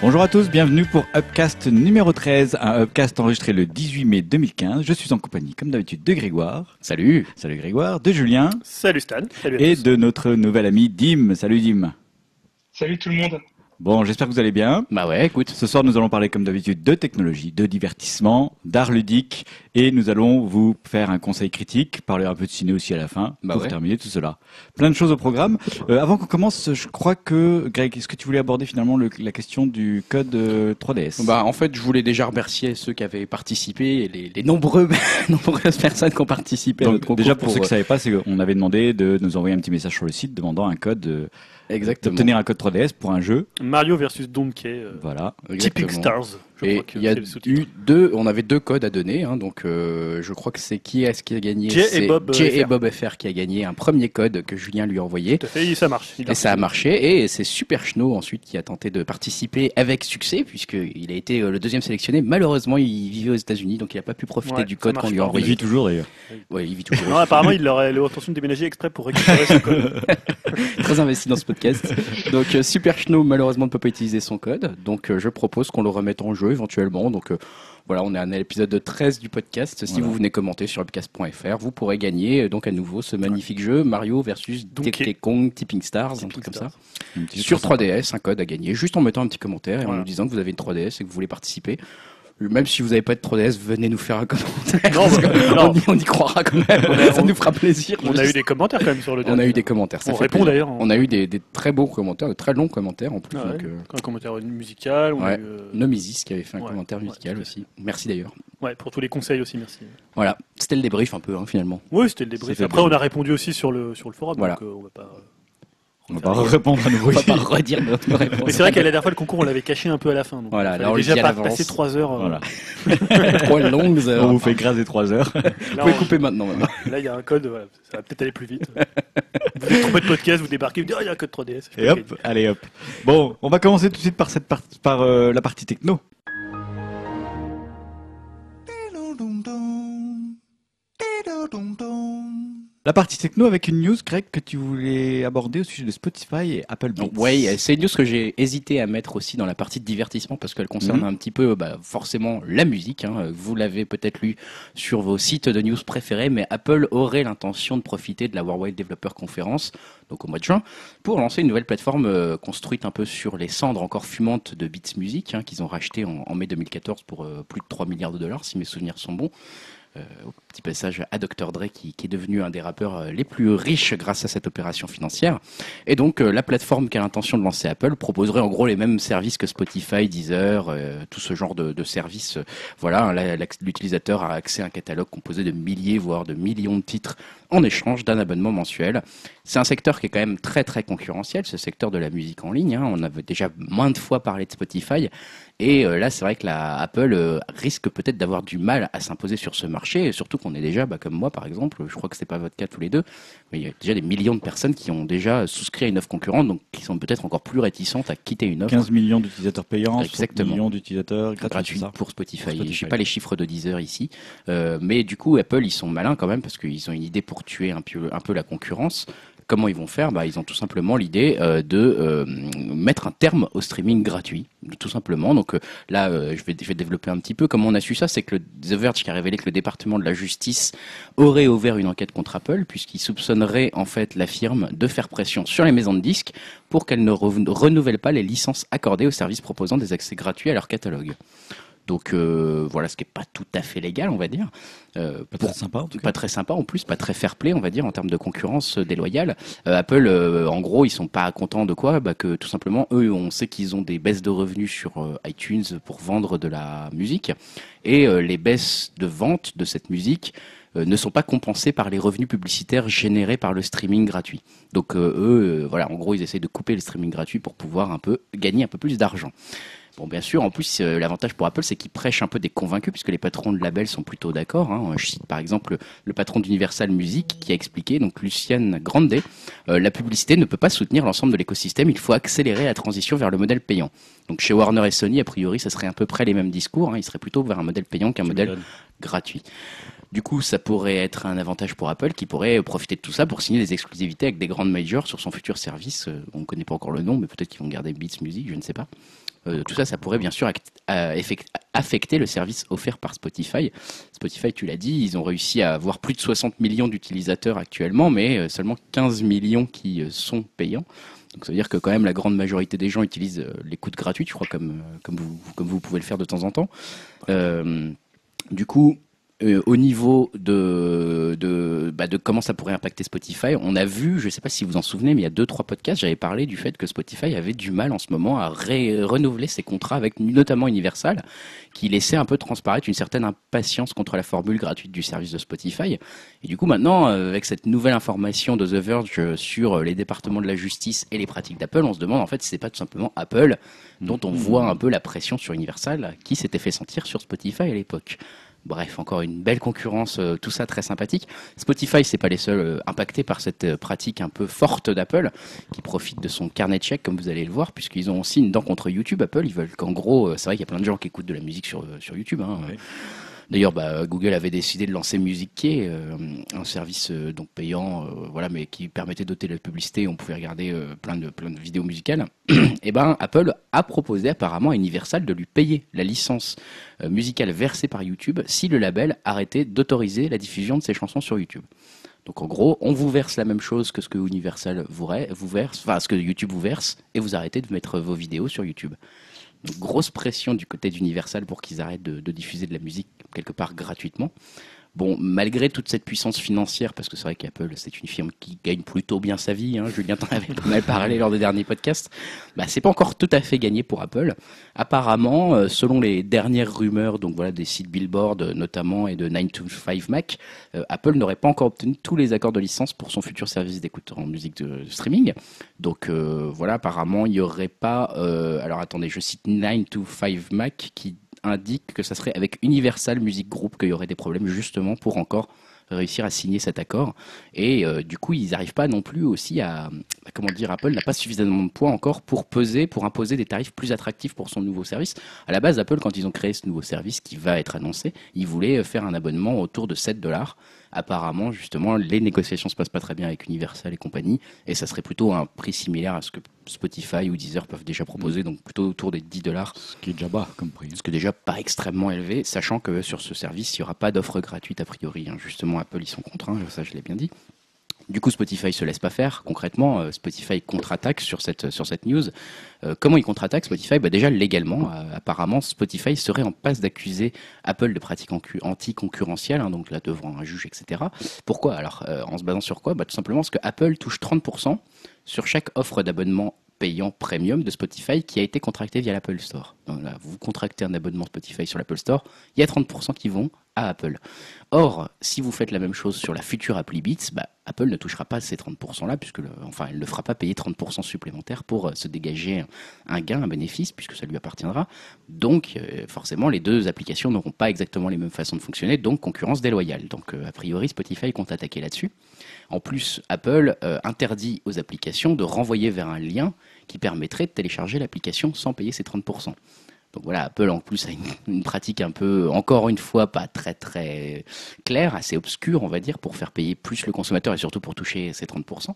Bonjour à tous, bienvenue pour Upcast numéro 13, un Upcast enregistré le 18 mai 2015. Je suis en compagnie, comme d'habitude, de Grégoire. Salut. Salut Grégoire, de Julien. Salut Stan. Salut à tous. Et de notre nouvel ami Dim. Salut Dim. Salut tout le monde. Bon, j'espère que vous allez bien. Bah ouais, écoute. Ce soir, nous allons parler, comme d'habitude, de technologie, de divertissement, d'art ludique. Et nous allons vous faire un conseil critique, parler un peu de ciné aussi à la fin, bah pour terminer tout cela. Plein de choses au programme. Avant qu'on commence, je crois que, Greg, est-ce que tu voulais aborder finalement la question du code 3DS? Bah, en fait, je voulais déjà remercier ceux qui avaient participé et les nombreuses personnes qui ont participé à notre concours. Déjà, pour ceux qui ne savaient pas, c'est qu'on avait demandé de nous envoyer un petit message sur le site demandant un code... Exactement. Obtenir un code 3DS pour un jeu. Mario versus Donkey. Voilà. Typic Stars. Et il y a eu on avait deux codes à donner, hein, donc je crois que c'est qui a gagné. Jay et Bob FR qui a gagné un premier code que Julien lui a envoyé. Tout à fait, et ça marche. Et ça a marché, et c'est Super Schno ensuite qui a tenté de participer avec succès, puisqu'il a été le deuxième sélectionné. Malheureusement, il vivait aux États-Unis, donc il n'a pas pu profiter du code qu'on lui a envoyé. Il vit toujours d'ailleurs. Oui, il vit toujours. Non, apparemment, il aurait l'intention de déménager exprès pour récupérer ce code. Très investi dans ce podcast. Donc Super Schno, malheureusement, ne peut pas utiliser son code, donc je propose qu'on le remette en jeu éventuellement. Donc voilà, on est à un épisode 13 du podcast. Si vous venez commenter sur upcast.fr, vous pourrez gagner donc à nouveau ce magnifique jeu Mario versus Donkey Kong Tipping Stars, un truc comme ça. Sur 3DS, un code à gagner juste en mettant un petit commentaire et en nous disant que vous avez une 3DS et que vous voulez participer. Même si vous n'avez pas de 3DS, venez nous faire un commentaire. Non, on y croira quand même. Ça nous fera plaisir. On a eu des commentaires quand même sur le dernier. On a eu des commentaires. Ça on répond d'ailleurs. On a eu des très beaux commentaires, de très longs commentaires en plus. Ah ouais. Donc, un commentaire musical. Ouais. Nomisis qui avait fait un commentaire musical aussi. Merci d'ailleurs. Ouais, pour tous les conseils aussi, merci. Voilà, c'était le débrief un peu hein, finalement. Oui, c'était le débrief. Après, on a répondu aussi sur le forum. Voilà. Donc on va pas. On va pas répondre à nouveau. On va pas redire notre réponse. Mais c'est vrai qu'à la dernière fois, le concours, on l'avait caché un peu à la fin. Donc voilà, alors on déjà passé 3 heures. Voilà. 3 longues heures. On vous fait grâce des 3 heures. Là, vous pouvez couper maintenant. Là, il y a un code, voilà. Ça va peut-être aller plus vite. Vous êtes trompé de podcast, vous débarquez, vous dites, il y a un code 3DS. Et hop, allez hop. Bon, on va commencer tout de suite par la partie techno. La partie techno avec une news, Greg, que tu voulais aborder au sujet de Spotify et Apple Beats. Oui, c'est une news que j'ai hésité à mettre aussi dans la partie de divertissement parce qu'elle concerne un petit peu forcément la musique. Hein. Vous l'avez peut-être lu sur vos sites de news préférés, mais Apple aurait l'intention de profiter de la Worldwide Developer Conference, donc au mois de juin, pour lancer une nouvelle plateforme construite un peu sur les cendres encore fumantes de Beats Music, hein, qu'ils ont racheté en mai 2014 pour plus de 3 milliards de dollars, si mes souvenirs sont bons. Au petit passage à Dr. Dre qui est devenu un des rappeurs les plus riches grâce à cette opération financière. Et donc la plateforme qu'a l'intention de lancer Apple proposerait en gros les mêmes services que Spotify, Deezer, tout ce genre de services. Voilà, l'utilisateur a accès à un catalogue composé de milliers voire de millions de titres en échange d'un abonnement mensuel. C'est un secteur qui est quand même très très concurrentiel, ce secteur de la musique en ligne. Hein. On avait déjà maintes fois parlé de Spotify. Et là, c'est vrai que Apple risque peut-être d'avoir du mal à s'imposer sur ce marché, et surtout qu'on est déjà, comme moi par exemple, je crois que c'est pas votre cas tous les deux, mais il y a déjà des millions de personnes qui ont déjà souscrit à une offre concurrente, donc qui sont peut-être encore plus réticentes à quitter une offre. 15 millions d'utilisateurs payants, 15 millions d'utilisateurs gratuits pour Spotify. Je n'ai pas les chiffres de Deezer ici, mais du coup, Apple, ils sont malins quand même, parce qu'ils ont une idée pour tuer un peu la concurrence. Comment ils vont faire ? Ils ont tout simplement l'idée de mettre un terme au streaming gratuit, tout simplement. Donc là, je vais développer un petit peu. Comment on a su ça ? C'est que The Verge qui a révélé que le département de la justice aurait ouvert une enquête contre Apple, puisqu'il soupçonnerait en fait la firme de faire pression sur les maisons de disques pour qu'elles ne renouvellent pas les licences accordées aux services proposant des accès gratuits à leur catalogue. Donc voilà, ce qui n'est pas tout à fait légal, on va dire. Pas très sympa en tout cas. Pas très sympa en plus, pas très fair play, on va dire, en termes de concurrence déloyale. Apple, en gros, ils sont pas contents de quoi ? Que tout simplement, eux, on sait qu'ils ont des baisses de revenus sur iTunes pour vendre de la musique. Et les baisses de vente de cette musique ne sont pas compensées par les revenus publicitaires générés par le streaming gratuit. Donc eux, voilà, en gros, ils essaient de couper le streaming gratuit pour pouvoir gagner un peu plus d'argent. Bon, bien sûr, en plus, l'avantage pour Apple, c'est qu'ils prêchent un peu des convaincus, puisque les patrons de labels sont plutôt d'accord. Hein. Je cite par exemple le patron d'Universal Music qui a expliqué, donc Lucian Grande, la publicité ne peut pas soutenir l'ensemble de l'écosystème, il faut accélérer la transition vers le modèle payant. Donc chez Warner et Sony, a priori, ça serait à peu près les mêmes discours, hein. Ils seraient plutôt vers un modèle payant qu'un modèle gratuit. Du coup, ça pourrait être un avantage pour Apple qui pourrait profiter de tout ça pour signer des exclusivités avec des grandes majors sur son futur service. On ne connaît pas encore le nom, mais peut-être qu'ils vont garder Beats Music, je ne sais pas. Tout ça, ça pourrait bien sûr affecter le service offert par Spotify. Spotify, tu l'as dit, ils ont réussi à avoir plus de 60 millions d'utilisateurs actuellement, mais seulement 15 millions qui sont payants. Donc ça veut dire que quand même la grande majorité des gens utilisent l'écoute gratuite, je crois, comme vous pouvez le faire de temps en temps. Du coup, au niveau de comment ça pourrait impacter Spotify, on a vu, je ne sais pas si vous en souvenez, mais il y a 2-3 podcasts, j'avais parlé du fait que Spotify avait du mal en ce moment à renouveler ses contrats avec notamment Universal, qui laissait un peu transparaître une certaine impatience contre la formule gratuite du service de Spotify. Et du coup maintenant, avec cette nouvelle information de The Verge sur les départements de la justice et les pratiques d'Apple, on se demande en fait si c'est pas tout simplement Apple dont on voit un peu la pression sur Universal qui s'était fait sentir sur Spotify à l'époque. Bref, encore une belle concurrence, tout ça très sympathique. Spotify, c'est pas les seuls impactés par cette pratique un peu forte d'Apple, qui profite de son carnet de chèques, comme vous allez le voir, puisqu'ils ont aussi une dent contre YouTube. Apple, ils veulent qu'en gros, c'est vrai qu'il y a plein de gens qui écoutent de la musique sur YouTube. Hein. Oui. D'ailleurs, Google avait décidé de lancer MusicKey, un service donc payant, mais qui permettait d'ôter la publicité. On pouvait regarder plein de vidéos musicales. Et Apple a proposé apparemment à Universal de lui payer la licence musicale versée par YouTube si le label arrêtait d'autoriser la diffusion de ses chansons sur YouTube. Donc en gros, on vous verse la même chose que ce que Universal vous verse, enfin ce que YouTube vous verse, et vous arrêtez de mettre vos vidéos sur YouTube. Donc, grosse pression du côté d'Universal pour qu'ils arrêtent de diffuser de la musique quelque part gratuitement. Bon, malgré toute cette puissance financière, parce que c'est vrai qu'Apple, c'est une firme qui gagne plutôt bien sa vie, hein, Julien t'en avait pas mal parlé lors des derniers podcasts, c'est pas encore tout à fait gagné pour Apple. Apparemment, selon les dernières rumeurs des sites Billboard notamment et de 9to5Mac, Apple n'aurait pas encore obtenu tous les accords de licence pour son futur service d'écoute en musique de streaming. Donc apparemment, il n'y aurait pas... alors attendez, je cite 9to5Mac qui indique que ça serait avec Universal Music Group qu'il y aurait des problèmes justement pour encore réussir à signer cet accord. Et du coup, ils n'arrivent pas non plus aussi Apple n'a pas suffisamment de poids encore pour imposer des tarifs plus attractifs pour son nouveau service. À la base, Apple, quand ils ont créé ce nouveau service qui va être annoncé, ils voulaient faire un abonnement autour de $7. Apparemment, justement, les négociations se passent pas très bien avec Universal et compagnie, et ça serait plutôt un prix similaire à ce que Spotify ou Deezer peuvent déjà proposer, donc plutôt autour des $10. Ce qui est déjà bas comme prix. Ce qui est déjà pas extrêmement élevé, sachant que sur ce service, il n'y aura pas d'offre gratuite a priori. Justement, Apple, ils sont contraints, ça je l'ai bien dit. Du coup, Spotify se laisse pas faire. Concrètement, Spotify contre-attaque sur cette news. Comment il contre-attaque Spotify ? Déjà, légalement, apparemment, Spotify serait en passe d'accuser Apple de pratiques anticoncurrentielles, hein, donc là, devant un juge, etc. Pourquoi ? Alors, en se basant sur quoi ? Tout simplement parce que Apple touche 30% sur chaque offre d'abonnement payant premium de Spotify qui a été contracté via l'Apple Store. Donc là, vous contractez un abonnement Spotify sur l'Apple Store, il y a 30% qui vont à Apple. Or, si vous faites la même chose sur la future Appli Beats, Apple ne touchera pas ces 30% là, puisque elle ne fera pas payer 30% supplémentaires pour se dégager un gain, un bénéfice, puisque ça lui appartiendra. Donc, forcément, les deux applications n'auront pas exactement les mêmes façons de fonctionner, donc concurrence déloyale. Donc, a priori, Spotify compte attaquer là-dessus. En plus, Apple interdit aux applications de renvoyer vers un lien qui permettrait de télécharger l'application sans payer ses 30%. Donc voilà, Apple en plus a une pratique un peu, encore une fois, pas très très claire, assez obscure on va dire, pour faire payer plus le consommateur et surtout pour toucher ses 30%.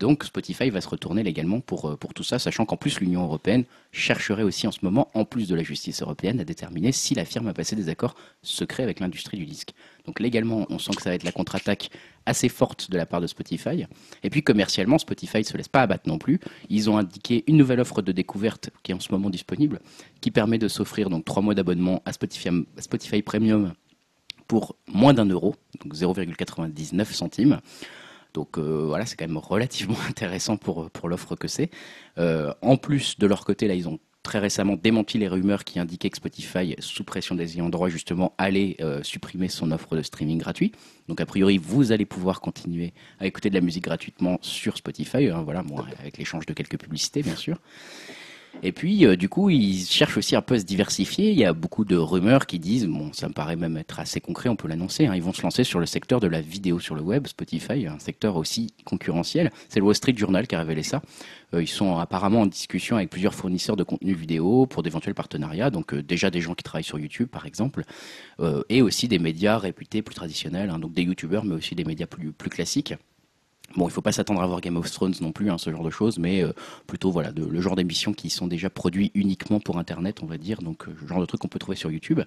Donc Spotify va se retourner légalement pour tout ça, sachant qu'en plus l'Union européenne chercherait aussi en ce moment, en plus de la justice européenne, à déterminer si la firme a passé des accords secrets avec l'industrie du disque. Donc légalement, on sent que ça va être la contre-attaque assez forte de la part de Spotify. Et puis commercialement, Spotify ne se laisse pas abattre non plus. Ils ont indiqué une nouvelle offre de découverte qui est en ce moment disponible, qui permet de s'offrir donc 3 mois d'abonnement à Spotify Premium pour moins d'€, donc 0,99 €. Donc c'est quand même relativement intéressant pour l'offre que c'est. En plus, de leur côté, là, ils ont très récemment démenti les rumeurs qui indiquaient que Spotify, sous pression des ayants droit, justement, allait supprimer son offre de streaming gratuit. Donc a priori, vous allez pouvoir continuer à écouter de la musique gratuitement sur Spotify, avec l'échange de quelques publicités, bien sûr. Et puis, du coup, ils cherchent aussi un peu à se diversifier. Il y a beaucoup de rumeurs qui disent, ça me paraît même être assez concret, on peut l'annoncer, hein, ils vont se lancer sur le secteur de la vidéo sur le web, Spotify, un secteur aussi concurrentiel. C'est le Wall Street Journal qui a révélé ça. Ils sont apparemment en discussion avec plusieurs fournisseurs de contenu vidéo pour d'éventuels partenariats, donc déjà des gens qui travaillent sur YouTube, par exemple, et aussi des médias réputés plus traditionnels, hein, donc des youtubeurs, mais aussi des médias plus classiques. Bon, il ne faut pas s'attendre à voir Game of Thrones non plus, hein, ce genre de choses, mais plutôt voilà, le genre d'émissions qui sont déjà produits uniquement pour Internet, on va dire, donc le genre de truc qu'on peut trouver sur YouTube.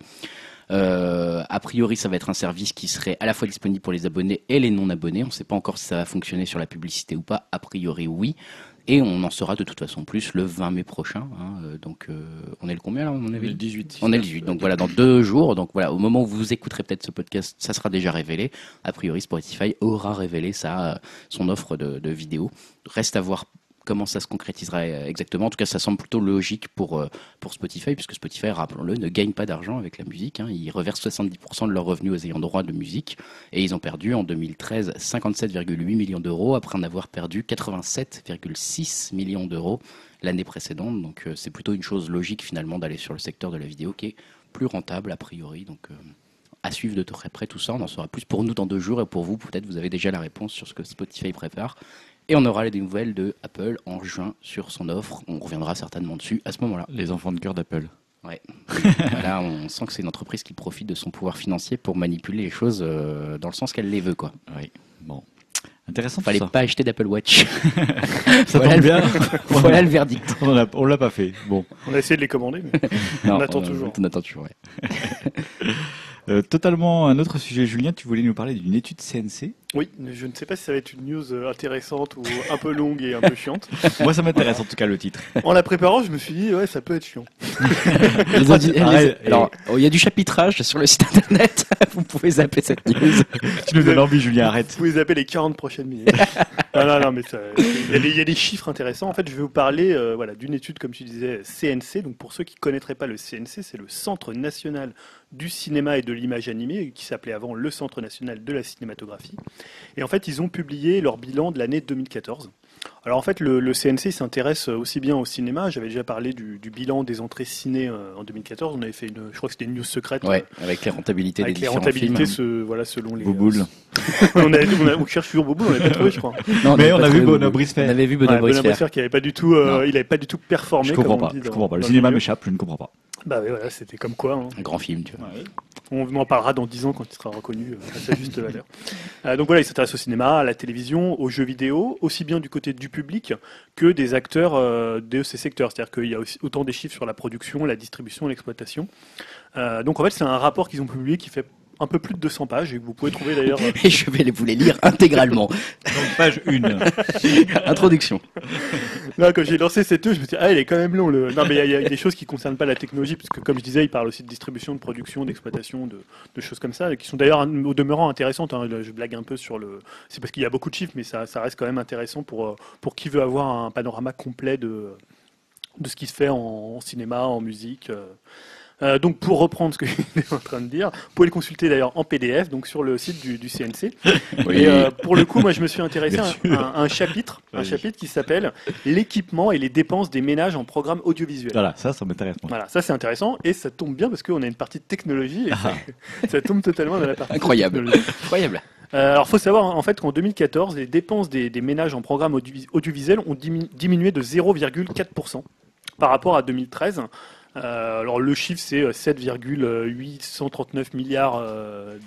A priori, ça va être un service qui serait à la fois disponible pour les abonnés et les non-abonnés. On ne sait pas encore si ça va fonctionner sur la publicité ou pas. A priori, oui. Et on en saura de toute façon plus le 20 mai prochain. Hein, donc, on est le combien là ? On est le 18. On est le 18. Donc voilà, dans 2 jours. Donc voilà, au moment où vous écouterez peut-être ce podcast, ça sera déjà révélé. A priori, Spotify aura révélé ça, son offre de vidéos. Reste à voir comment ça se concrétisera exactement. En tout cas, ça semble plutôt logique pour Spotify, puisque Spotify, rappelons-le, ne gagne pas d'argent avec la musique. Hein. Ils reversent 70% de leurs revenus aux ayants droit de musique. Et ils ont perdu en 2013 57,8 millions d'euros, après en avoir perdu 87,6 millions d'euros l'année précédente. Donc c'est plutôt une chose logique finalement d'aller sur le secteur de la vidéo qui est plus rentable a priori. Donc à suivre de très près tout ça. On en saura plus pour nous dans 2 jours. Et pour vous, peut-être vous avez déjà la réponse sur ce que Spotify prépare. Et on aura les nouvelles de Apple en juin sur son offre. On reviendra certainement dessus à ce moment-là. Les enfants de cœur d'Apple. Ouais. Là, on sent que c'est une entreprise qui profite de son pouvoir financier pour manipuler les choses dans le sens qu'elle les veut, quoi. Oui. Bon. Intéressant. Fallait pas acheter d'Apple Watch. Ça voilà tombe bien. Voilà le verdict. On l'a pas fait. Bon. On a essayé de les commander, mais non, on attend toujours. On attend toujours. Ouais. Totalement un autre sujet, Julien, tu voulais nous parler d'une étude CNC ? Oui, je ne sais pas si ça va être une news intéressante ou un peu longue et un peu chiante. Moi ça m'intéresse voilà. En tout cas le titre. En la préparant je me suis dit ouais ça peut être chiant. Alors il y a du chapitrage sur le site internet, vous pouvez zapper cette news. Tu nous donnes envie Julien, arrête. Vous pouvez zapper les 40 prochaines minutes. non mais il y a des chiffres intéressants. En fait je vais vous parler d'une étude comme tu disais CNC, donc pour ceux qui ne connaîtraient pas le CNC c'est le Centre National du Cinéma et de l'Image Animée qui s'appelait avant le Centre National de la Cinématographie. Et en fait, ils ont publié leur bilan de l'année 2014. Alors en fait, le CNC s'intéresse aussi bien au cinéma. J'avais déjà parlé du bilan des entrées ciné en 2014. On avait fait je crois que c'était une news secrète. Ouais, avec la rentabilité des différents films. Avec la rentabilité, selon les... Bouboule. On cherche toujours Bouboule, on n'avait pas trouvé, je crois. Non, mais on a vu Bono Bricefer. On avait vu Bono Bricefer qui n'avait pas du tout, il n'avait pas du tout performé. Je comprends pas. Le cinéma m'échappe, je ne comprends pas. Bah oui, voilà, c'était comme quoi. Hein. Un grand film, tu vois. Ouais. On en parlera dans 10 ans quand il sera reconnu à sa juste valeur. Donc voilà, il s'intéresse au cinéma, à la télévision, aux jeux vidéo, aussi bien du côté du public que des acteurs de ces secteurs. C'est-à-dire qu'il y a aussi autant des chiffres sur la production, la distribution, l'exploitation. Donc en fait, c'est un rapport qu'ils ont publié qui fait un peu plus de 200 pages et que vous pouvez trouver d'ailleurs... Et je vais vous les lire intégralement. Donc page 1. Introduction. Non, quand j'ai lancé cette news, je me suis dit, il est quand même long. Non, mais il y a des choses qui ne concernent pas la technologie, parce que comme je disais, il parle aussi de distribution, de production, d'exploitation, de choses comme ça, qui sont d'ailleurs au demeurant intéressantes. Hein. Je blague un peu sur le... C'est parce qu'il y a beaucoup de chiffres, mais ça reste quand même intéressant pour qui veut avoir un panorama complet de ce qui se fait en cinéma, en musique... donc pour reprendre ce que j'étais en train de dire, vous pouvez le consulter d'ailleurs en PDF, donc sur le site du CNC. Oui. Et pour le coup, moi je me suis intéressé à un chapitre qui s'appelle l'équipement et les dépenses des ménages en programme audiovisuel. Voilà, ça m'intéresse. Voilà, ça c'est intéressant et ça tombe bien parce qu'on a une partie de technologie et ça tombe totalement dans la partie. Incroyable. Alors, faut savoir en fait qu'en 2014, les dépenses des ménages en programme audiovisuel ont diminué de 0,4% par rapport à 2013. Alors le chiffre c'est 7,839 milliards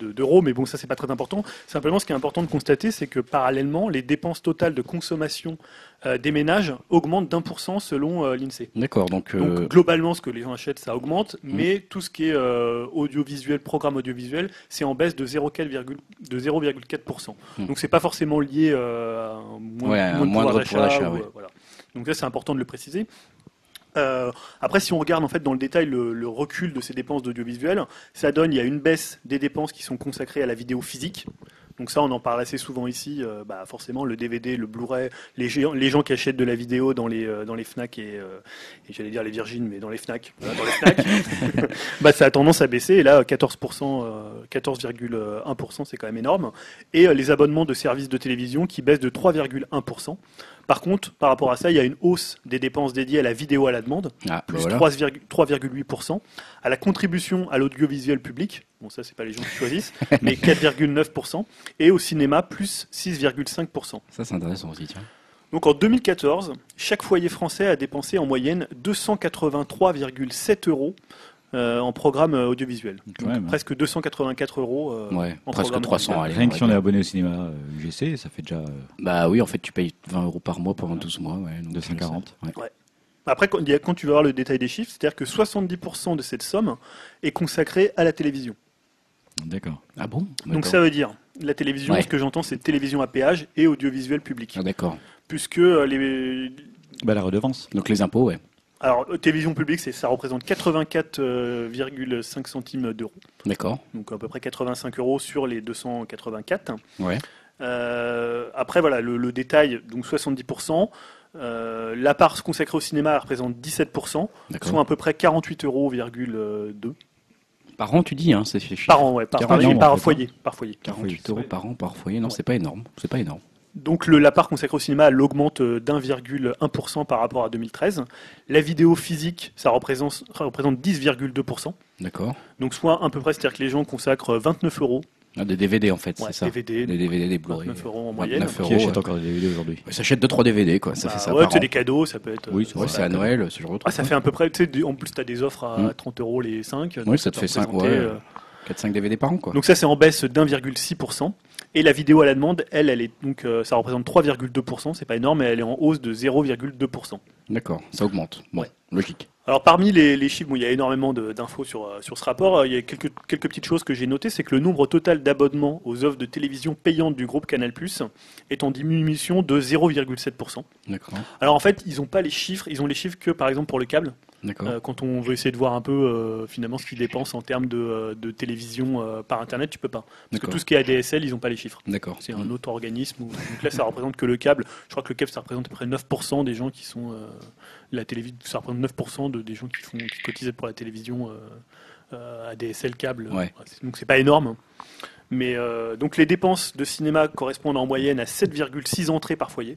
d'euros, mais bon ça c'est pas très important. Simplement ce qui est important de constater c'est que parallèlement les dépenses totales de consommation des ménages augmentent d'1% selon l'INSEE. D'accord, donc globalement ce que les gens achètent ça augmente, mais tout ce qui est audiovisuel, programme audiovisuel, c'est en baisse de 0,4%. Donc c'est pas forcément lié à moins de pouvoir d'achat. Ouais. Voilà. Donc ça c'est important de le préciser. Après, si on regarde en fait dans le détail le recul de ces dépenses d'audiovisuel, ça donne il y a une baisse des dépenses qui sont consacrées à la vidéo physique. Donc ça, on en parle assez souvent ici. Forcément, le DVD, le Blu-ray, les gens qui achètent de la vidéo dans les Fnac et j'allais dire les Virgin, mais dans les Fnac, ça a tendance à baisser. Et là, 14,1%, c'est quand même énorme. Et les abonnements de services de télévision qui baissent de 3,1%. Par contre, par rapport à ça, il y a une hausse des dépenses dédiées à la vidéo à la demande, plus 3,8%, à la contribution à l'audiovisuel public, bon ça c'est pas les gens qui choisissent, mais 4,9%, et au cinéma, plus 6,5%. Ça c'est intéressant aussi, tiens. Donc en 2014, chaque foyer français a dépensé en moyenne 283,7 euros en programme audiovisuel. Donc, même, presque 284 € en presque 300. Allez, rien que si on est abonné au cinéma UGC, ça fait déjà... Bah oui, en fait, tu payes 20 € par mois pendant 12 mois. Ouais, donc 240. Ouais. Après, quand tu vas voir le détail des chiffres, c'est-à-dire que 70% de cette somme est consacrée à la télévision. D'accord. Ah bon ? D'accord. Donc ça veut dire, la télévision, ce que j'entends, c'est télévision à péage et audiovisuel public. Ah d'accord. Puisque les... Bah la redevance. Donc les impôts, ouais. Alors, télévision publique, ça représente 84,5 centimes d'euros. D'accord. Donc à peu près 85 € sur les 284. Ouais. Après, voilà, le détail, donc 70%. La part consacrée au cinéma représente 17%, d'accord, soit à peu près 48,2 €. Par an, tu dis, hein, c'est chiffre. Par an, ouais, par foyer. 48 € par an, par foyer, non, c'est pas énorme, c'est pas énorme. Donc la part consacrée au cinéma, elle augmente d'1,1% par rapport à 2013. La vidéo physique, ça représente 10,2%. D'accord. Donc soit à peu près, c'est-à-dire que les gens consacrent 29 €. Ah, des DVD en fait, ouais, c'est ça. Des DVD, des Blu-ray. 29 € en moyenne. 29 € qui achète encore des DVD aujourd'hui. Ouais, s'achète 2-3 DVD quoi, ça fait ça. Ouais, c'est des cadeaux, ça peut être. Oui, c'est à Noël, ce genre de truc. Ah, ça fait à peu près, tu sais, en plus t'as des offres à 30 € les 5. Oui, ça te fait 5, 4-5 DVD par an quoi. Donc ça c'est en baisse d'1,6%. Et la vidéo à la demande, elle est donc, ça représente 3,2%, c'est pas énorme, mais elle est en hausse de 0,2%. D'accord, ça augmente. Bon, logique. Alors parmi les chiffres, bon, il y a énormément d'infos sur ce rapport. Il y a quelques petites choses que j'ai notées, c'est que le nombre total d'abonnements aux offres de télévision payantes du groupe Canal+ est en diminution de 0,7%. D'accord. Alors en fait, ils n'ont pas les chiffres, ils ont les chiffres que par exemple pour le câble. D'accord. Quand on veut essayer de voir un peu finalement ce qu'ils dépensent en termes de télévision par internet, tu peux pas. Parce que tout ce qui est ADSL, ils n'ont pas les chiffres. D'accord. C'est un autre organisme. Donc là, ça représente que le câble. Je crois que le câble, ça représente à peu près 9% des gens qui sont... la télévision, ça représente 9% des gens qui cotisent pour la télévision ADSL câble. Ouais. Donc c'est pas énorme. Mais donc les dépenses de cinéma correspondent en moyenne à 7,6 entrées par foyer.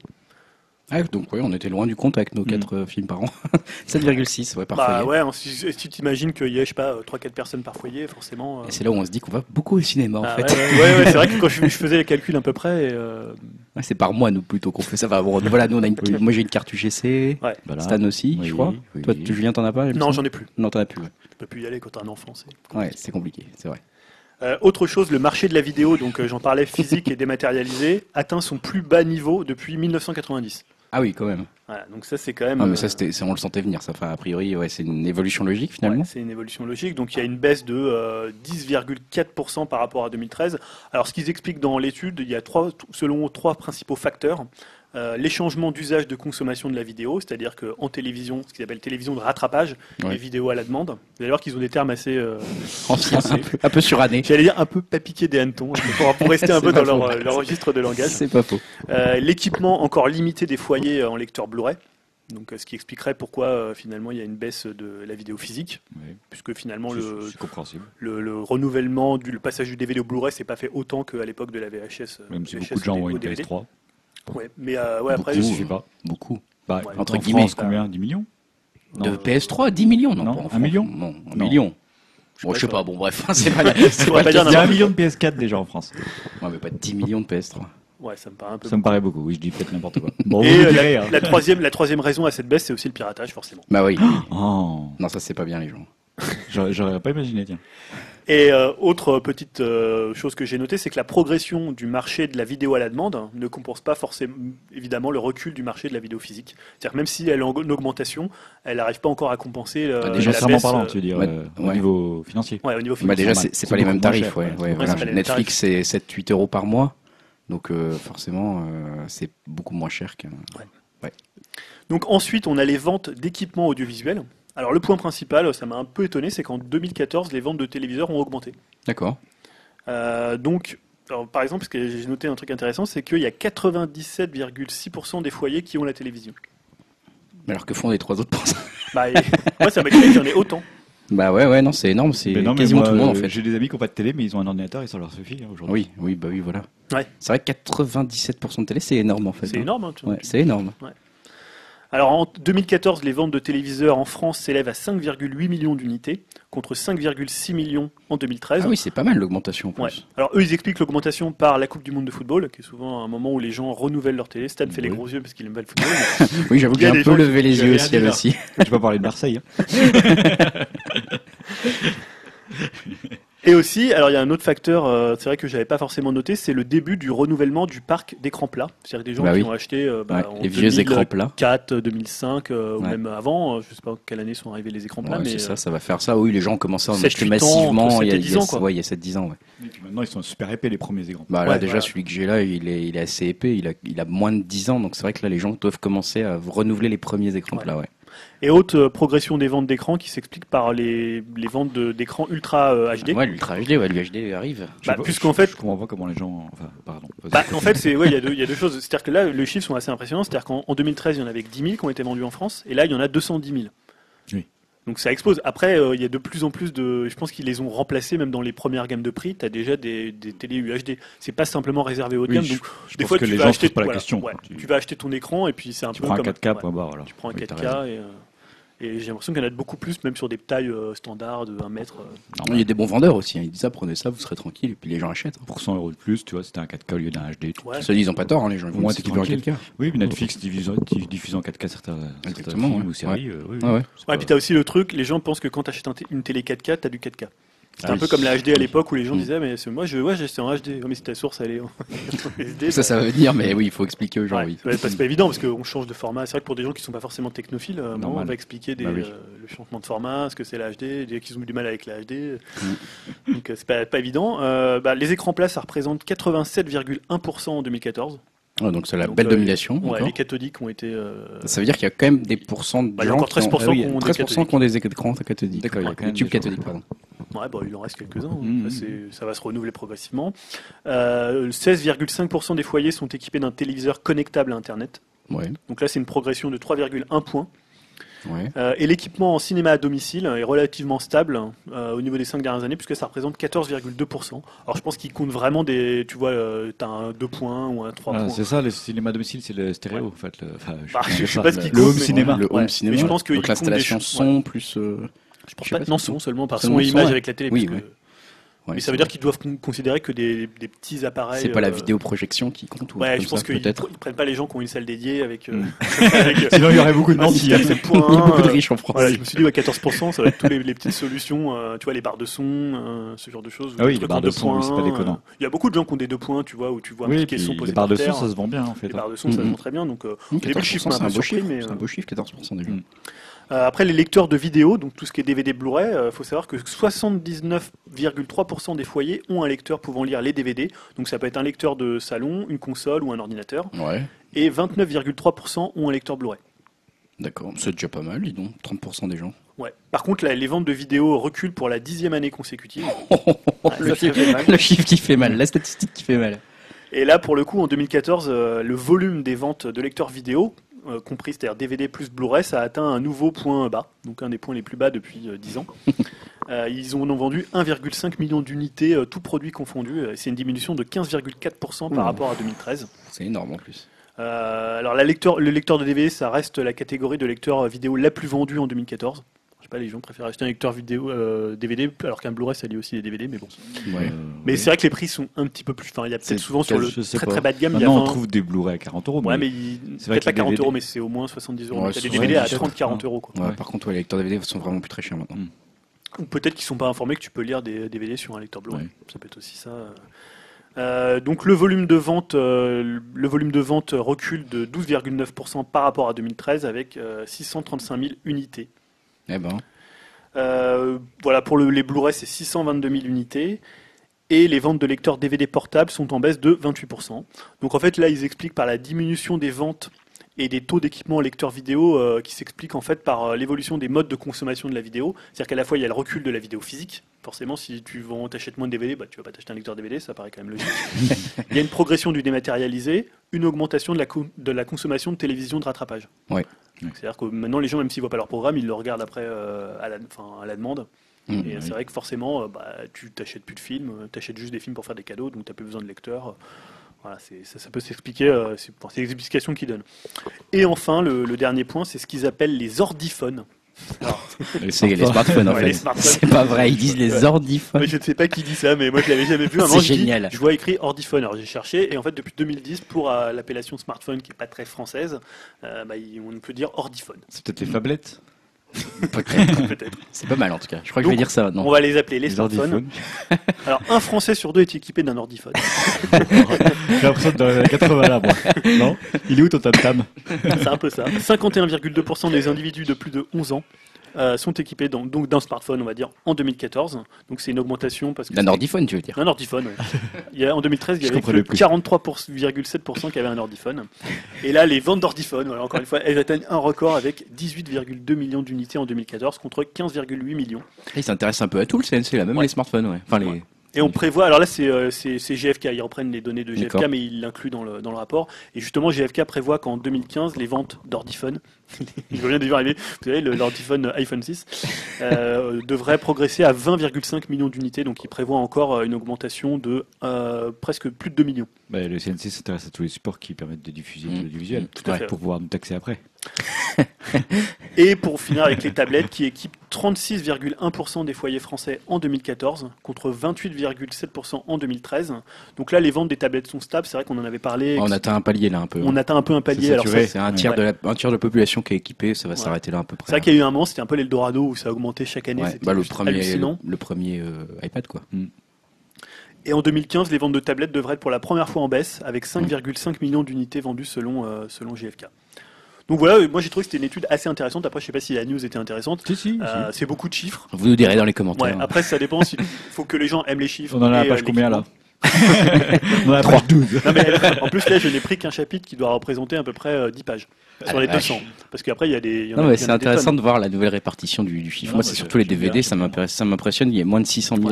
Ah, donc oui, on était loin du compte avec nos 4 films par an. 7,6 par foyer. Ouais, si tu t'imagines qu'il y a, je sais pas, 3-4 personnes par foyer, forcément... Et c'est là où on se dit qu'on va beaucoup au cinéma, en fait. Ouais, c'est vrai que quand je faisais les calculs à peu près... Ouais, c'est par mois, nous, plutôt, qu'on fait ça. Enfin, bon, voilà, nous, moi, j'ai une carte UGC, voilà. Stan aussi, je crois. Oui. Toi, Julien, t'en as pas? Non, j'en ai plus. Non, t'en as plus, ouais. Tu peux plus y aller quand t'as un enfant, c'est compliqué. Ouais, c'est compliqué, c'est vrai. Autre chose, le marché de la vidéo, donc j'en parlais, physique et dématérialisé, atteint son plus bas niveau depuis 1990. Ah oui, quand même. Voilà, donc ça c'est quand même. Ah, mais ça on le sentait venir. Ça, enfin, a priori, c'est une évolution logique finalement. Ouais, c'est une évolution logique. Donc il y a une baisse de 10,4% par rapport à 2013. Alors ce qu'ils expliquent dans l'étude, il y a selon 3 principaux facteurs. Les changements d'usage de consommation de la vidéo, c'est-à-dire qu'en télévision, ce qu'ils appellent télévision de rattrapage, les vidéos à la demande. Vous allez voir qu'ils ont des termes assez anciens, un peu surannés. J'allais dire un peu papiquer des hannetons, pour rester un peu dans leur registre de langage. C'est pas faux. L'équipement encore limité des foyers en lecteur Blu-ray. Donc, ce qui expliquerait pourquoi finalement il y a une baisse de la vidéo physique, puisque finalement le renouvellement, le passage du DVD au Blu-ray, c'est pas fait autant qu'à l'époque de la VHS. Même si beaucoup de gens ont une PS3. Ouais, mais après beaucoup, je sais pas. Beaucoup. Bah, ouais, entre guillemets, France, combien 10 millions de PS3, 10 millions, non, pas en 1 million. Non, 1 million. Je sais pas, bon bref, c'est pas il y a 1 million de PS4 déjà en France. Ouais, mais pas 10 millions de PS3. Ouais, ça me paraît un peu. Ça me paraît beaucoup. Oui, je dis peut-être n'importe quoi. Bon, et la troisième raison à cette baisse, c'est aussi le piratage forcément. Bah oui. Oh. Non, ça c'est pas bien les gens. J'aurais pas imaginé, tiens. Et autre petite chose que j'ai notée, c'est que la progression du marché de la vidéo à la demande ne compense pas forcément, évidemment, le recul du marché de la vidéo physique. C'est-à-dire même si elle est en augmentation, elle n'arrive pas encore à compenser déjà, la baisse. Parlant, tu veux dire, au niveau financier. Ouais, au niveau financier. Bah déjà, c'est pas les mêmes tarifs. Netflix, c'est 7-8 € par mois. Donc forcément, c'est beaucoup moins cher qu'un... Ouais. Donc ensuite, on a les ventes d'équipements audiovisuels. Alors le point principal, ça m'a un peu étonné, c'est qu'en 2014, les ventes de téléviseurs ont augmenté. D'accord. Donc, alors, par exemple, parce que j'ai noté un truc intéressant, c'est qu'il y a 97,6% des foyers qui ont la télévision. Alors que font les 3 autres %? Moi, ça m'a étonné qu'il y en ait autant. Bah ouais, non, c'est énorme, c'est quasiment tout le monde en fait. J'ai des amis qui n'ont pas de télé, mais ils ont un ordinateur et ça leur suffit aujourd'hui. Oui, voilà. Ouais. C'est vrai que 97% de télé, c'est énorme en fait. C'est énorme. C'est énorme. Ouais. Alors en 2014, les ventes de téléviseurs en France s'élèvent à 5,8 millions d'unités, contre 5,6 millions en 2013. Ah oui, c'est pas mal l'augmentation en plus. Ouais. Alors eux, ils expliquent l'augmentation par la Coupe du Monde de football, qui est souvent un moment où les gens renouvellent leur télé. Stan fait les gros yeux parce qu'il aime pas le football. Oui, j'avoue que j'ai un peu levé les yeux au ciel aussi. Je vais pas parler de Marseille. Et aussi, alors il y a un autre facteur, c'est vrai que j'avais pas forcément noté, c'est le début du renouvellement du parc d'écrans plats. C'est-à-dire des gens qui ont acheté en les vieux 2004, écrans plats. 2005 ou même avant, je sais pas quelle année sont arrivés les écrans plats. Mais ça va faire ça. Oui, les gens ont commencé à en acheter massivement il y a 7-10 ans. Et puis maintenant, ils sont super épais les premiers écrans. Bah, là, celui que j'ai là, il est assez épais, il a moins de 10 ans, donc c'est vrai que là, les gens doivent commencer à renouveler les premiers écrans plats. Ouais. Et haute progression des ventes d'écrans qui s'explique par les ventes d'écrans ultra HD. Ouais, l'ultra HD, l'UHD arrive. Puisqu'en fait, je comprends pas comment les gens. Enfin, pardon. En fait, il y a deux choses. C'est-à-dire que là, les chiffres sont assez impressionnants. C'est-à-dire qu'en 2013, il y en avait que 10 000 qui ont été vendus en France, et là, il y en a 210 000. Oui. Donc ça explose. Après, il y a de plus en plus de... Je pense qu'ils les ont remplacés, même dans les premières gammes de prix, tu as déjà des télé UHD. C'est pas simplement réservé aux gammes. Des fois, tu vas acheter ton écran et puis c'est un peu comme... Tu prends un 4K et j'ai l'impression qu'il y en a de beaucoup plus, même sur des tailles standards de 1 mètre. Il y a des bons vendeurs aussi. Hein. Ils disent ça, prenez ça, vous serez tranquille. Et puis les gens achètent. Pour 100 euros de plus, tu vois, c'était un 4K au lieu d'un HD. Ça, ils n'ont pas tort, hein, les gens. Au moins, tu peux en 4K. Oui, mais Netflix diffuse en 4K certains films ou séries. Et puis tu as aussi le truc, les gens pensent que quand tu achètes une télé 4K, tu as du 4K. C'était un peu comme la HD à l'époque où les gens disaient mais moi j'étais en HD, mais c'est ta source elle est en SD. Ça veut dire mais oui, il faut expliquer aux gens. C'est pas évident parce qu'on change de format, c'est vrai que pour des gens qui sont pas forcément technophiles, on va expliquer le changement de format, ce que c'est la HD, des gens qui ont eu du mal avec la HD. Donc c'est pas évident. Les écrans plats ça représente 87,1% en 2014. Ah, donc c'est la belle domination. Les cathodiques ont été... Ça veut dire qu'il y a quand même des pourcents de gens qui ont... Il y a encore 13% qui ont des écrans cathodiques. D'accord, il y a quand même des tubes cathodiques, pardon. Il en reste quelques-uns. Ça va se renouveler progressivement. 16,5% des foyers sont équipés d'un téléviseur connectable à Internet. Ouais. Donc là, c'est une progression de 3,1 points. Ouais. Et l'équipement en cinéma à domicile est relativement stable au niveau des 5 dernières années puisque ça représente 14,2%. Alors je pense qu'il compte vraiment des... Tu vois, t'as un 2 points ou un 3 points. C'est ça, le cinéma à domicile, c'est le stéréo en fait. Je sais pas ce qu'il compte. Le home cinéma. Mais je pense que donc l'installation son plus... Je pense pas que non, son seulement par son et image avec la télé. Oui. Mais ça veut dire qu'ils doivent considérer que des petits appareils... C'est pas la vidéoprojection qui compte ou je pense qu'ils prennent pas les gens qui ont une salle dédiée avec... Sinon, il y aurait beaucoup de nantis. Beaucoup de riches en France. Voilà, je me suis dit, 14%, ça va être toutes les petites solutions, tu vois, les barres de son, ce genre de choses. Ah oui, les barres de son, c'est pas déconnant. Il y a beaucoup de gens qui ont des 2 points, tu vois, où tu vois un petit caisson posé par terre. Les barres de son, ça se vend bien, en fait. Les barres de son, ça se vend très bien. Donc, les chiffres, c'est un beau chiffre, 14% déjà. Après, les lecteurs de vidéos, donc tout ce qui est DVD Blu-ray, faut savoir que 79,3% des foyers ont un lecteur pouvant lire les DVD. Donc ça peut être un lecteur de salon, une console ou un ordinateur. Ouais. Et 29,3% ont un lecteur Blu-ray. D'accord, c'est déjà pas mal, dis donc, 30% des gens. Ouais. Par contre, les ventes de vidéos reculent pour la 10e année consécutive. Le chiffre qui fait mal, la statistique qui fait mal. Et là, pour le coup, en 2014, le volume des ventes de lecteurs vidéo... compris, c'est-à-dire DVD plus Blu-ray, ça a atteint un nouveau point bas, donc un des points les plus bas depuis 10 ans. Ils en ont vendu 1,5 million d'unités, tout produit confondu, et c'est une diminution de 15,4% par rapport à 2013. C'est énorme en plus. Alors le lecteur de DVD, ça reste la catégorie de lecteur vidéo la plus vendue en 2014. Je sais pas, les gens préfèrent acheter un lecteur vidéo DVD, alors qu'un Blu-ray, ça lit aussi les DVD, mais bon. C'est vrai que les prix sont un petit peu plus... Enfin, il y a peut-être souvent sur le très très bas de gamme... Maintenant, on trouve des Blu-ray à 40 euros. Ouais, mais peut-être pas 40 euros, mais c'est au moins 70 euros. T'as des DVD à 30-40 euros. Par contre, les lecteurs DVD sont vraiment plus très chers maintenant. Ou peut-être qu'ils sont pas informés que tu peux lire des DVD sur un lecteur Blu-ray. Ça peut être aussi ça... donc le volume de vente recule de 12,9% par rapport à 2013 avec 635 000 unités. Eh ben. Voilà, pour les Blu-ray, c'est 622 000 unités. Et les ventes de lecteurs DVD portables sont en baisse de 28%. Donc en fait, là, ils expliquent par la diminution des ventes et des taux d'équipement en lecteurs vidéo qui s'expliquent en fait par l'évolution des modes de consommation de la vidéo. C'est-à-dire qu'à la fois, il y a le recul de la vidéo physique. Forcément, si tu t'achètes moins de DVD, tu vas pas t'acheter un lecteur DVD, ça paraît quand même logique. Il y a une progression du dématérialisé, une augmentation de la consommation de télévision de rattrapage. Ouais. C'est-à-dire que maintenant, les gens, même s'ils ne voient pas leur programme, ils le regardent après à la demande. Et c'est vrai que forcément, tu t'achètes plus de films, tu achètes juste des films pour faire des cadeaux, donc tu n'as plus besoin de lecteurs. Voilà, ça peut s'expliquer, c'est les explications qu'ils donnent. Et enfin, le dernier point, c'est ce qu'ils appellent les ordiphones. C'est les smartphones en fait. C'est pas vrai, ils disent les ordiphones. Je ne sais pas qui dit ça, mais moi je l'avais jamais vu. C'est génial. Je vois écrit ordiphone, alors j'ai cherché et en fait depuis 2010 pour l'appellation smartphone qui est pas très française, on peut dire ordiphone. C'est peut-être les phablettes. Peut-être. C'est pas mal en tout cas. Je crois que donc, je vais dire ça maintenant. On va les appeler les smartphones. Alors, un Français sur deux est équipé d'un ordiphone. J'ai l'impression que dans les 80 là, moi. Non ? Il est où ton tam-tam ? C'est un peu ça. 51,2% des individus de plus de 11 ans sont équipés donc d'un smartphone, on va dire, en 2014. Donc c'est une augmentation parce que d'un ordiphone, tu veux dire ? D'un ordiphone, oui. Il y a, en 2013, il y avait que 43,7% qui avaient un ordiphone. Et là, les ventes d'ordiphones, voilà, encore une fois, elles atteignent un record avec 18,2 millions d'unités en 2014 contre 15,8 millions. Et ils s'intéressent un peu à tout le CNC, là, même ouais. Les smartphones, ouais. Enfin, les... ouais. Et on prévoit, alors là c'est GfK, ils reprennent les données de GfK, d'accord. Mais ils l'incluent dans le rapport. Et justement, GfK prévoit qu'en 2015, les ventes d'ordiphones, je viens de vous arriver, vous savez, l'ordiphone iPhone 6, devraient progresser à 20,5 millions d'unités. Donc ils prévoient encore une augmentation de presque plus de 2 millions. Bah, le CNC s'intéresse à tous les supports qui permettent de diffuser l'audiovisuel pour pouvoir nous taxer après. Et pour finir avec les tablettes qui équipent 36,1% des foyers français en 2014 contre 28,7% en 2013. Donc là, les ventes des tablettes sont stables. C'est vrai qu'on en avait parlé. On atteint un palier là un peu. On atteint un peu un palier. Alors ça, c'est un tiers de la population qui est équipée. Ça va s'arrêter là à peu près. C'est vrai qu'il y a eu un moment, c'était un peu l'Eldorado où ça a augmenté chaque année. C'était le premier iPad quoi. Mm. Et en 2015, les ventes de tablettes devraient être pour la première fois en baisse avec 5,5 millions d'unités vendues selon GfK. Donc voilà, moi j'ai trouvé que c'était une étude assez intéressante. Après, je sais pas si la news était intéressante. Si. C'est beaucoup de chiffres. Vous nous direz dans les commentaires. Ouais, après, ça dépend. Il faut que les gens aiment les chiffres. On en a à la page combien là ? On en a la page 12. Non, mais, en plus, là, je n'ai pris qu'un chapitre qui doit représenter à peu près 10 pages sur les 200. Parce qu'après, il y a des. C'est intéressant de voir la nouvelle répartition du chiffre. Moi, c'est surtout les DVD, ça m'impressionne. Il y a moins de 600 000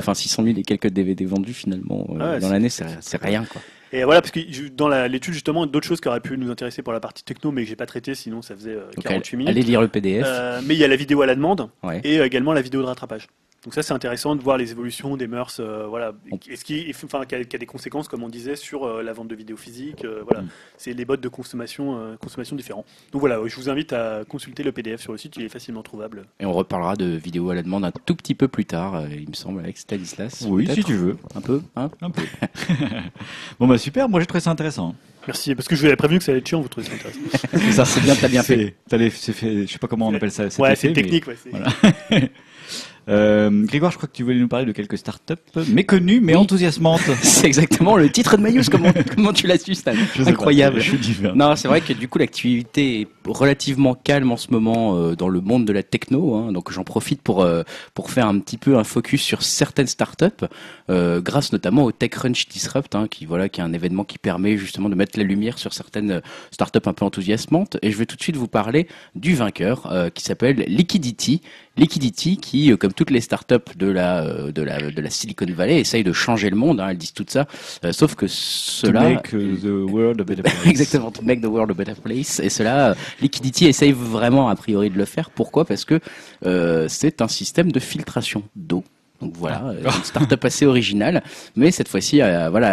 et quelques DVD vendus finalement dans l'année. C'est rien quoi. Et voilà, parce que dans l'étude, justement, d'autres choses qui auraient pu nous intéresser pour la partie techno, mais que j'ai pas traité, sinon ça faisait 48 minutes. Allez lire le PDF. Mais il y a la vidéo à la demande et également la vidéo de rattrapage. Donc ça, c'est intéressant de voir les évolutions des mœurs, qui a des conséquences, comme on disait, sur la vente de vidéos physiques. C'est les modes de consommation différents. Donc voilà, je vous invite à consulter le PDF sur le site, il est facilement trouvable. Et on reparlera de vidéos à la demande un tout petit peu plus tard, il me semble, avec Stanislas. Oui, si tu veux. Un peu, hein ? Un peu. Bon bah super, moi j'ai trouvé ça intéressant. Merci, parce que je vous avais prévenu que ça allait être chiant, vous trouvez ça intéressant. Ça, c'est bien, t'as bien fait. Je sais pas comment on appelle ça. C'est technique, ouais. Voilà. Grégoire, je crois que tu voulais nous parler de quelques startups méconnues mais enthousiasmantes. C'est exactement le titre de ma news. Comment tu l'as su, Stan ? Incroyable. Non, c'est vrai que du coup l'activité est relativement calme en ce moment dans le monde de la techno. Donc j'en profite pour faire un petit peu un focus sur certaines startups, grâce notamment au TechCrunch Disrupt, qui est un événement qui permet justement de mettre la lumière sur certaines startups un peu enthousiasmantes. Et je vais tout de suite vous parler du vainqueur qui s'appelle Liquidity. Liquidity qui, comme toutes les startups de la Silicon Valley, essayent de changer le monde. Elles disent tout ça, sauf que cela... To make the world a better place. Exactement, to make the world a better place. Et cela, Liquidity essaye vraiment, a priori, de le faire. Pourquoi ? Parce que c'est un système de filtration d'eau. Donc voilà, une start-up assez originale, mais cette fois-ci,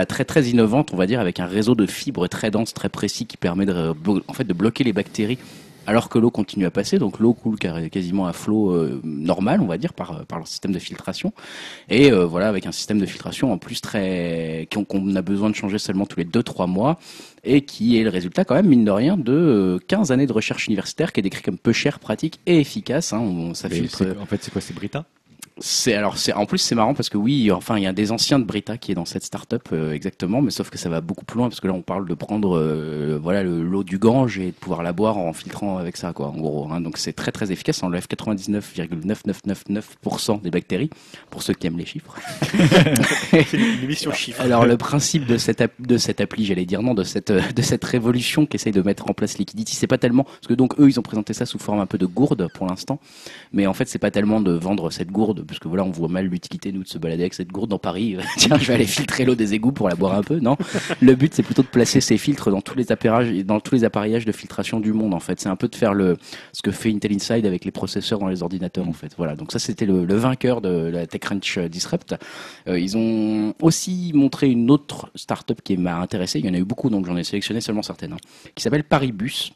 très très innovante, on va dire, avec un réseau de fibres très dense, très précis, qui permet de bloquer les bactéries alors que l'eau continue à passer, donc l'eau coule quasiment à flot normal, on va dire, par leur système de filtration. Et avec un système de filtration en plus très qu'on a besoin de changer seulement tous les 2-3 mois, et qui est le résultat quand même, mine de rien, de 15 années de recherche universitaire, qui est décrit comme peu cher, pratique et efficace. Ça filtre... En fait, c'est quoi, c'est Brita ? En plus c'est marrant parce que il y a des anciens de Brita qui est dans cette start-up exactement, mais sauf que ça va beaucoup plus loin parce que là on parle de prendre l'eau du Gange et de pouvoir la boire en filtrant avec ça quoi en gros. Donc c'est très très efficace, ça enlève 99,9999% des bactéries pour ceux qui aiment les chiffres. C'est une émission chiffres. Alors le principe de cette révolution qu'essaye de mettre en place Liquidity, c'est pas tellement parce que donc eux ils ont présenté ça sous forme un peu de gourde pour l'instant, mais en fait c'est pas tellement de vendre cette gourde, parce que on voit mal l'utilité, nous, de se balader avec cette gourde dans Paris. Tiens, je vais aller filtrer l'eau des égouts pour la boire un peu. Non, le but, c'est plutôt de placer ces filtres dans tous les appareillages de filtration du monde, en fait. C'est un peu de faire ce que fait Intel Inside avec les processeurs dans les ordinateurs, en fait. Voilà. Donc ça, c'était le vainqueur de la TechCrunch Disrupt. Ils ont aussi montré une autre startup qui m'a intéressé. Il y en a eu beaucoup, donc j'en ai sélectionné seulement certaines, qui s'appelle Paribus.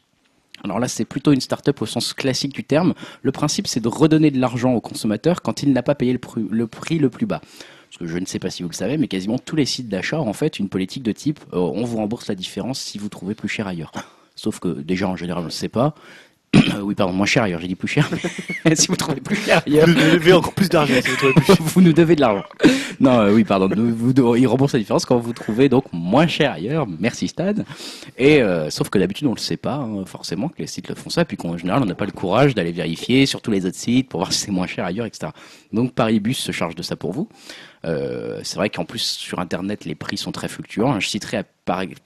Alors là, c'est plutôt une start-up au sens classique du terme. Le principe, c'est de redonner de l'argent au consommateur quand il n'a pas payé le prix le plus bas. Parce que je ne sais pas si vous le savez, mais quasiment tous les sites d'achat ont en fait une politique de type on vous rembourse la différence si vous trouvez plus cher ailleurs. Sauf que déjà, en général, on ne le sait pas. Oui, pardon, moins cher ailleurs, j'ai dit plus cher. Si vous trouvez plus cher ailleurs... Vous nous devez encore plus d'argent si vous trouvez plus cher. Vous nous devez de l'argent. Non, oui, pardon, ils remboursent la différence quand vous trouvez donc moins cher ailleurs, merci Stade. Et sauf que d'habitude, on ne le sait pas, hein, forcément, que les sites le font ça, puis qu'en général, on n'a pas le courage d'aller vérifier sur tous les autres sites pour voir si c'est moins cher ailleurs, etc. Donc Paribus se charge de ça pour vous. C'est vrai qu'en plus sur internet les prix sont très fluctuants. Je citerai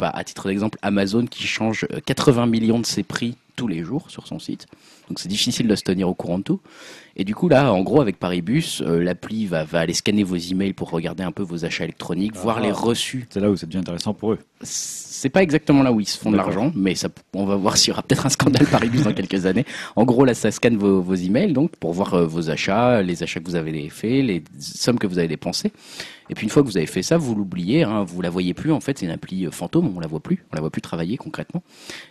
à titre d'exemple Amazon qui change 80 millions de ses prix tous les jours sur son site, donc c'est difficile de se tenir au courant de tout. Et du coup là en gros avec Paribus l'appli va aller scanner vos emails pour regarder un peu vos achats électroniques, voir les reçus. C'est là où ça devient intéressant pour eux. C'est pas exactement là où ils se font de l'argent, mais ça, on va voir s'il y aura peut-être un scandale Paribus dans quelques années. En gros là ça scanne vos emails donc pour voir vos achats, les achats que vous avez faits, les sommes que vous avez dépensées. Et puis une fois que vous avez fait ça, vous l'oubliez, hein, vous la voyez plus. En fait, c'est une appli fantôme, on la voit plus travailler concrètement.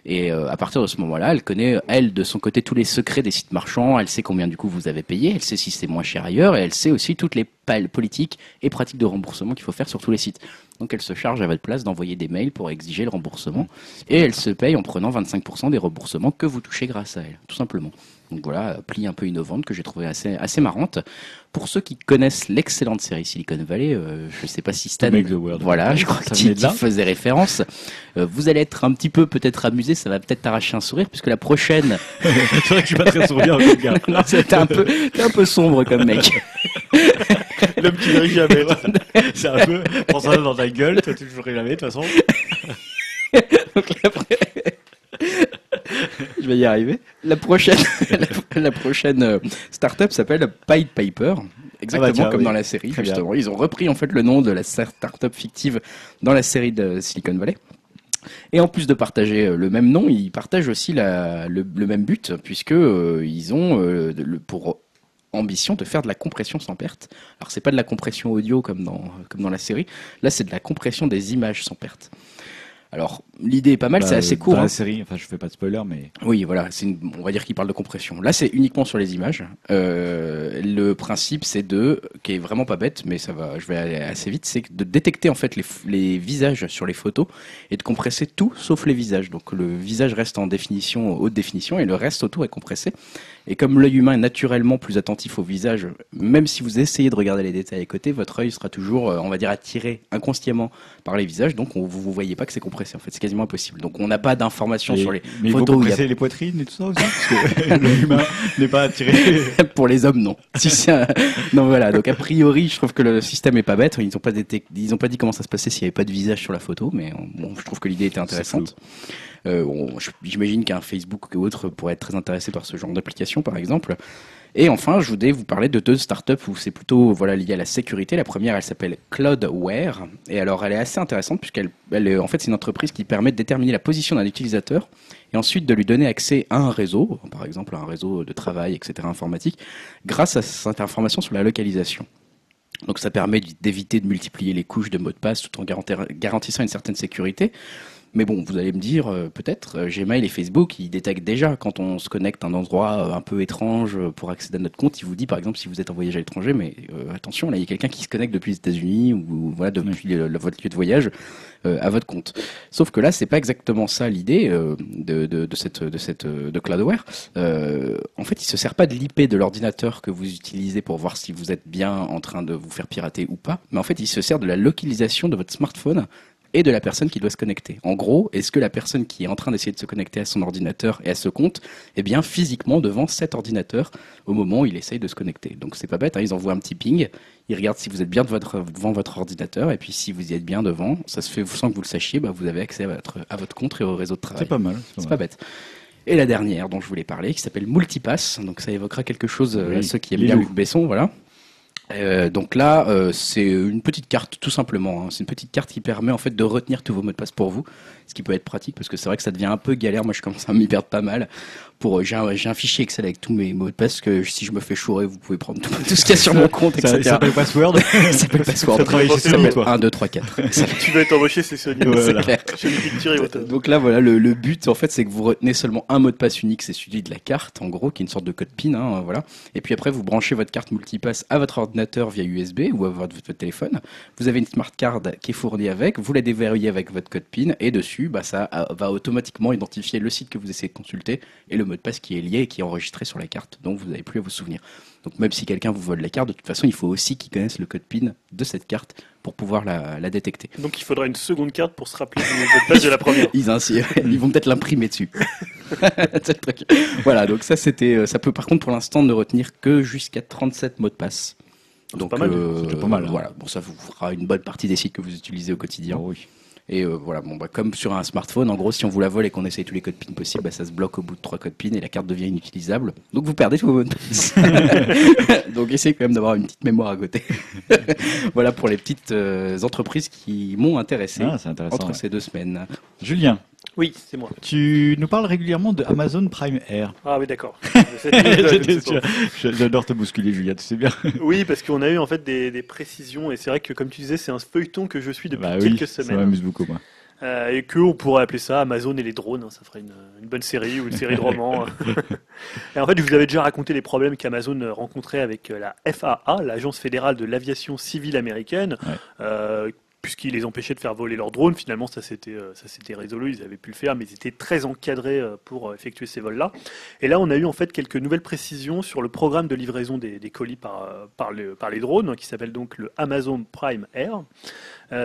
Et à partir de ce moment-là, elle connaît elle de son côté tous les secrets des sites marchands. Elle sait combien du coup vous avez payé, elle sait si c'est moins cher ailleurs, et elle sait aussi toutes les politiques et pratiques de remboursement qu'il faut faire sur tous les sites. Donc elle se charge à votre place d'envoyer des mails pour exiger le remboursement, et elle se paye en prenant 25% des remboursements que vous touchez grâce à elle, tout simplement. Donc voilà, appli un peu innovante que j'ai trouvé assez marrante. Pour ceux qui connaissent l'excellente série Silicon Valley, je sais pas si Stan, voilà, je crois qu'il faisait référence. Vous allez être un petit peu peut-être amusé, ça va peut-être t'arracher un sourire puisque la prochaine. C'est vrai que je suis pas très souriant, gars. Non, t'es un peu sombre comme mec. L'homme qui ne rit jamais. C'est un peu, prends ça dans ta gueule, toi tu ne rirais jamais de toute façon. Donc après... Je vais y arriver. La prochaine start-up s'appelle Pied Piper. Exactement comme dans la série, justement. Ils ont repris en fait le nom de la start-up fictive dans la série de Silicon Valley. Et en plus de partager le même nom, ils partagent aussi le même but, puisque ils ont pour ambition de faire de la compression sans perte. Alors c'est pas de la compression audio comme dans la série. Là c'est de la compression des images sans perte. Alors l'idée est pas mal, c'est assez court. Dans la série, enfin je fais pas de spoiler, mais oui voilà, on va dire qu'il parle de compression. Là c'est uniquement sur les images. Le principe c'est qui est vraiment pas bête, mais je vais aller assez vite, c'est de détecter en fait les visages sur les photos et de compresser tout sauf les visages. Donc le visage reste en définition, haute définition, et le reste autour est compressé. Et comme l'œil humain est naturellement plus attentif au visage, même si vous essayez de regarder les détails à côté, votre œil sera toujours, on va dire, attiré inconsciemment par les visages, donc vous ne voyez pas que c'est compressé, en fait, c'est quasiment impossible. Donc on n'a pas d'informations sur les photos. Mais il faut compresser les poitrines et tout ça aussi, parce que l'œil humain n'est pas attiré. Pour les hommes, non. Non, voilà, donc a priori, je trouve que le système n'est pas bête, ils n'ont pas dit comment ça se passait s'il n'y avait pas de visage sur la photo, mais bon, je trouve que l'idée était intéressante. J'imagine qu'un Facebook ou autre pourrait être très intéressé par ce genre d'application, par exemple. Et enfin, je voulais vous parler de deux startups où c'est plutôt lié à la sécurité. La première, elle s'appelle Cloudware. Et alors, elle est assez intéressante puisqu'elle en fait, c'est une entreprise qui permet de déterminer la position d'un utilisateur et ensuite de lui donner accès à un réseau, par exemple à un réseau de travail, etc., informatique, grâce à cette information sur la localisation. Donc, ça permet d'éviter de multiplier les couches de mots de passe tout en garantissant une certaine sécurité. Mais bon, vous allez me dire, peut-être, Gmail et Facebook, ils détectent déjà quand on se connecte à un endroit un peu étrange pour accéder à notre compte. Ils vous disent, par exemple, si vous êtes en voyage à l'étranger, mais attention, là, il y a quelqu'un qui se connecte depuis les États-Unis ou voilà, depuis votre lieu de voyage à votre compte. Sauf que là, c'est pas exactement ça l'idée de Cloudware. En fait, il se sert pas de l'IP de l'ordinateur que vous utilisez pour voir si vous êtes bien en train de vous faire pirater ou pas. Mais en fait, il se sert de la localisation de votre smartphone et de la personne qui doit se connecter. En gros, est-ce que la personne qui est en train d'essayer de se connecter à son ordinateur et à ce compte est bien physiquement devant cet ordinateur au moment où il essaye de se connecter. Donc c'est pas bête, hein, ils envoient un petit ping, ils regardent si vous êtes bien devant votre ordinateur, et puis si vous y êtes bien devant, ça se fait sans que vous le sachiez, bah, vous avez accès à votre compte et au réseau de travail. C'est pas mal. C'est pas bête. Et la dernière dont je voulais parler, qui s'appelle Multipass, donc ça évoquera quelque chose à ceux qui aiment bien Luc Besson, voilà. Donc là, c'est une petite carte, tout simplement. Hein. C'est une petite carte qui permet en fait de retenir tous vos mots de passe pour vous, ce qui peut être pratique parce que c'est vrai que ça devient un peu galère. Moi, je commence à m'y perdre pas mal. J'ai un fichier Excel avec tous mes mots de passe que si je me fais chourer, vous pouvez prendre tout ce qu'il y a sur mon compte, etc. Ça s'appelle password. Ça s'appelle password. Ça travaille chez Sony, toi. 1, 2, 3, 4. Tu vas être embauché, c'est Sony. Voilà. Donc là, voilà, le but, en fait, c'est que vous retenez seulement un mot de passe unique, c'est celui de la carte, en gros, qui est une sorte de code PIN, hein, voilà. Et puis après, vous branchez votre carte multipass à votre ordinateur ordinateur via USB ou à votre téléphone. Vous avez une smart card qui est fournie avec, vous la déverrouillez avec votre code PIN et dessus, ça va automatiquement identifier le site que vous essayez de consulter et le mot de passe qui est lié et qui est enregistré sur la carte, donc vous n'avez plus à vous souvenir. Donc même si quelqu'un vous vole la carte, de toute façon, il faut aussi qu'il connaisse le code PIN de cette carte pour pouvoir la détecter. Donc il faudra une seconde carte pour se rappeler le mot de passe de la première. Ils vont peut-être l'imprimer dessus. C'est le truc. Voilà, donc ça peut par contre pour l'instant ne retenir que jusqu'à 37 mots de passe. Donc c'est pas mal. Voilà, ça vous fera une bonne partie des sites que vous utilisez au quotidien. Oh, oui. Et comme sur un smartphone, en gros, si on vous la vole et qu'on essaye tous les codes PIN possibles, ça se bloque au bout de 3 codes PIN et la carte devient inutilisable. Donc vous perdez tous vos mots de passe. Donc essayez quand même d'avoir une petite mémoire à côté. Voilà pour les petites entreprises qui m'ont intéressé entre ces 2 semaines. Julien. Oui, c'est moi. Tu nous parles régulièrement de Amazon Prime Air. Ah oui, d'accord. J'adore te bousculer, Julia, tu sais bien. Oui, parce qu'on a eu en fait des précisions, et c'est vrai que comme tu disais, c'est un feuilleton que je suis depuis quelques semaines. Ça m'amuse beaucoup, moi. Et qu'on pourrait appeler ça Amazon et les drones, ça ferait une bonne série ou une série de romans. Et en fait, je vous avais déjà raconté les problèmes qu'Amazon rencontrait avec la FAA, l'Agence fédérale de l'aviation civile américaine, puisqu'ils les empêchaient de faire voler leurs drones. Finalement, ça s'était résolu, ils avaient pu le faire, mais ils étaient très encadrés pour effectuer ces vols-là. Et là, on a eu en fait quelques nouvelles précisions sur le programme de livraison des colis par les drones, qui s'appelle donc le Amazon Prime Air,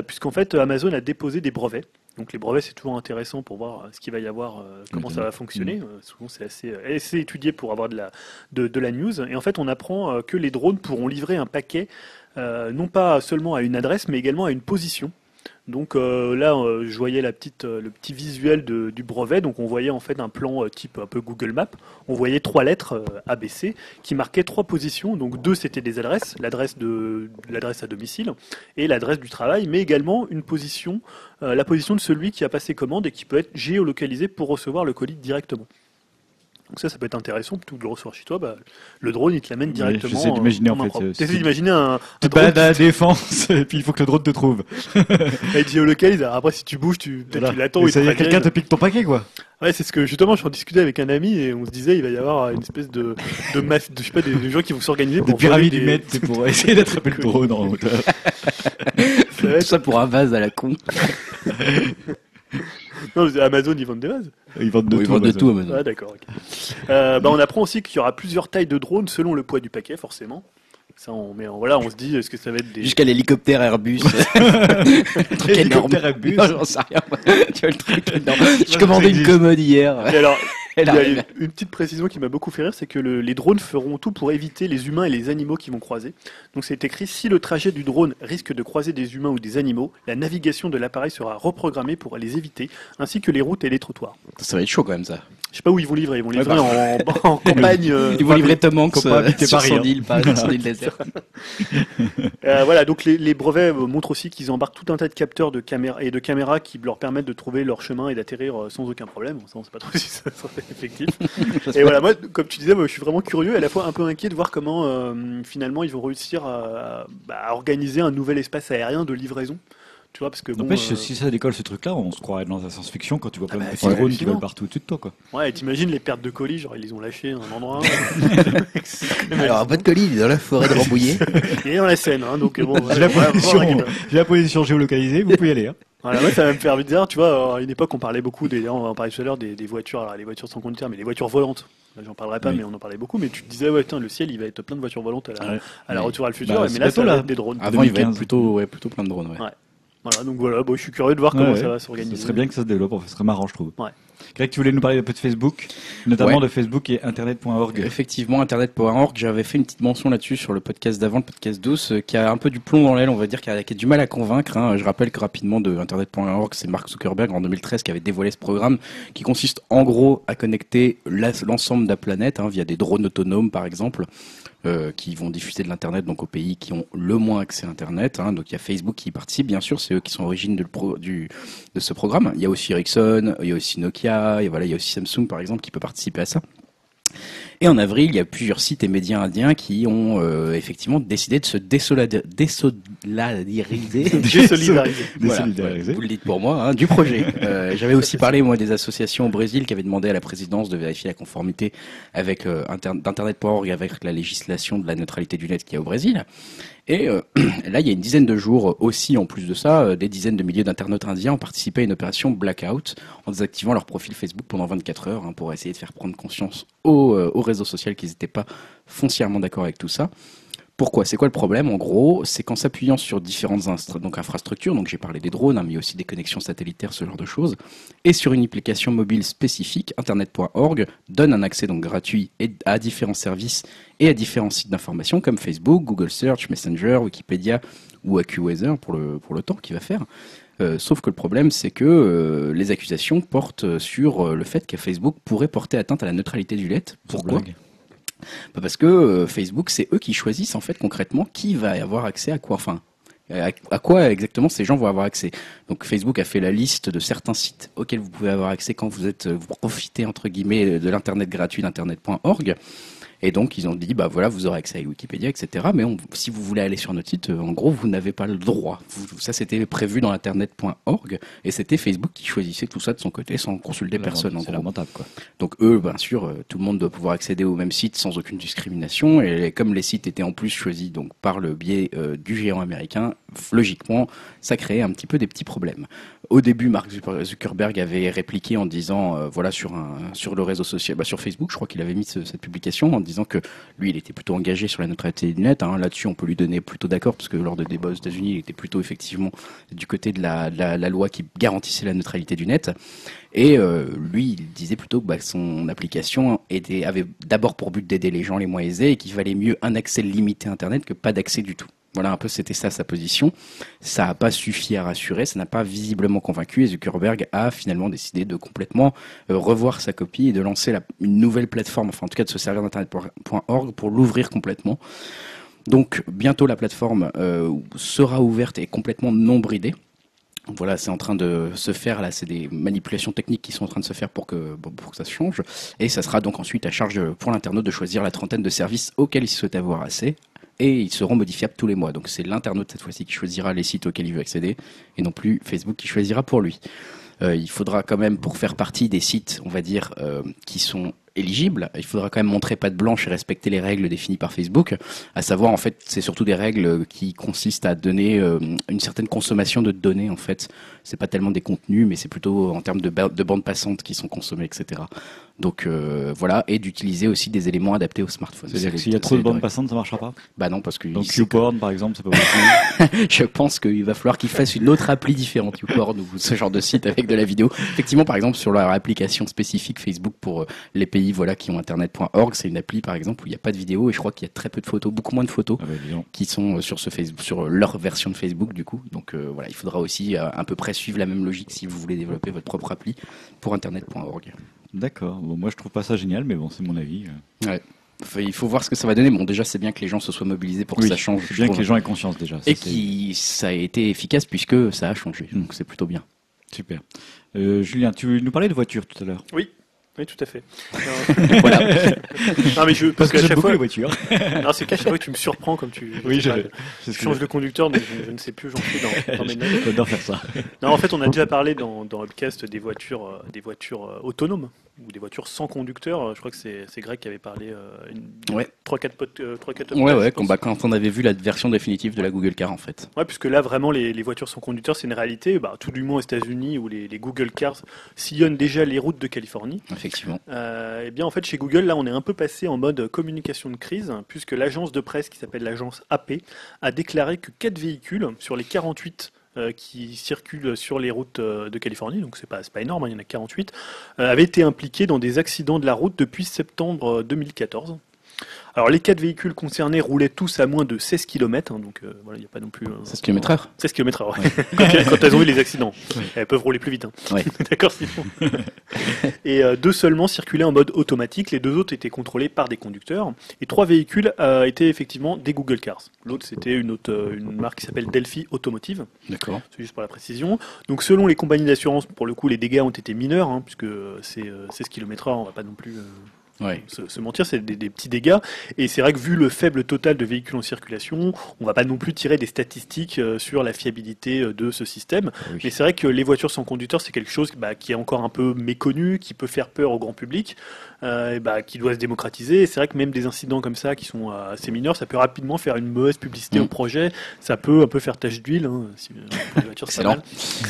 puisqu'en fait, Amazon a déposé des brevets. Donc les brevets, c'est toujours intéressant pour voir ce qu'il va y avoir, comment ça va fonctionner. Souvent, c'est assez étudié pour avoir de la news. Et en fait, on apprend que les drones pourront livrer un paquet, non pas seulement à une adresse, mais également à une position. Donc je voyais le petit visuel du brevet. Donc on voyait en fait un plan type un peu Google Maps. On voyait 3 lettres ABC qui marquaient 3 positions. Donc 2 c'était des adresses, l'adresse à domicile et l'adresse du travail, mais également une position, la position de celui qui a passé commande et qui peut être géolocalisé pour recevoir le colis directement. Donc ça peut être intéressant, plutôt que de le recevoir chez toi, le drone il te l'amène directement. J'essaie d'imaginer en fait. T'essaies d'imaginer un drone. Tu te bats à la défense et puis il faut que le drone te trouve. Et tu géolocalises, alors après si tu bouges, tu l'attends. Mais ça veut dire quelqu'un te pique ton paquet quoi. Ouais, c'est ce que justement j'en discutais avec un ami et on se disait il va y avoir une espèce de je sais pas des gens qui vont s'organiser pour pyramides du maître, c'est pour essayer d'attraper le drone en hauteur. Tout ça pour un vase à la con. Non, Amazon, ils vendent des vases. Ils vendent de tout, Amazon. Ah, d'accord. Okay. On apprend aussi qu'il y aura plusieurs tailles de drones selon le poids du paquet, forcément. Ça, on se dit, est-ce que ça va être des... Jusqu'à l'hélicoptère Airbus. Le truc énorme. Non, j'en sais rien. Tu vois le truc énorme. Je commandais une commode hier. Et alors, il y a une petite précision qui m'a beaucoup fait rire, c'est que les drones feront tout pour éviter les humains et les animaux qui vont croiser. Donc c'est écrit, si le trajet du drone risque de croiser des humains ou des animaux, la navigation de l'appareil sera reprogrammée pour les éviter, ainsi que les routes et les trottoirs. Ça va être chaud quand même ça. Je sais pas où ils vont livrer. Ils vont livrer en campagne. Ils vont livrer Tom Hanks sur son île, sur l'île déserte. Voilà. Donc les brevets montrent aussi qu'ils embarquent tout un tas de capteurs de caméras qui leur permettent de trouver leur chemin et d'atterrir sans aucun problème. Ça, on sait pas trop si ça sera effectif. Et voilà. Moi, comme tu disais, je suis vraiment curieux et à la fois un peu inquiet de voir comment finalement ils vont réussir à organiser un nouvel espace aérien de livraison. Tu vois, parce que n'empêche, si ça décolle ce truc-là, on se croirait dans la science-fiction quand tu vois plein de petits drones qui volent partout au-dessus de toi, quoi. Ouais, t'imagines les pertes de colis, genre ils les ont lâchés à un endroit. Alors, un peu de colis, il est dans la forêt de Rambouillet. Il est dans la Seine, hein, donc bon. J'ai la position géolocalisée, vous pouvez y aller, hein. Voilà, moi, ça va me faire bizarre, tu vois, à une époque on parlait beaucoup on en parlait tout à l'heure des voitures, alors les voitures sans conducteur, mais les voitures volantes. Là, j'en parlerai pas, mais on en parlait beaucoup, mais tu te disais, le ciel, il va être plein de voitures volantes à la Retour à le futur, mais là, ça va être des drones. Avant, il va être plutôt plein de drones, ouais. Voilà, donc je suis curieux de voir comment ça va s'organiser. Ce serait bien que ça se développe, ce serait marrant, je trouve. Ouais. Greg, tu voulais nous parler un peu de Facebook, notamment de Facebook et internet.org. Effectivement, internet.org, j'avais fait une petite mention là-dessus sur le podcast d'avant, le podcast 12, qui a un peu du plomb dans l'aile, on va dire, qui a du mal à convaincre, hein. Je rappelle que rapidement de internet.org, c'est Mark Zuckerberg en 2013 qui avait dévoilé ce programme qui consiste en gros à connecter l'ensemble de la planète, via des drones autonomes par exemple. Qui vont diffuser de l'internet donc aux pays qui ont le moins accès à internet, hein. Donc il y a Facebook qui y participe, bien sûr, c'est eux qui sont à l'origine de ce programme. Il y a aussi Ericsson, il y a aussi Nokia, et voilà, il y a aussi Samsung par exemple qui peut participer à ça. Et en avril, il y a plusieurs sites et médias indiens qui ont effectivement décidé de se désolidariser. Voilà, vous le dites pour moi, hein, du projet. J'avais aussi parlé moi des associations au Brésil qui avaient demandé à la présidence de vérifier la conformité avec d'internet.org avec la législation de la neutralité du net qu'il y a au Brésil. Et là, il y a une dizaine de jours aussi, en plus de ça, des dizaines de milliers d'internautes indiens ont participé à une opération blackout en désactivant leur profil Facebook pendant 24 heures hein, pour essayer de faire prendre conscience aux réseaux sociaux qu'ils n'étaient pas foncièrement d'accord avec tout ça. Pourquoi ? C'est quoi le problème ? En gros, c'est qu'en s'appuyant sur différentes infrastructures, donc j'ai parlé des drones, hein, mais aussi des connexions satellitaires, ce genre de choses, et sur une application mobile spécifique, internet.org donne un accès donc gratuit à différents services et à différents sites d'information comme Facebook, Google Search, Messenger, Wikipédia ou AccuWeather pour le temps qu'il va faire. Sauf que le problème, c'est que les accusations portent sur le fait que Facebook pourrait porter atteinte à la neutralité du net. Pourquoi ? Parce que Facebook, c'est eux qui choisissent en fait concrètement qui va avoir accès à quoi, enfin à quoi exactement ces gens vont avoir accès. Donc Facebook a fait la liste de certains sites auxquels vous pouvez avoir accès quand vous profitez entre guillemets de l'internet gratuit d'internet.org. Et donc ils ont dit bah voilà, vous aurez accès à Wikipédia, etc. Mais si vous voulez aller sur notre site, en gros vous n'avez pas le droit. Ça c'était prévu dans internet.org et c'était Facebook qui choisissait tout ça de son côté sans consulter personne. C'est lamentable quoi. Donc eux, bien sûr, tout le monde doit pouvoir accéder au même site sans aucune discrimination. Et comme les sites étaient en plus choisis donc par le biais du géant américain, logiquement ça créait un petit peu des petits problèmes. Au début, Mark Zuckerberg avait répliqué en disant voilà sur le réseau social, bah, sur Facebook, je crois qu'il avait mis cette publication en disant que lui, il était plutôt engagé sur la neutralité du net. Hein. Là-dessus, on peut lui donner plutôt d'accord, parce que lors des débats aux États-Unis, il était plutôt effectivement du côté de la loi qui garantissait la neutralité du net. Et lui, il disait plutôt que bah, son application avait d'abord pour but d'aider les gens les moins aisés et qu'il valait mieux un accès limité à Internet que pas d'accès du tout. Voilà, un peu, c'était ça sa position. Ça n'a pas suffi à rassurer, ça n'a pas visiblement convaincu et Zuckerberg a finalement décidé de complètement revoir sa copie et de lancer une nouvelle plateforme, enfin en tout cas de se servir d'internet.org pour l'ouvrir complètement. Donc bientôt la plateforme sera ouverte et complètement non bridée. Voilà, c'est en train de se faire, là, c'est des manipulations techniques qui sont en train de se faire pour que ça change. Et ça sera donc ensuite à charge pour l'internaute de choisir la trentaine de services auxquels il souhaite avoir accès. Et ils seront modifiables tous les mois. Donc c'est l'internaute cette fois-ci qui choisira les sites auxquels il veut accéder et non plus Facebook qui choisira pour lui. Il faudra quand même, pour faire partie des sites, on va dire, qui sont éligibles, il faudra quand même montrer patte blanche et respecter les règles définies par Facebook, à savoir, en fait, c'est surtout des règles qui consistent à donner une certaine consommation de données, en fait. C'est pas tellement des contenus, mais c'est plutôt en termes de bandes passantes qui sont consommées, etc. Donc voilà, et d'utiliser aussi des éléments adaptés au smartphone. C'est-à-dire que s'il y a trop de bandes passantes, ça marchera pas ? Bah non, parce que... Donc YouPorn, par exemple, c'est pas possible. Je pense qu'il va falloir qu'il fasse une autre appli différente, YouPorn ou ce genre de site avec de la vidéo. Effectivement, par exemple, sur leur application spécifique Facebook pour les pays voilà, qui ont internet.org, c'est une appli, par exemple, où il n'y a pas de vidéo et je crois qu'il y a très peu de photos, beaucoup moins de photos qui sont sur leur version de Facebook, du coup. Donc voilà, il faudra aussi à peu près suivre la même logique si vous voulez développer votre propre appli pour internet.org. D'accord. Bon, moi, je trouve pas ça génial, mais bon, c'est mon avis. Ouais. Enfin, il faut voir ce que ça va donner. Bon, déjà, c'est bien que les gens se soient mobilisés pour que ça change. C'est bien que les gens aient conscience, déjà. Et que ça a été efficace puisque ça a changé. Donc, c'est plutôt bien. Super. Julien, tu nous parlais de voitures tout à l'heure. Oui, tout à fait. Voilà. Non, mais parce que j'aime beaucoup les voitures. Non, c'est qu'à chaque fois que tu me surprends comme tu... Oui, je change de conducteur, donc je ne sais plus où j'en suis dans mes notes. J'adore faire ça. Non, en fait, on a déjà parlé dans Hubcast des voitures autonomes ou des voitures sans conducteur. Je crois que c'est Greg qui avait parlé 3-4 potes. Ouais, quand on avait vu la version définitive de la Google Car, en fait. Ouais, puisque là, vraiment, les voitures sans conducteur, c'est une réalité. Bah, tout du moins aux États-Unis où les Google Cars sillonnent déjà les routes de Californie. Effectivement. Eh bien, en fait, chez Google, là, on est un peu passé en mode communication de crise, puisque l'agence de presse qui s'appelle l'agence AP a déclaré que 4 véhicules sur les 48 qui circulent sur les routes de Californie, donc c'est pas énorme, hein, il y en a 48, avaient été impliqués dans des accidents de la route depuis septembre 2014. Alors, les 4 véhicules concernés roulaient tous à moins de 16 km, hein, donc voilà, il n'y a pas non plus... 16 km/h 16 km/h, oui. Quand elles ont eu les accidents, elles peuvent rouler plus vite. Hein. Ouais. D'accord, sinon. Et 2 seulement circulaient en mode automatique, les 2 autres étaient contrôlés par des conducteurs, et 3 véhicules étaient effectivement des Google Cars. L'autre, c'était une marque qui s'appelle Delphi Automotive. D'accord. C'est juste pour la précision. Donc, selon les compagnies d'assurance, pour le coup, les dégâts ont été mineurs, hein, puisque c'est 16 km/h, on ne va pas non plus... Oui. Se mentir, c'est des petits dégâts. Et c'est vrai que vu le faible total de véhicules en circulation, on ne va pas non plus tirer des statistiques sur la fiabilité de ce système. Oui. Mais c'est vrai que les voitures sans conducteur, c'est quelque chose qui est encore un peu méconnu, qui peut faire peur au grand public, qui doit se démocratiser. Et c'est vrai que même des incidents comme ça, qui sont assez mineurs, ça peut rapidement faire une mauvaise publicité au projet. Ça peut un peu faire tache d'huile. Hein, si, les voitures, c'est pas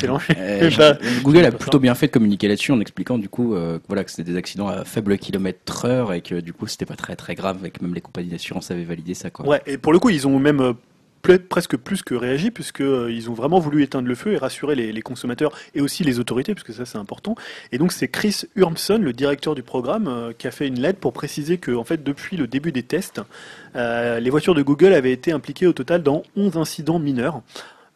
mal. Google a plutôt bien fait de communiquer là-dessus en expliquant du coup que c'était des accidents à faible kilomètre heure et que du coup c'était pas très très grave et que même les compagnies d'assurance avaient validé ça quoi. Ouais, et pour le coup ils ont même presque plus que réagi puisque ils ont vraiment voulu éteindre le feu et rassurer les consommateurs et aussi les autorités puisque ça c'est important. Et donc c'est Chris Urmson, le directeur du programme, qui a fait une lettre pour préciser que en fait depuis le début des tests, les voitures de Google avaient été impliquées au total dans 11 incidents mineurs.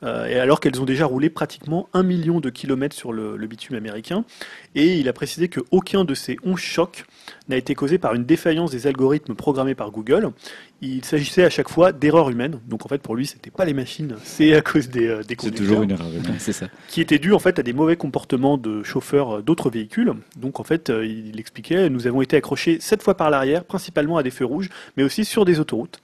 Et alors qu'elles ont déjà roulé pratiquement 1 million de kilomètres sur le bitume américain. Et il a précisé qu'aucun de ces 11 chocs n'a été causé par une défaillance des algorithmes programmés par Google. Il s'agissait à chaque fois d'erreurs humaines. Donc en fait, pour lui, c'était pas les machines, c'est à cause des conducteurs. C'est toujours une erreur humaine, c'est ça. Qui était due en fait à des mauvais comportements de chauffeurs d'autres véhicules. Donc en fait, il expliquait, nous avons été accrochés 7 fois par l'arrière, principalement à des feux rouges, mais aussi sur des autoroutes.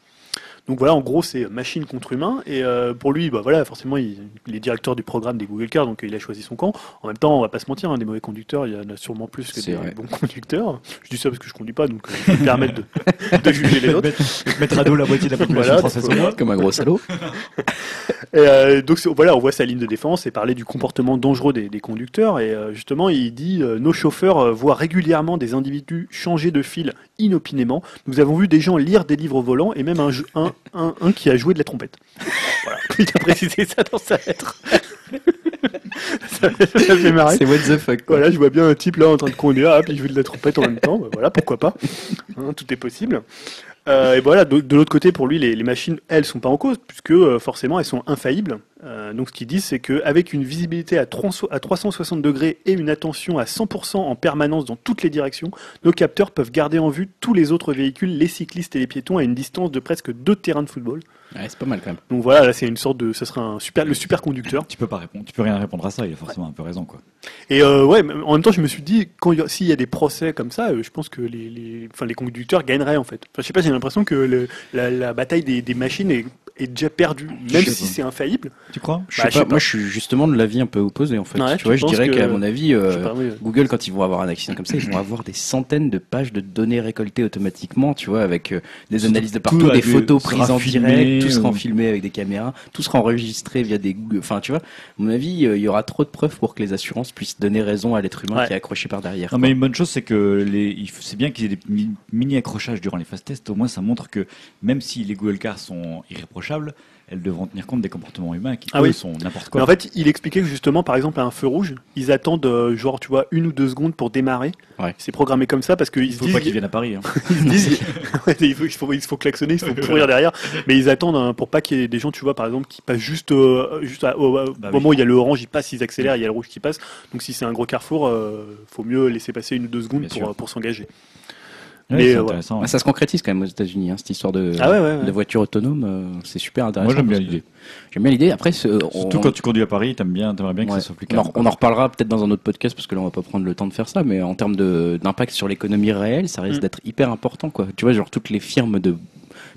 Donc voilà, en gros, c'est machine contre humain. Et pour lui, forcément, il est directeur du programme des Google Cars, donc il a choisi son camp. En même temps, on va pas se mentir, des mauvais conducteurs, il y en a sûrement plus que des bons conducteurs. Je dis ça parce que je conduis pas, donc je me permets de juger les autres. Mettre à dos la moitié de la population française comme un gros salaud. Et donc on voit sa ligne de défense et parler du comportement dangereux des conducteurs. Et justement, il dit nos chauffeurs voient régulièrement des individus changer de fil inopinément. Nous avons vu des gens lire des livres au volant et même un qui a joué de la trompette. Voilà. Il a précisé ça dans sa lettre. Ça fait marrer. C'est what the fuck. Quoi. Voilà, je vois bien un type là en train de conduire, puis il joue de la trompette en même temps. Voilà, pourquoi pas. Tout est possible. Et voilà, de l'autre côté, pour lui, les machines, elles, sont pas en cause, puisque forcément, elles sont infaillibles. Donc, ce qu'ils disent, c'est qu'avec une visibilité à 360 degrés et une attention à 100% en permanence dans toutes les directions, nos capteurs peuvent garder en vue tous les autres véhicules, les cyclistes et les piétons à une distance de presque 2 terrains de football. Ouais, c'est pas mal quand même. Donc voilà, là, c'est une sorte de, ça sera le super conducteur. Tu peux rien répondre à ça. Il a forcément un peu raison, quoi. Et en même temps, je me suis dit, s'il y a des procès comme ça, je pense que les conducteurs gagneraient en fait. Enfin, je sais pas, j'ai l'impression que la bataille des machines est déjà perdue, même si c'est infaillible. Tu crois? Je sais pas. Moi, je suis justement de l'avis un peu opposé en fait. Ouais, je dirais qu'à mon avis, Google, quand ils vont avoir un accident comme ça, ils vont avoir des centaines de pages de données récoltées automatiquement, avec des analyses de partout, des photos prises en direct. Tout sera filmé avec des caméras, tout sera enregistré via des Google. Enfin, tu vois, à mon avis, il y aura trop de preuves pour que les assurances puissent donner raison à l'être humain qui est accroché par derrière. Non, mais une bonne chose, c'est que c'est bien qu'il y ait des mini-accrochages durant les fast tests. Au moins, ça montre que même si les Google Cars sont irréprochables, elles devront tenir compte des comportements humains qui sont n'importe quoi. Mais en fait, il expliquait que justement, par exemple, à un feu rouge, ils attendent 1 ou 2 secondes pour démarrer. Ouais. C'est programmé comme ça parce qu'ils se disent... Il ne faut pas qu'ils viennent à Paris. Hein. Ils se disent... il faut klaxonner, il faut courir derrière. Mais ils attendent pour pas qu'il y ait des gens, par exemple, qui passent juste au moment où il y a le orange, ils passent, ils accélèrent, il y a le rouge qui passe. Donc si c'est un gros carrefour, faut mieux laisser passer 1 ou 2 secondes pour s'engager. Oui, mais intéressant. Ça se concrétise quand même aux États-Unis, cette histoire de voiture autonome, c'est super intéressant. Moi, j'aime bien l'idée. J'aime bien l'idée. Après, surtout quand tu conduis à Paris, t'aimerais bien que ça soit plus calme. On en reparlera peut-être dans un autre podcast parce que là, on va pas prendre le temps de faire ça. Mais en termes d'impact sur l'économie réelle, ça risque d'être hyper important, quoi. Tu vois, genre toutes les firmes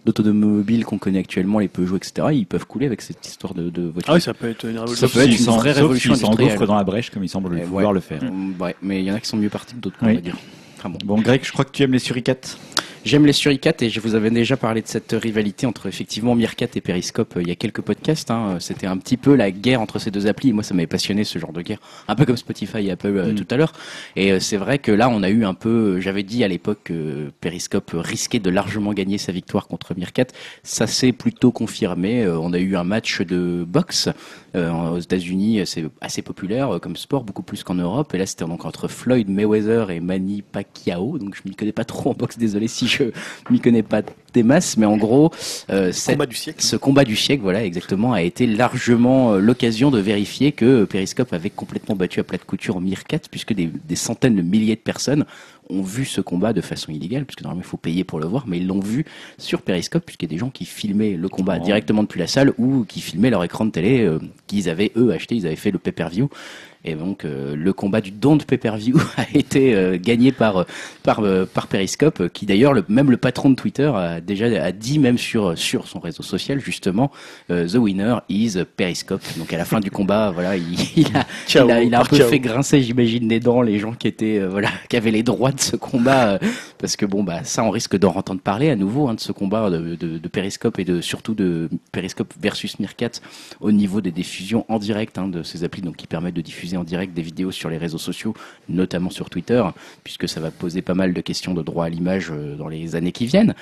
d'automobiles qu'on connaît actuellement, les Peugeot, etc., ils peuvent couler avec cette histoire de voiture. Ah oui, ça peut être une révolution. Ça peut être une vraie révolution. Ils s'engouffrent dans la brèche comme ils semblent vouloir le faire. Ouais, mais il y en a qui sont mieux partis que d'autres, on va dire. Ah bon, Greg, je crois que tu aimes les suricates. J'aime les suricates et je vous avais déjà parlé de cette rivalité entre effectivement Meerkat et Periscope il y a quelques podcasts. C'était un petit peu la guerre entre ces deux applis. Et moi, ça m'avait passionné ce genre de guerre, un peu comme Spotify et Apple tout à l'heure. Et c'est vrai que là, on a eu un peu. J'avais dit à l'époque que Periscope risquait de largement gagner sa victoire contre Meerkat. Ça s'est plutôt confirmé. On a eu un match de boxe aux États-Unis. C'est assez populaire comme sport, beaucoup plus qu'en Europe. Et là, c'était donc entre Floyd Mayweather et Manny Pacquiao. Donc, je m'y connais pas trop en boxe. Désolé si je m'y connais pas des masses, mais en gros, ce combat du siècle, voilà, exactement, a été largement l'occasion de vérifier que Periscope avait complètement battu à plate couture en Meerkat, puisque des centaines de milliers de personnes ont vu ce combat de façon illégale, puisque normalement il faut payer pour le voir, mais ils l'ont vu sur Periscope, puisqu'il y a des gens qui filmaient le combat directement depuis la salle ou qui filmaient leur écran de télé qu'ils avaient eux acheté, ils avaient fait le pay-per-view. Et donc le combat du don de pay-per-view a été gagné par Periscope, qui d'ailleurs même le patron de Twitter a dit, même sur son réseau social justement, the winner is Periscope. Donc à la fin du combat, voilà, il a un peu fait grincer, j'imagine, les dents les gens qui étaient qui avaient les droits de ce combat, parce que bon bah ça on risque d'en entendre parler à nouveau de ce combat de Periscope et surtout de Periscope versus Meerkat au niveau des diffusions en direct de ces applis donc qui permettent de diffuser en direct des vidéos sur les réseaux sociaux, notamment sur Twitter, puisque ça va poser pas mal de questions de droit à l'image dans les années qui viennent.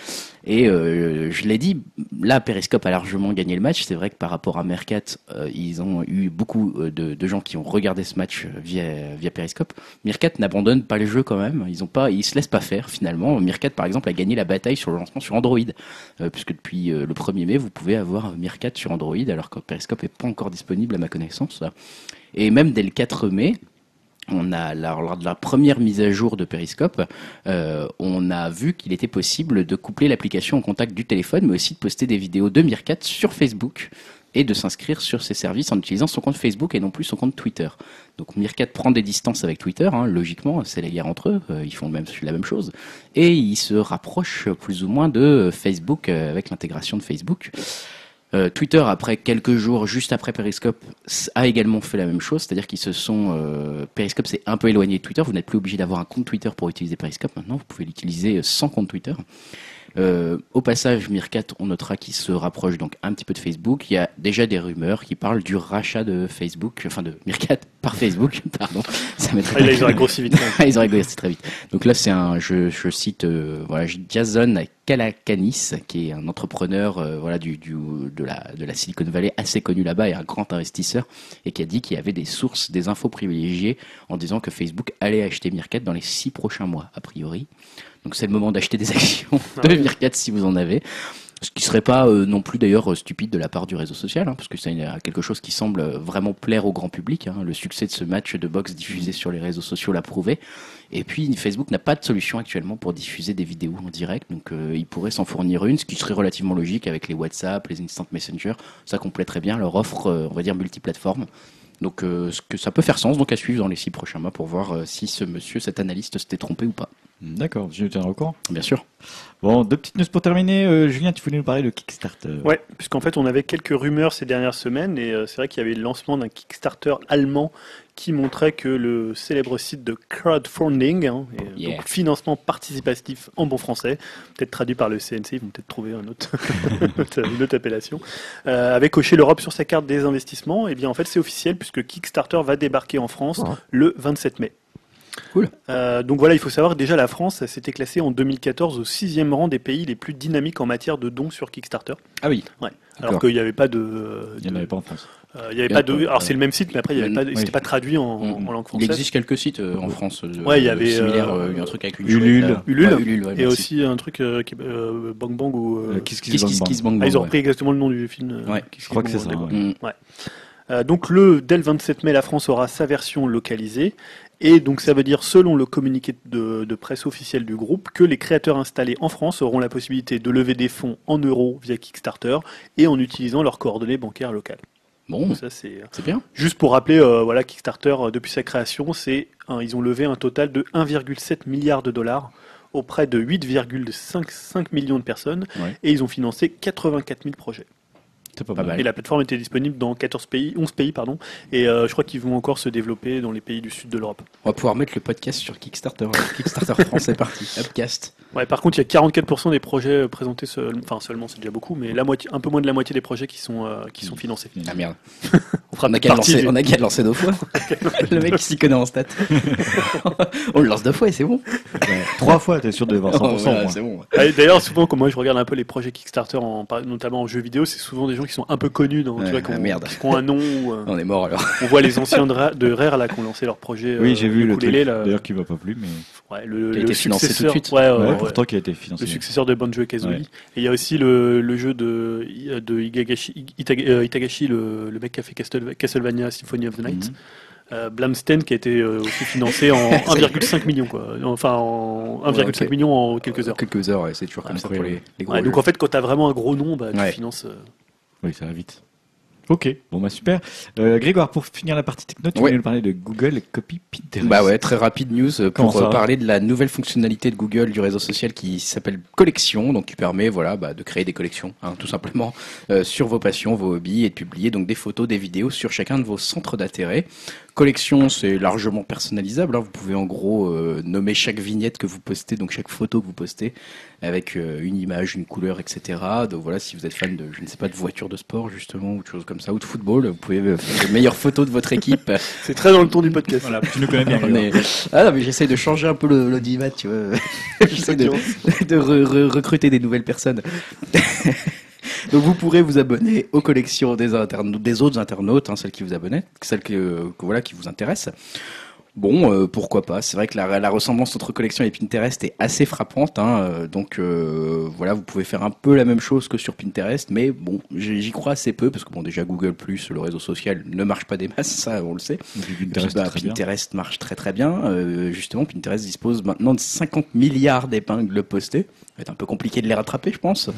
Et je l'ai dit, là Periscope a largement gagné le match. C'est vrai que par rapport à Meerkat, ils ont eu beaucoup de gens qui ont regardé ce match via Periscope. Meerkat n'abandonne pas le jeu quand même, ils se laissent pas faire finalement. Meerkat par exemple a gagné la bataille sur le lancement sur Android, puisque depuis le 1er mai vous pouvez avoir Meerkat sur Android, alors que Periscope n'est pas encore disponible à ma connaissance. Et même dès le 4 mai, on a la première mise à jour de Periscope, on a vu qu'il était possible de coupler l'application au contact du téléphone, mais aussi de poster des vidéos de Meerkat sur Facebook et de s'inscrire sur ces services en utilisant son compte Facebook et non plus son compte Twitter. Donc Meerkat prend des distances avec Twitter, logiquement, c'est la guerre entre eux, ils font la même chose, et ils se rapprochent plus ou moins de Facebook avec l'intégration de Facebook. Twitter, après quelques jours, juste après Periscope, a également fait la même chose, c'est-à-dire qu'ils se sont... Periscope s'est un peu éloigné de Twitter, vous n'êtes plus obligé d'avoir un compte Twitter pour utiliser Periscope, maintenant vous pouvez l'utiliser sans compte Twitter. Au passage, Meerkat, on notera qu'il se rapproche donc un petit peu de Facebook. Il y a déjà des rumeurs qui parlent du rachat de Facebook, enfin de Meerkat par Facebook, pardon. Ça mettrait ils auraient grossi vite. Ils auraient grossi très vite. Donc là, c'est je cite, Jason Calacanis, qui est un entrepreneur, de la Silicon Valley assez connu là-bas et un grand investisseur, et qui a dit qu'il y avait des infos privilégiées en disant que Facebook allait acheter Meerkat dans les 6 prochains mois, a priori. Donc c'est le moment d'acheter des actions de Meerkat si vous en avez. Ce qui serait pas non plus d'ailleurs stupide de la part du réseau social, parce que c'est quelque chose qui semble vraiment plaire au grand public. Le succès de ce match de boxe diffusé sur les réseaux sociaux l'a prouvé. Et puis Facebook n'a pas de solution actuellement pour diffuser des vidéos en direct, donc ils pourraient s'en fournir une, ce qui serait relativement logique avec les WhatsApp, les Instant Messenger. Ça compléterait bien leur offre, on va dire, multiplateforme. Donc ce que ça peut faire sens, donc à suivre dans les 6 prochains mois pour voir si cet analyste s'était trompé ou pas. D'accord, j'ai eu un record. Bien sûr. Bon, 2 petites news pour terminer. Julien, tu voulais nous parler de Kickstarter. Ouais, puisqu'en fait on avait quelques rumeurs ces dernières semaines et c'est vrai qu'il y avait le lancement d'un Kickstarter allemand qui montrait que le célèbre site de crowdfunding, donc financement participatif en bon français, peut-être traduit par le CNC, ils vont peut-être trouver une autre appellation, avait coché l'Europe sur sa carte des investissements. Et bien en fait c'est officiel puisque Kickstarter va débarquer en France le 27 mai. Cool. Donc voilà, il faut savoir que déjà la France s'était classée en 2014 au 6e rang des pays les plus dynamiques en matière de dons sur Kickstarter. Ah oui. Ouais. Alors qu'il n'y avait pas de... Il n'y en avait pas en France. Alors c'est le même site, mais après c'était pas traduit en langue française. Il existe quelques sites en France. Il y avait similaire, un truc avec Ulule. Ouais, et aussi un truc qui Bang Bang ou Kiss Bang Bang. Ils ont repris exactement le nom du film. Je crois que c'est ça. Donc dès le 27 mai, la France aura sa version localisée. Et donc ça veut dire, selon le communiqué de presse officiel du groupe, que les créateurs installés en France auront la possibilité de lever des fonds en euros via Kickstarter et en utilisant leurs coordonnées bancaires locales. Bon, ça c'est bien. Juste pour rappeler, Kickstarter, depuis sa création, ils ont levé un total de 1,7 milliard de dollars auprès de 8,55 millions de personnes et ils ont financé 84 000 projets. Pas mal. Et la plateforme était disponible dans 11 pays, et je crois qu'ils vont encore se développer dans les pays du sud de l'Europe. On va pouvoir mettre le podcast sur Kickstarter. Kickstarter France, c'est parti. Upcast. Ouais, par contre, il y a 44% des projets présentés, seulement c'est déjà beaucoup, mais un peu moins de la moitié des projets qui sont financés. Ah merde. On a qu'à le lancer 2 fois. Le mec s'y connaît en stats. On le lance 2 fois et c'est bon. 3 fois, t'es sûr de voir 100%. C'est bon. D'ailleurs, souvent, quand moi je regarde un peu les projets Kickstarter, notamment en jeux vidéo, c'est souvent des gens qui sont un peu connus, qui ont un nom. On est mort alors. On voit les anciens de Rare là qui ont lancé leur projet. Oui, j'ai vu le truc. D'ailleurs, qui m'a pas plu, mais Ouais, qui a été financé tout de suite. Pourtant qui a été financé. Le successeur de Banjo-Kazooie. Ouais. Et il y a aussi le jeu de Itagashi, le mec qui a fait Castlevania Symphony of the Night. Blamstein qui a été aussi financé en 1,5 million quoi. Enfin en 1,5 million en quelques heures. Quelques heures, ouais, c'est toujours comme ça pour les gros. Ouais, donc en fait quand t'as vraiment un gros nom, bah tu finances. Oui, ça va vite. Ok, bon bah super. Grégoire, pour finir la partie techno, tu voulais nous parler de Google Copy Pinterest. Bah ouais, très rapide news pour parler de la nouvelle fonctionnalité de Google du réseau social qui s'appelle Collection, donc qui permet de créer des collections, tout simplement, sur vos passions, vos hobbies, et de publier donc des photos, des vidéos sur chacun de vos centres d'intérêt. Collection, c'est largement personnalisable. Vous pouvez en gros nommer chaque vignette que vous postez, donc chaque photo que vous postez, avec une image, une couleur, etc. Donc voilà, si vous êtes fan de, je ne sais pas, de voitures de sport justement, ou de choses comme ça, ou de football, vous pouvez faire les meilleures photos de votre équipe. C'est très dans le ton du podcast. Voilà, tu nous connais bien. Non, mais j'essaie de changer un peu l'audimat, tu vois. J'essaie de recruter des nouvelles personnes. Donc vous pourrez vous abonner aux collections des autres internautes, celles qui vous abonnent, celles qui vous intéressent. Bon, pourquoi pas. C'est vrai que la ressemblance entre collection et Pinterest est assez frappante. Donc vous pouvez faire un peu la même chose que sur Pinterest, mais bon, j'y crois assez peu parce que bon, déjà Google+, le réseau social ne marche pas des masses, ça on le sait. Pinterest marche très très bien. Justement, Pinterest dispose maintenant de 50 milliards d'épingles postées. Ça va être un peu compliqué de les rattraper, je pense.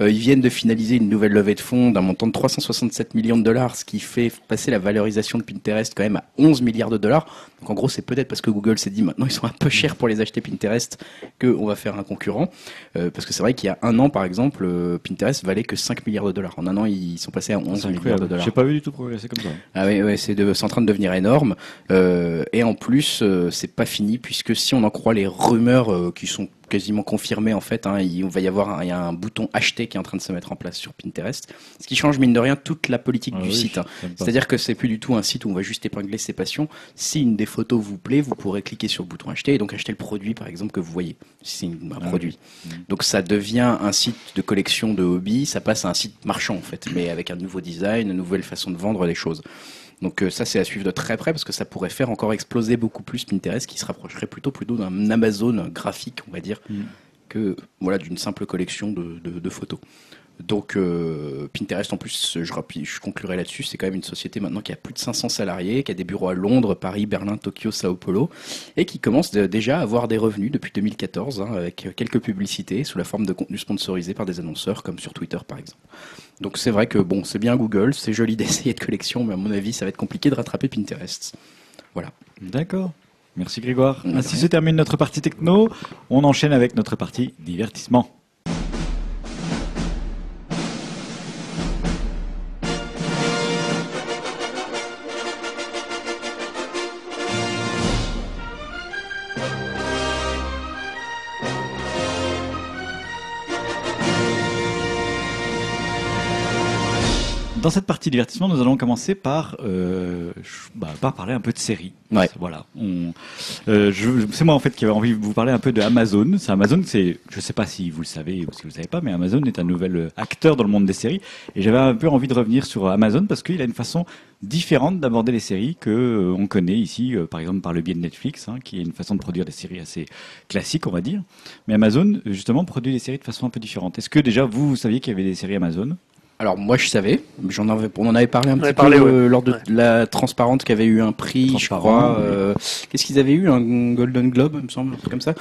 Ils viennent de finaliser une nouvelle levée de fonds d'un montant de 367 millions de dollars, ce qui fait passer la valorisation de Pinterest quand même à 11 milliards de dollars. Donc en gros, c'est peut-être parce que Google s'est dit maintenant ils sont un peu chers pour les acheter Pinterest qu'on va faire un concurrent. Parce que c'est vrai qu'il y a un an, par exemple, Pinterest valait que 5 milliards de dollars. En un an, ils sont passés à 11 milliards de dollars. J'ai pas vu du tout progresser comme ça. Ah oui, ouais, c'est en train de devenir énorme. Et en plus, c'est pas fini puisque si on en croit les rumeurs qui sont quasiment confirmé en fait. Il y a un bouton acheter qui est en train de se mettre en place sur Pinterest, ce qui change mine de rien toute la politique du site. C'est-à-dire que c'est plus du tout un site où on va juste épingler ses passions. Si une des photos vous plaît, vous pourrez cliquer sur le bouton acheter et donc acheter le produit par exemple que vous voyez. C'est un produit. Donc ça devient un site de collection de hobby, ça passe à un site marchand en fait, mais avec un nouveau design, une nouvelle façon de vendre les choses. Donc ça c'est à suivre de très près parce que ça pourrait faire encore exploser beaucoup plus Pinterest qui se rapprocherait plutôt d'un Amazon graphique on va dire que d'une simple collection de photos. Donc Pinterest en plus je conclurai là-dessus, c'est quand même une société maintenant qui a plus de 500 salariés, qui a des bureaux à Londres, Paris, Berlin, Tokyo, Sao Paulo et qui commence déjà à avoir des revenus depuis 2014 avec quelques publicités sous la forme de contenus sponsorisés par des annonceurs comme sur Twitter par exemple. Donc c'est vrai que bon, c'est bien Google, c'est joli d'essayer de collection mais à mon avis ça va être compliqué de rattraper Pinterest. Voilà. D'accord. Merci Grégoire. Ainsi se termine notre partie techno, on enchaîne avec notre partie divertissement. Dans cette partie divertissement, nous allons commencer par parler un peu de séries. Ouais. Voilà. C'est moi en fait qui avait envie de vous parler un peu de Amazon. Je ne sais pas si vous le savez ou si vous ne savez pas, mais Amazon est un nouvel acteur dans le monde des séries. Et j'avais un peu envie de revenir sur Amazon parce qu'il a une façon différente d'aborder les séries que on connaît ici, par exemple par le biais de Netflix, qui est une façon de produire des séries assez classiques, on va dire. Mais Amazon justement produit des séries de façon un peu différente. Est-ce que déjà vous saviez qu'il y avait des séries Amazon ? Alors moi je savais, on en avait parlé un petit peu lors de la Transparente qui avait eu un prix, je crois. Qu'est-ce qu'ils avaient eu, un Golden Globe, il me semble, un truc comme ça.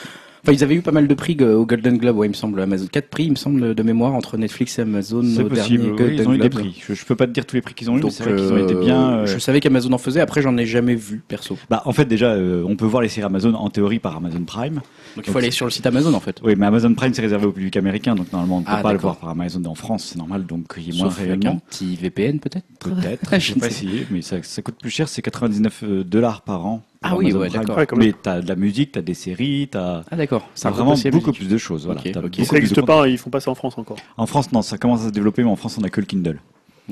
Enfin, ils avaient eu pas mal de prix au Golden Globe, il me semble, Amazon. 4 prix, il me semble, de mémoire, entre Netflix et Amazon. C'est possible, ils ont eu des prix. Je peux pas te dire tous les prix qu'ils ont eu, mais c'est vrai qu'ils ont été bien... Je savais qu'Amazon en faisait, après j'en ai jamais vu, perso. Bah, en fait, déjà, on peut voir les séries Amazon, en théorie, par Amazon Prime. Donc il faut aller sur le site Amazon, en fait. Oui, mais Amazon Prime, c'est réservé au public américain, donc normalement, on ne peut pas le voir par Amazon en France, c'est normal, donc il y a moins réellement. Un petit VPN, peut-être, je sais pas si, mais ça coûte plus cher, c'est $99 par an. Ah oui, ouais, d'accord. Mais t'as de la musique, t'as des séries, t'as... Ah d'accord. Ça a vraiment beaucoup plus de choses, voilà. Okay. Ça n'existe pas, ils font pas ça en France encore. En France, non, ça commence à se développer, mais en France, on a que le Kindle.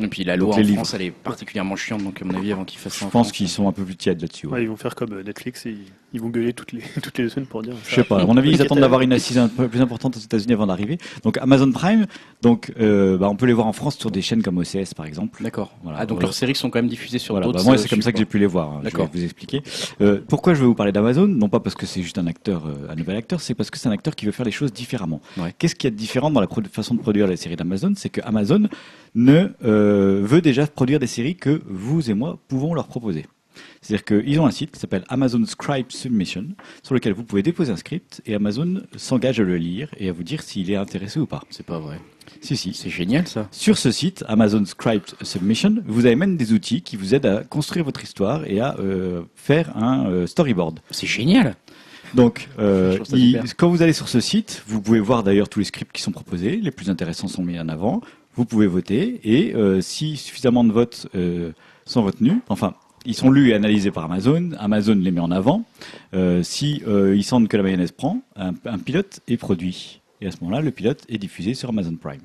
Et puis la loi en France, elle est particulièrement chiante, donc à mon avis, avant qu'ils fassent ça. Je pense qu'ils sont un peu plus tièdes là-dessus. Ouais. Ouais, ils vont faire comme Netflix, et ils vont gueuler toutes les semaines pour dire. Je sais pas. À mon avis, ils attendent d'avoir une assise un peu plus importante aux États-Unis avant d'arriver. Donc Amazon Prime, donc on peut les voir en France sur des chaînes comme OCS par exemple. D'accord. Voilà. Ah donc leurs séries sont quand même diffusées sur d'autres. Moi, c'est comme ça que j'ai pu les voir. Hein. D'accord. Je vais vous expliquer. Pourquoi je vais vous parler d'Amazon? Non pas parce que c'est juste un nouvel acteur, c'est parce que c'est un acteur qui veut faire les choses différemment. Ouais. Qu'est-ce qu'il y a de différent dans la façon de produire les séries d'Amazon? C'est que Amazon ne veut déjà produire des séries que vous et moi pouvons leur proposer. C'est-à-dire qu'ils ont un site qui s'appelle Amazon Script Submission, sur lequel vous pouvez déposer un script et Amazon s'engage à le lire et à vous dire s'il est intéressé ou pas. C'est pas vrai. Si, si. C'est génial ça. Sur ce site, Amazon Script Submission, vous avez même des outils qui vous aident à construire votre histoire et à faire un storyboard. C'est génial. Donc, quand vous allez sur ce site, vous pouvez voir d'ailleurs tous les scripts qui sont proposés, les plus intéressants sont mis en avant, vous pouvez voter et si suffisamment de votes sont retenus, enfin, ils sont lus et analysés par Amazon, Amazon les met en avant, si ils sentent que la mayonnaise prend, un pilote est produit et à ce moment-là, le pilote est diffusé sur Amazon Prime.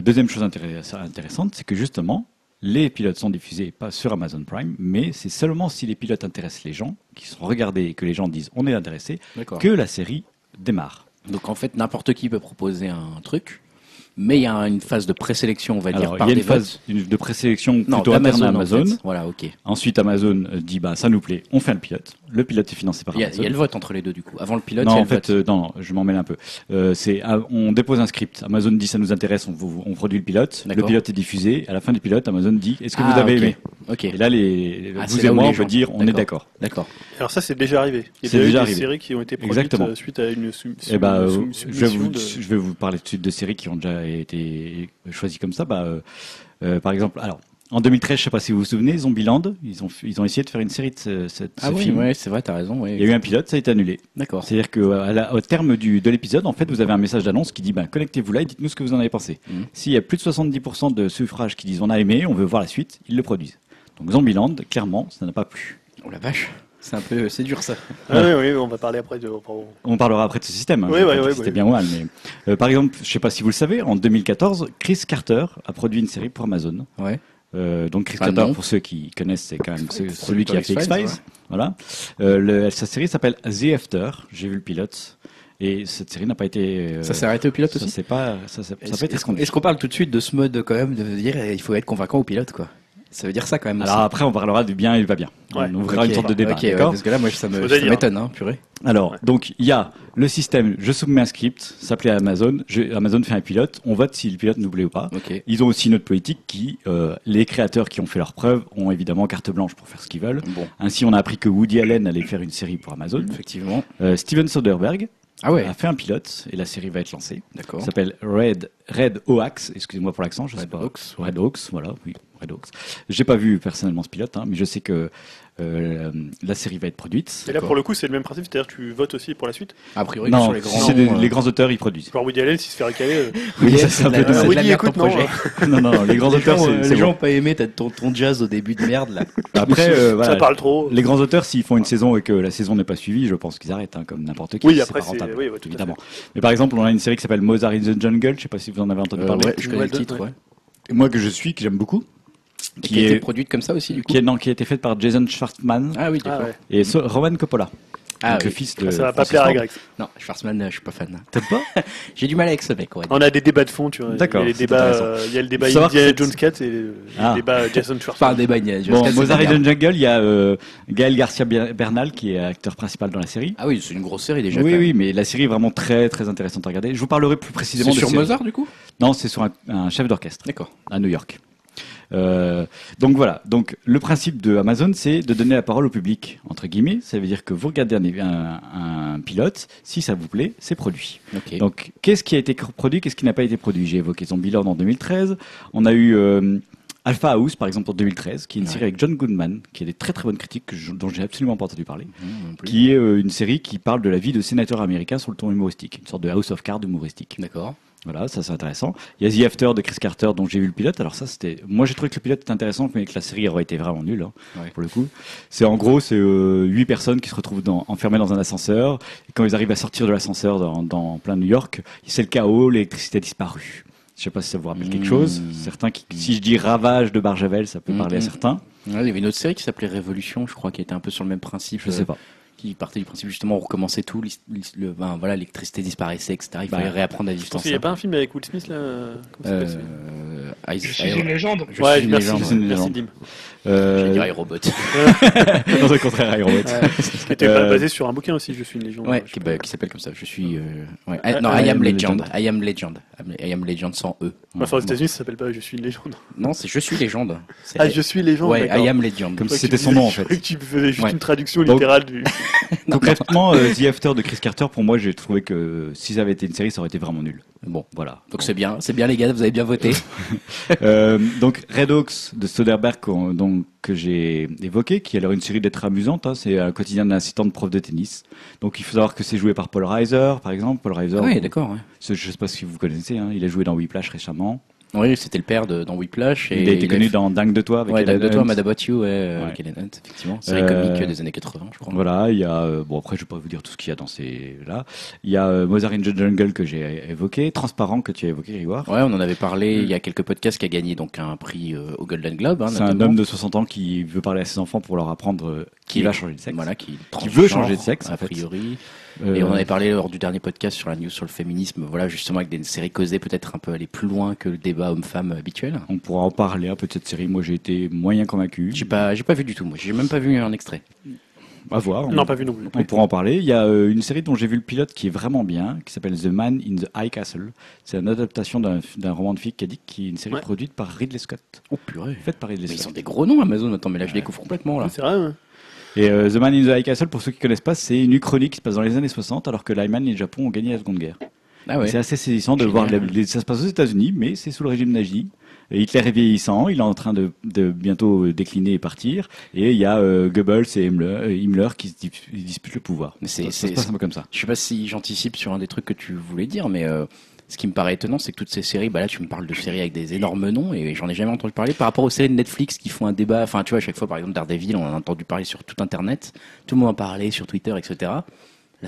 Deuxième chose intéressante, c'est que justement, les pilotes sont diffusés pas sur Amazon Prime, mais c'est seulement si les pilotes intéressent les gens, qui sont regardés et que les gens disent on est intéressé, que la série démarre. Donc en fait, n'importe qui peut proposer un truc, mais il y a une phase de présélection, on va dire, par des votes. Il y a une phase de présélection plutôt interne à Amazon. En fait. Voilà, ok. Ensuite, Amazon dit bah ça nous plaît, on fait un pilote. Le pilote est financé par Amazon. Il y a le vote entre les deux du coup. Avant le pilote, il y a le vote. Non, je m'en mêle un peu. On dépose un script. Amazon dit ça nous intéresse, on produit le pilote. Le pilote est diffusé. À la fin du pilote, Amazon dit est-ce que vous avez aimé? Et là, vous et moi, on peut dire on est d'accord. D'accord. Alors ça, c'est déjà arrivé. Il y a déjà des séries qui ont été produites suite à une soumission. Eh ben, je vais vous parler tout de suite de séries qui ont déjà été choisies comme ça. Par exemple, alors. En 2013, je ne sais pas si vous vous souvenez, Zombieland, ils ont essayé de faire une série de ce film. Ouais, c'est vrai, t'as raison. Ouais, il y a eu un pilote, ça a été annulé. D'accord. C'est-à-dire que au terme de l'épisode, en fait, vous avez un message d'annonce qui dit connectez-vous là et dites-nous ce que vous en avez pensé. S'il y a plus de 70% de suffrages qui disent on a aimé, on veut voir la suite, ils le produisent. Donc Zombieland, clairement, ça n'a pas plu. Oh la vache. C'est un peu, c'est dur ça. Ah oui, on va parler après de. On parlera après de ce système. Oui, c'était bien mal. Mais par exemple, je ne sais pas si vous le savez, en 2014, Chris Carter a produit une série pour Amazon. Ouais. Donc Chris Carter, pour ceux qui connaissent, c'est quand même celui qui a fait X-Files. Ouais. Voilà. Sa série s'appelle The After. J'ai vu le pilote. Et cette série n'a pas été. Ça s'est arrêté au pilote aussi. Est-ce qu'on parle tout de suite de ce mode quand même de dire il faut être convaincant au pilote quoi. Ça veut dire ça quand même. Alors après, on parlera du bien et du pas bien. Ouais. On ouvrira une sorte de débat. Okay, parce que là, moi, ça m'étonne, hein, purée. Alors, donc, il y a le système. Je soumets un script, s'appelait Amazon. Amazon fait un pilote. On vote si le pilote nous plaît ou pas. Okay. Ils ont aussi une autre politique qui, les créateurs qui ont fait leurs preuves, ont évidemment carte blanche pour faire ce qu'ils veulent. Bon. Ainsi, on a appris que Woody Allen allait faire une série pour Amazon. Effectivement. Steven Soderbergh. Ah ouais. A fait un pilote et la série va être lancée. D'accord. Ça s'appelle Red Oaks. Excusez-moi pour l'accent, je sais pas. Red Oaks, voilà. Oui, Red Oaks. J'ai pas vu personnellement ce pilote, hein, mais je sais que la série va être produite. Et là, pour le coup, c'est le même principe, c'est-à-dire que tu votes aussi pour la suite. A priori, non, sur les grands. Les grands auteurs, ils produisent. Pour Woody Allen, s'il se fait recaler. Oui, ça c'est un peu de Woody, écoute, non. Non, les grands auteurs, les gens n'ont pas aimé ton jazz au début de merde là. Après, voilà. Ça parle trop. Les grands auteurs, s'ils font une saison et que la saison n'est pas suivie, je pense qu'ils arrêtent, comme n'importe qui. Oui, après. Oui, ouais, évidemment. Mais par exemple, on a une série qui s'appelle Mozart in the Jungle. Je sais pas si vous en avez entendu parler. Ouais, je connais le titre. Ouais. Moi que j'aime beaucoup. Qui a été produite comme ça aussi du coup. Qui a été faite par Jason Schwartzman. Ah oui, d'accord. Ah, ouais. Et Roman Coppola. Ah donc, oui. Le fils de. Ça va pas plaire à Greg. Non, Schwartzman, je suis pas fan. T'aimes pas? J'ai du mal avec ce mec. Ouais. On a des débats de fond, tu vois. D'accord. Il y a le débat Indiana Jones 4 et le débat Jason Schwartzman. Pas un débat Indiana Jones 4. Bon, Mozart et the Jungle, il y a Gaël Garcia Bernal qui est acteur principal dans la série. Ah oui, c'est une grosse série déjà. Oui, mais la série est vraiment très, très intéressante à regarder. Je vous parlerai plus précisément. C'est sur Mozart du coup? Non, c'est sur un chef d'orchestre. D'accord. À New York. Donc voilà. Donc le principe de Amazon, c'est de donner la parole au public entre guillemets. Ça veut dire que vous regardez un pilote, si ça vous plaît, c'est produit. Okay. Donc qu'est-ce qui a été produit, qu'est-ce qui n'a pas été produit? J'ai évoqué Zombieland en 2013. On a eu Alpha House par exemple en 2013, qui est une série avec John Goodman, qui a des très très bonnes critiques dont j'ai absolument pas entendu parler, qui est une série qui parle de la vie de sénateurs américains sur le ton humoristique, une sorte de House of Cards humoristique. D'accord. Voilà, ça c'est intéressant. Il y a The After de Chris Carter dont j'ai vu le pilote. Alors ça c'était, moi j'ai trouvé que le pilote était intéressant mais que la série aurait été vraiment nulle pour le coup. C'est en gros c'est 8 personnes qui se retrouvent enfermées dans un ascenseur et quand ils arrivent à sortir de l'ascenseur dans plein New York, c'est le chaos, l'électricité a disparu. Je ne sais pas si ça vous rappelle quelque chose. Certains qui, si je dis Ravage de Barjavel, ça peut parler à certains. Ouais, il y avait une autre série qui s'appelait Révolution, je crois, qui était un peu sur le même principe. Je ne sais pas. Qui partait du principe justement on recommençait tout, voilà, l'électricité disparaissait, etc. Il fallait réapprendre à vivre sans ça. Il n'y a pas un film avec Will Smith là Je suis une légende. Ouais, merci Dim. J'ai dit iRobot. Non, au contraire, iRobot. Qui était basé sur un bouquin aussi, Je suis une légende. Ouais, qui s'appelle comme ça. Je suis. Non, I Am Legend. I Am Legend. I Am Legend sans E. Enfin, aux États-Unis, ça s'appelle pas Je suis une légende. Non, c'est Je suis légende. Ah, Je suis légende. Ouais, I Am Legend. Comme si c'était son nom en fait. Tu faisais juste une traduction littérale du. Concrètement, The After de Chris Carter, pour moi, j'ai trouvé que si ça avait été une série, ça aurait été vraiment nul. Bon, voilà. Donc c'est bien les gars, vous avez bien voté. Donc Red Hawks de Soderbergh, que j'ai évoqué, qui est alors une série d'être amusante. Hein, c'est un quotidien d'un assistant de prof de tennis. Donc il faut savoir que c'est joué par Paul Reiser, par exemple. Paul Reiser. Ah oui, d'accord. Ouais. Je ne sais pas si vous connaissez. Hein, il a joué dans Whiplash récemment. Oui, c'était le père dans Whiplash. Et il a été connu dans Dingue de Toi avec Ellen Hunt. Dingue de Toi, Mad About You, avec Ellen Hunt, effectivement. C'est une comique des années 80, je crois. Voilà, il y a. Bon, après, je ne vais pas vous dire tout ce qu'il y a dans ces. Là. Il y a Mozart in the Jungle que j'ai évoqué, Transparent que tu as évoqué, Grégoire. Ouais, on en avait parlé il y a quelques podcasts qui a gagné donc, un prix au Golden Globe. Hein, c'est un homme de 60 ans qui veut parler à ses enfants pour leur apprendre qu'il va changer de sexe. Voilà, qui veut changer de sexe, a priori. Et on en avait parlé lors du dernier podcast sur la news sur le féminisme, voilà, justement avec des séries causées peut-être un peu aller plus loin que le débat homme-femme habituel. On pourra en parler un peu de cette série. Moi, j'ai été moyen convaincu. J'ai pas vu du tout. Moi, j'ai même pas vu un extrait. À voir. Non, pas vu non plus. On pourra en parler. Il y a une série dont j'ai vu le pilote qui est vraiment bien, qui s'appelle The Man in the High Castle. C'est une adaptation d'un roman de Philip K. Dick, qui est une série produite par Ridley Scott. Oh purée. Faite par Ridley Scott. Ils ont des gros noms Amazon. Attends, mais là je découvre complètement là. C'est vrai. Hein. Et The Man in the High Castle, pour ceux qui ne connaissent pas, c'est une uchronie qui se passe dans les années 60, alors que l'Allemagne et le Japon ont gagné la Seconde Guerre. Ah ouais. C'est assez saisissant de voir, ça se passe aux États-Unis, mais c'est sous le régime nazi. Et Hitler est vieillissant, il est en train de bientôt décliner et partir. Et il y a Goebbels et Himmler qui disputent le pouvoir. Mais ça se passe un peu comme ça. Je ne sais pas si j'anticipe sur un des trucs que tu voulais dire, mais... Ce qui me paraît étonnant, c'est que toutes ces séries, bah là, tu me parles de séries avec des énormes noms et j'en ai jamais entendu parler par rapport aux séries de Netflix qui font un débat. Enfin, tu vois, à chaque fois, par exemple, Daredevil, on en a entendu parler sur tout Internet. Tout le monde en parlait sur Twitter, etc. Là,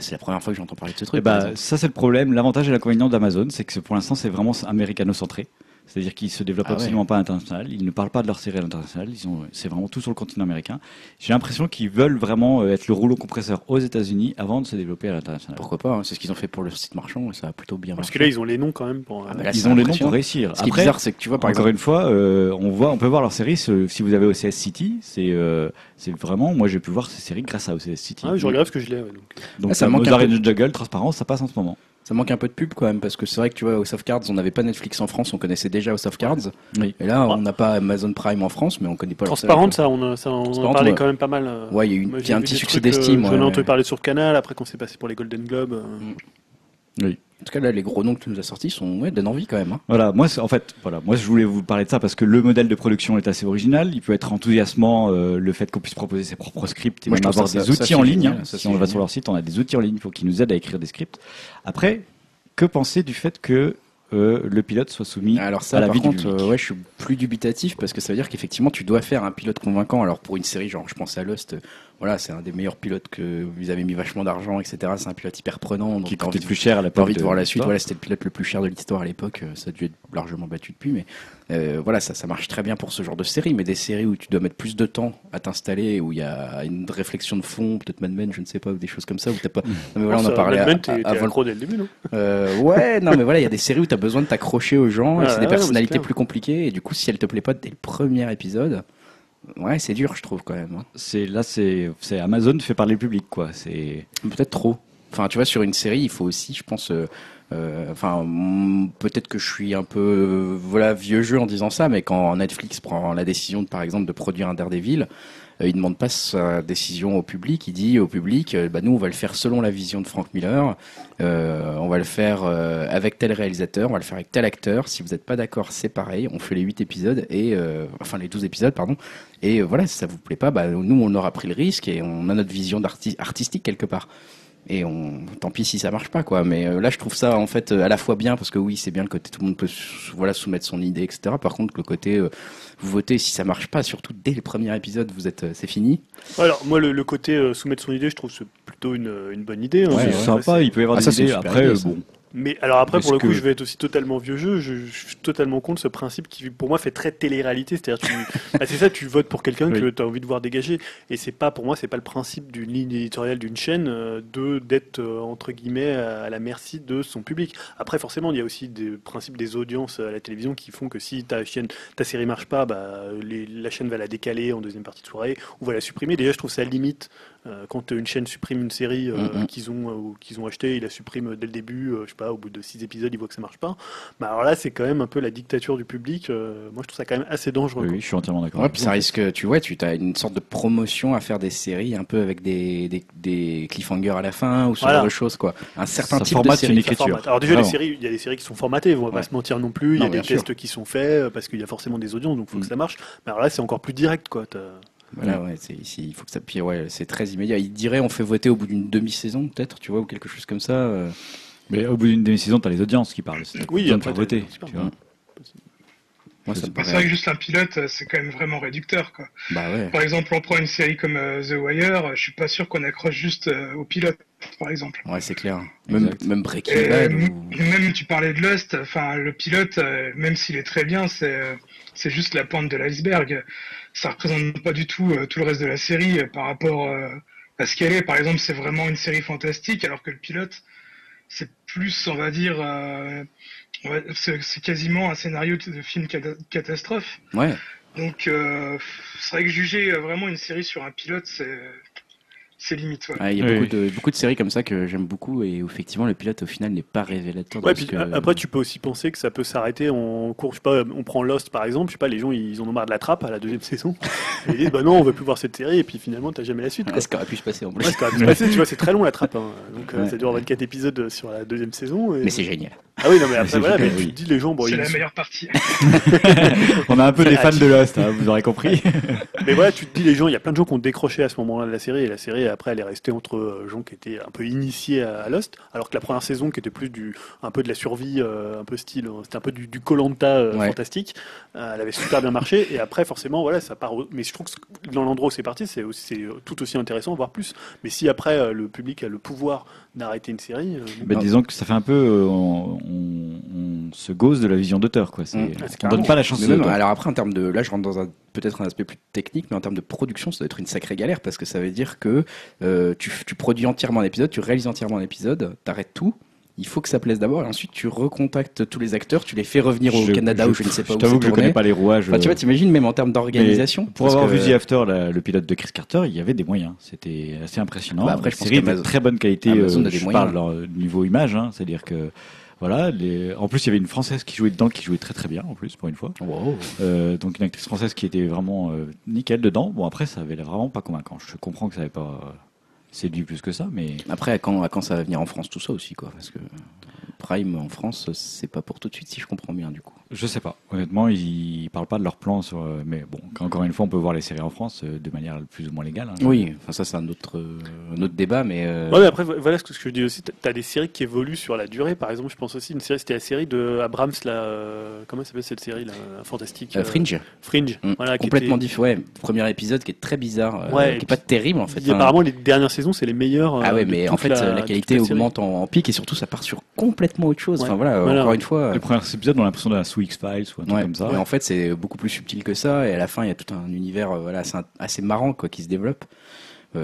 c'est la première fois que j'entends parler de ce truc. Ça, c'est le problème. L'avantage et l'inconvénient d'Amazon, c'est que pour l'instant, c'est vraiment américano-centré. C'est-à-dire qu'ils se développent absolument pas à l'international. Ils ne parlent pas de leur série à l'international. C'est vraiment tout sur le continent américain. J'ai l'impression qu'ils veulent vraiment être le rouleau compresseur aux États-Unis avant de se développer à l'international. Pourquoi pas hein. C'est ce qu'ils ont fait pour le site marchand. Et ça a plutôt bien marché. Parce que là, ils ont les noms quand même pour. Là, ils ont les noms pour réussir. Ce qui est bizarre, c'est que tu vois, par exemple, encore une fois, on peut voir leur série. Si vous avez OCS City, c'est vraiment. Moi, j'ai pu voir ces séries grâce à OCS City. Ah, je regarde ce que je l'ai. Donc ça manque un juggle, transparence, ça passe en ce moment. Ça manque un peu de pub quand même, parce que c'est vrai que tu vois, au Safeguards, on n'avait pas Netflix en France, on connaissait déjà au Safeguards. Oui. Et là, on n'a pas Amazon Prime en France, mais on ne connaît pas Transparent, on en parlait quand même pas mal. Ouais, il y a eu un petit succès d'estime. On a entendu parler sur Canal, après qu'on s'est passé pour les Golden Globes. Oui. En tout cas, là, les gros noms que tu nous as sortis sont, donnent envie quand même. Hein. Voilà, moi, je voulais vous parler de ça parce que le modèle de production est assez original. Il peut être enthousiasmant, le fait qu'on puisse proposer ses propres scripts et même avoir des outils en ligne. Si on va sur leur site, on a des outils en ligne qui nous aident à écrire des scripts. Après, que penser du fait que le pilote soit soumis à l'avis du public. Je suis plus dubitatif parce que ça veut dire qu'effectivement, tu dois faire un pilote convaincant. Alors, pour une série, genre, je pense à Lost, voilà, c'est un des meilleurs pilotes que vous avez mis vachement d'argent, etc. C'est un pilote hyper prenant. Qui coûtait plus cher à l'époque. T'as envie de voir la suite. Voilà, c'était le pilote le plus cher de l'histoire à l'époque. Ça a dû être largement battu depuis, mais voilà, ça marche très bien pour ce genre de série. Mais des séries où tu dois mettre plus de temps à t'installer, où il y a une réflexion de fond, peut-être Mad Men, je ne sais pas, ou des choses comme ça, où t'as pas. Non, mais voilà, on en parlait avant. Mad Men, t'es accro dès le début, non ? Ouais, non, mais voilà, il y a des séries où t'as besoin de t'accrocher aux gens, et c'est des personnalités plus compliquées, et du coup, si elles te plaisent pas dès le premier épisode. Ouais, c'est dur, je trouve, quand même. Hein. C'est Amazon fait parler le public, quoi. C'est peut-être trop. Enfin, tu vois, sur une série, il faut aussi, je pense. Peut-être que je suis un peu vieux jeu en disant ça, mais quand Netflix prend la décision, par exemple, de produire un Daredevil, il demande pas sa décision au public. Il dit au public, nous, on va le faire selon la vision de Frank Miller. On va le faire avec tel réalisateur, on va le faire avec tel acteur. Si vous n'êtes pas d'accord, c'est pareil. On fait les 8 épisodes et les 12 épisodes, pardon. Et voilà, si ça vous plaît pas, nous, on aura pris le risque et on a notre vision artistique quelque part. Et tant pis si ça marche pas, quoi. Mais là, je trouve ça en fait à la fois bien parce que oui, c'est bien le côté tout le monde peut soumettre son idée, etc. Par contre, le côté vous votez si ça marche pas, surtout dès le premier épisode, vous êtes c'est fini. Alors moi, le côté soumettre son idée, je trouve c'est plutôt une bonne idée. Hein. Ouais, c'est sympa. Il peut y avoir des idées après. Mais alors après, est-ce pour le coup, je vais être aussi totalement vieux jeu. Je suis totalement contre ce principe qui, pour moi, fait très télé-réalité. C'est-à-dire, bah, c'est ça, tu votes pour quelqu'un oui. que tu as envie de voir dégager. Et c'est pas, pour moi, c'est pas le principe d'une ligne éditoriale d'une chaîne d'être entre guillemets à la merci de son public. Après, forcément, il y a aussi des principes des audiences à la télévision qui font que si ta série marche pas, bah la chaîne va la décaler en deuxième partie de soirée ou va la supprimer. Déjà, je trouve ça limite. Quand une chaîne supprime une série qu'ils ont achetée, ils la suppriment dès le début, je sais pas, au bout de 6 épisodes, ils voient que ça marche pas. Bah alors là, c'est quand même un peu la dictature du public. Moi, je trouve ça quand même assez dangereux. Oui, je suis entièrement d'accord. Ouais, puis ça risque, tu as une sorte de promotion à faire des séries un peu avec des cliffhangers à la fin ou ce genre de choses, quoi. Un certain ça type de série. Une écriture. Alors déjà, les séries, il y a des séries qui sont formatées, on va pas se mentir non plus. Il y a des tests qui sont faits parce qu'il y a forcément des audiences, donc il faut que ça marche. Mais alors là, c'est encore plus direct, quoi. Voilà, ouais, c'est ici, il faut que ça pire, ouais, c'est très immédiat. Il dirait on fait voter au bout d'une demi-saison peut-être, tu vois, ou quelque chose comme ça. Mais au bout d'une demi-saison, t'as les audiences qui parlent. Oui, il faut voter. Moi, ça c'est vrai que juste un pilote, c'est quand même vraiment réducteur, quoi. Bah ouais. Par exemple, on prend une série comme The Wire, je suis pas sûr qu'on accroche juste au pilote, par exemple. Ouais, c'est clair. Même Breaking Bad. Même tu parlais de Lost, enfin le pilote, même s'il est très bien, c'est juste la pointe de l'iceberg. Ça représente pas du tout tout le reste de la série par rapport à ce qu'elle est. Par exemple, c'est vraiment une série fantastique, alors que le pilote, c'est plus, on va dire. Ouais, c'est quasiment un scénario de film catastrophe. Ouais. Donc, c'est vrai que juger vraiment une série sur un pilote, c'est limite. Ouais. Ah, il y a beaucoup de séries comme ça que j'aime beaucoup et effectivement le pilote au final n'est pas révélateur. Ouais, après tu peux aussi penser que ça peut s'arrêter en cours. Je sais pas, on prend Lost par exemple, je sais pas, les gens ils en ont marre de la trappe à la deuxième saison et ils disent bah non on veut plus voir cette série et puis finalement t'as jamais la suite. Est-ce qu'aurait pu se passer en plus. Tu vois, c'est très long la trappe, hein. Donc ça dure 24 épisodes sur la deuxième saison. Et... Mais c'est génial. Ah oui non mais après voilà, mais tu te dis les gens bon c'est la meilleure partie. On a un peu des fans de Lost, hein, vous aurez compris. Mais voilà, tu te dis les gens, il y a plein de gens qui ont décroché à ce moment-là de la série et la série. Après, elle est restée entre gens qui étaient un peu initiés à Lost, alors que la première saison, qui était plus un peu de la survie, un peu style, c'était un peu du Koh-Lanta fantastique, elle avait super bien marché. Et après, forcément, voilà, ça part. Mais je trouve que dans l'endroit où c'est parti, c'est tout aussi intéressant, voire plus. Mais si après, le public a le pouvoir d'arrêter une série. Disons que ça fait un peu. On se gauze de la vision d'auteur, quoi. On donne pas la chance de. Alors après, en termes de. Là, je rentre dans peut-être un aspect plus technique, mais en termes de production, ça doit être une sacrée galère, parce que ça veut dire que. Tu produis entièrement un épisode, tu réalises entièrement un épisode, t'arrêtes tout. Il faut que ça plaise d'abord, et ensuite tu recontactes tous les acteurs, tu les fais revenir au Canada ou je ne sais pas où. Je t'avoue que je connais pas les rouages. Enfin, tu vois, t'imagines même en termes d'organisation. Mais pour avoir vu The After, le pilote de Chris Carter, il y avait des moyens. C'était assez impressionnant. Bah après, je pense que la série était de très bonne qualité. Je parle niveau image, hein, c'est-à-dire que. Voilà, en plus il y avait une Française qui jouait dedans, qui jouait très très bien en plus pour une fois. Wow. Donc une actrice française qui était vraiment nickel dedans. Bon après ça avait l'air vraiment pas convaincant. Je comprends que ça avait pas séduit plus que ça, mais après à quand ça va venir en France tout ça aussi quoi, parce que Prime en France c'est pas pour tout de suite si je comprends bien du coup. Je sais pas. Honnêtement ils parlent pas de leur plan sur, mais bon encore une fois on peut voir les séries en France de manière plus ou moins légale. Hein, oui, enfin ça c'est un autre débat mais. Ouais mais après voilà ce que je dis aussi t'as des séries qui évoluent sur la durée par exemple je pense aussi une série c'était la série de Abrams là comment s'appelle cette série là fantastique. Fringe. Voilà complètement différent. Ouais premier épisode qui est très bizarre qui est pas terrible en fait. Apparemment les dernières saisons c'est les meilleures. Ah ouais mais en fait la qualité augmente en pic et surtout ça part sur complètement autre chose. Ouais. Enfin voilà encore une fois. Les premiers épisodes on a l'impression d'un X-Files ou un truc comme ça. Ouais. En fait, c'est beaucoup plus subtil que ça. Et à la fin, il y a tout un univers assez marrant quoi, qui se développe.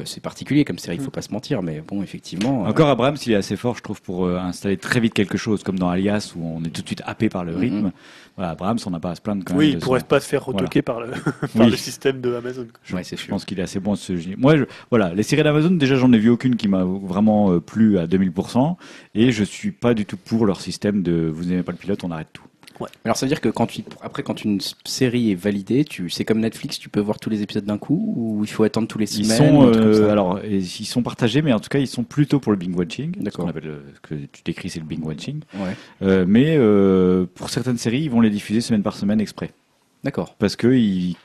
C'est particulier comme série, il faut pas se mentir. Mais bon, effectivement... Encore Abrams, il est assez fort, je trouve, pour installer très vite quelque chose, comme dans Alias, où on est tout de suite happé par le rythme. Voilà, Abrams, on n'a pas à se plaindre quand même. Oui, il ne pourrait pas se faire retoquer par le système de Amazon. Ouais, je pense qu'il est assez bon à ce sujet. Moi, les séries d'Amazon, déjà, j'en ai vu aucune qui m'a vraiment plu à 2000%. Et je suis pas du tout pour leur système de « vous n'aimez pas le pilote, on arrête tout ». Ouais. Alors ça veut dire que quand une série est validée, c'est comme Netflix, tu peux voir tous les épisodes d'un coup ou il faut attendre tous les semaines. Ils sont partagés, mais en tout cas ils sont plutôt pour le binge watching. D'accord. Ce que tu décris, c'est le binge watching. Ouais. Mais pour certaines séries, ils vont les diffuser semaine par semaine exprès. D'accord. Parce que ils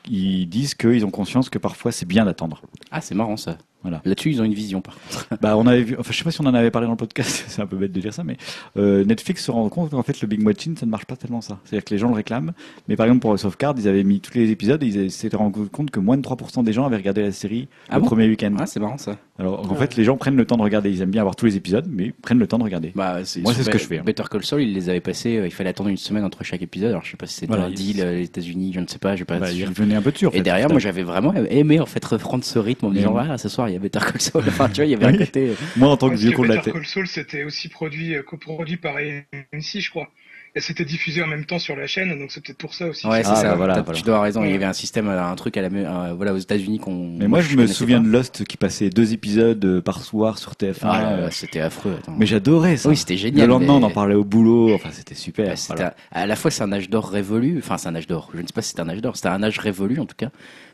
disent qu'ils ont conscience que parfois c'est bien d'attendre. Ah c'est marrant ça. Voilà. Là-dessus, ils ont une vision, par contre. Bah, on avait vu, enfin, je sais pas si on en avait parlé dans le podcast, c'est un peu bête de dire ça, mais, Netflix se rend compte qu'en fait, le Big Watching, ça ne marche pas tellement ça. C'est-à-dire que les gens le réclament, mais par exemple, pour Safeguard, ils avaient mis tous les épisodes et ils s'étaient rendu compte que moins de 3% des gens avaient regardé la série le premier week-end. Ah, c'est marrant, ça. Alors, en fait, les gens prennent le temps de regarder. Ils aiment bien avoir tous les épisodes, mais ils prennent le temps de regarder. Bah, c'est, moi, c'est ce que je fais. Hein. Better Call Saul, ils les avaient passés, il fallait attendre une semaine entre chaque épisode. Alors, je sais pas si c'était un deal, les États-Unis, je ne sais pas, je vais pas dire. Ils venaient un peu dessus, en fait. Et derrière, moi, j'avais vraiment aimé, en fait, reprendre ce rythme en me disant, voilà, ce soir, il y avait Better Call Saul. Enfin, tu vois, il y avait un côté. Moi, en tant que vieux con de la tête. Better Call Saul, c'était aussi coproduit par AMC, je crois. Et c'était diffusé en même temps sur la chaîne, donc c'est peut-être pour ça aussi. Ouais, c'est ça. Bah, voilà. Tu dois avoir raison. Il y avait un système, un truc à voilà, aux États-Unis qu'on. Mais moi, je me souviens de Lost qui passait 2 épisodes par soir sur TF1. Ah, c'était affreux. Attends. Mais j'adorais ça. Oui, c'était génial. Le lendemain, on en parlait au boulot. Enfin, c'était super. Bah, c'était à la fois, c'est un âge d'or révolu. Enfin, c'est un âge d'or. Je ne sais pas si c'est un âge d'or. C'était un âge révolu, en tout cas.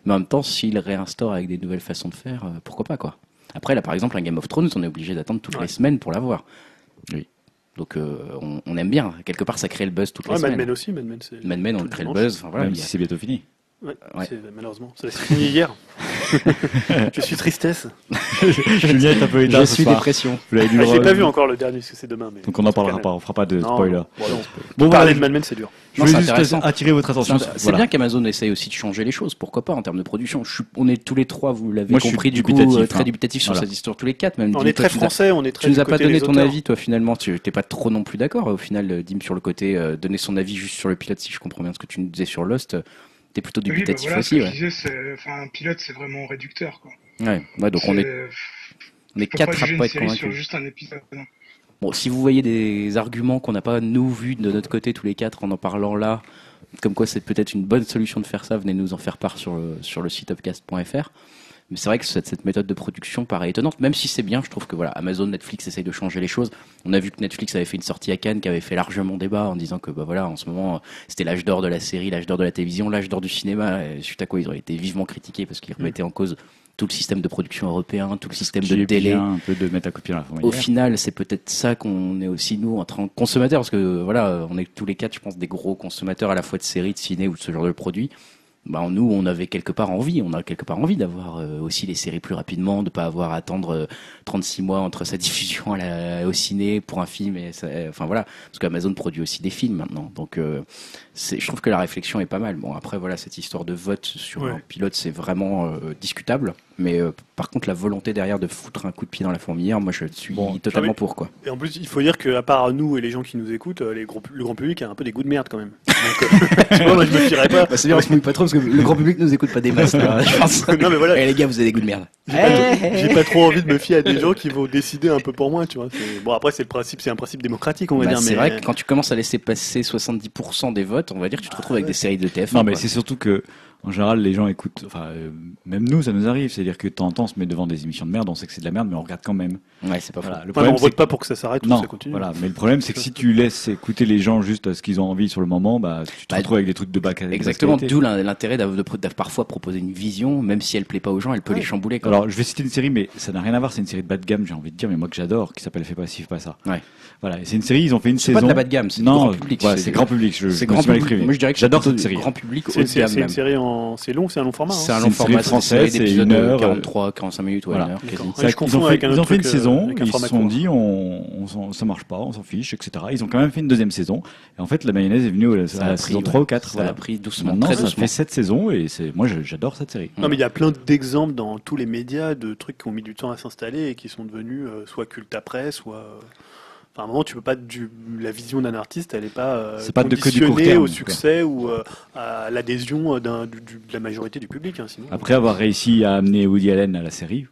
Mais en même temps, s'il réinstaure avec des nouvelles façons de faire, pourquoi pas, quoi. Après, là, par exemple, un Game of Thrones, on est obligé d'attendre toutes les semaines pour l'avoir. Oui. Donc on aime bien. Quelque part, ça crée le buzz toutes les semaines. Mad Men aussi. Mad Men, on crée le buzz. Enfin, voilà, même si c'est bientôt fini. Ouais. C'est, malheureusement, ça s'est fini hier. Je suis tristesse. Julien est un peu éteint. Je suis dépression. Je l'ai pas vu encore le dernier parce que c'est demain. Mais donc on n'en parlera pas. On fera pas de spoiler. Bon, parler de Mad Men, c'est dur. Je voulais juste attirer votre attention. C'est bien qu'Amazon essaye aussi de changer les choses. Pourquoi pas en termes de production. On est tous les trois, vous l'avez compris, du coup, très dubitatif sur cette histoire. Tous les quatre, même. On est très français. On est très. Tu nous as pas donné ton avis, toi. Finalement, tu t'es pas trop non plus d'accord. Au final, Dim sur le côté, donner son avis juste sur le pilote. Si je comprends bien ce que tu nous disais sur Lost. T'es plutôt dubitatif aussi, ouais. Un pilote, c'est vraiment réducteur, quoi. Ouais, donc on est 4 à pas être convaincus. Sur juste un épisode. Bon, si vous voyez des arguments qu'on n'a pas, nous, vus de notre côté, tous les 4, en parlant là, comme quoi c'est peut-être une bonne solution de faire ça, venez nous en faire part sur le site upcast.fr. Mais c'est vrai que cette méthode de production paraît étonnante, même si c'est bien. Je trouve que voilà, Amazon, Netflix essayent de changer les choses. On a vu que Netflix avait fait une sortie à Cannes qui avait fait largement débat en disant que en ce moment c'était l'âge d'or de la série, l'âge d'or de la télévision, l'âge d'or du cinéma. Et suite à quoi ils ont été vivement critiqués parce qu'ils remettaient en cause tout le système de production européen, tout le système de délai. Un peu de mettre à couper la fourmilière. Au final, c'est peut-être ça qu'on est aussi nous en tant que consommateurs, parce que voilà, on est tous les quatre, je pense, des gros consommateurs à la fois de séries, de ciné ou de ce genre de produits. Nous, on a quelque part envie d'avoir aussi les séries plus rapidement, de pas avoir à attendre 36 mois entre sa diffusion au ciné pour un film. Et parce qu'Amazon produit aussi des films maintenant. Donc, je trouve que la réflexion est pas mal. Bon, après, voilà, cette histoire de vote sur un pilote, c'est vraiment discutable. Mais par contre, la volonté derrière de foutre un coup de pied dans la fourmilière, moi, je suis totalement pour, quoi. Et en plus, il faut dire qu'à part nous et les gens qui nous écoutent, le grand public a un peu des goûts de merde, quand même. Donc, tu vois, moi, je me tirerais pas. C'est bien, on se mouille pas trop, parce que le grand public nous écoute pas des masses, là, je pense. Non, mais voilà. Et les gars, vous avez des goûts de merde. J'ai pas trop envie de me fier à des gens qui vont décider un peu pour moi, tu vois. Bon, après, c'est un principe démocratique, on va dire. C'est vrai que quand tu commences à laisser passer 70% des votes, on va dire, tu te retrouves avec des séries de TF1. Non, mais c'est surtout que, en général, les gens écoutent, même nous, ça nous arrive. C'est-à-dire que de temps en temps, on se met devant des émissions de merde, on sait que c'est de la merde, mais on regarde quand même. Ouais, c'est pas faux. On vote pas pour que ça s'arrête ou ça continue. Voilà, mais le problème, c'est que si tu laisses écouter les gens juste à ce qu'ils ont envie sur le moment, tu te retrouves avec des trucs de bac à l'école. Exactement, d'où l'intérêt de parfois proposer une vision, même si elle plaît pas aux gens, elle peut les chambouler. Alors, je vais citer une série, mais ça n'a rien à voir, c'est une série de bas de gamme, j'ai envie de dire, mais moi que j'adore, qui s'appelle Fais pas ci, fais pas ça. Ouais. Voilà, c'est une série, ils ont fait une saison. C'est pas de la bas de gamme, c'est grand public. C'est grand public, c'est grand public. Moi, je dirais que j'adore cette série. Grand public, c'est une série c'est long, c'est un long format. C'est un long format français, c'est une heure, 43, 45 minutes, ouais, voilà. Ils ont fait une saison, ils se sont dit, ça marche pas, on s'en fiche, etc. Ils ont quand même fait une deuxième saison. Et en fait, la mayonnaise est venue à la saison 3 ou 4. Ça a pris doucement. Maintenant, ça fait 7 saisons et moi, j'adore cette série. Non, mais il y a plein d'exemples dans tous les médias de trucs qui ont mis du temps à s'installer et qui sont devenus soit culte après, soit. À un moment, tu peux pas la vision d'un artiste, elle est pas conditionnée au succès ou à l'adhésion de la majorité du public. Hein, sinon, après avoir réussi à amener Woody Allen à la série,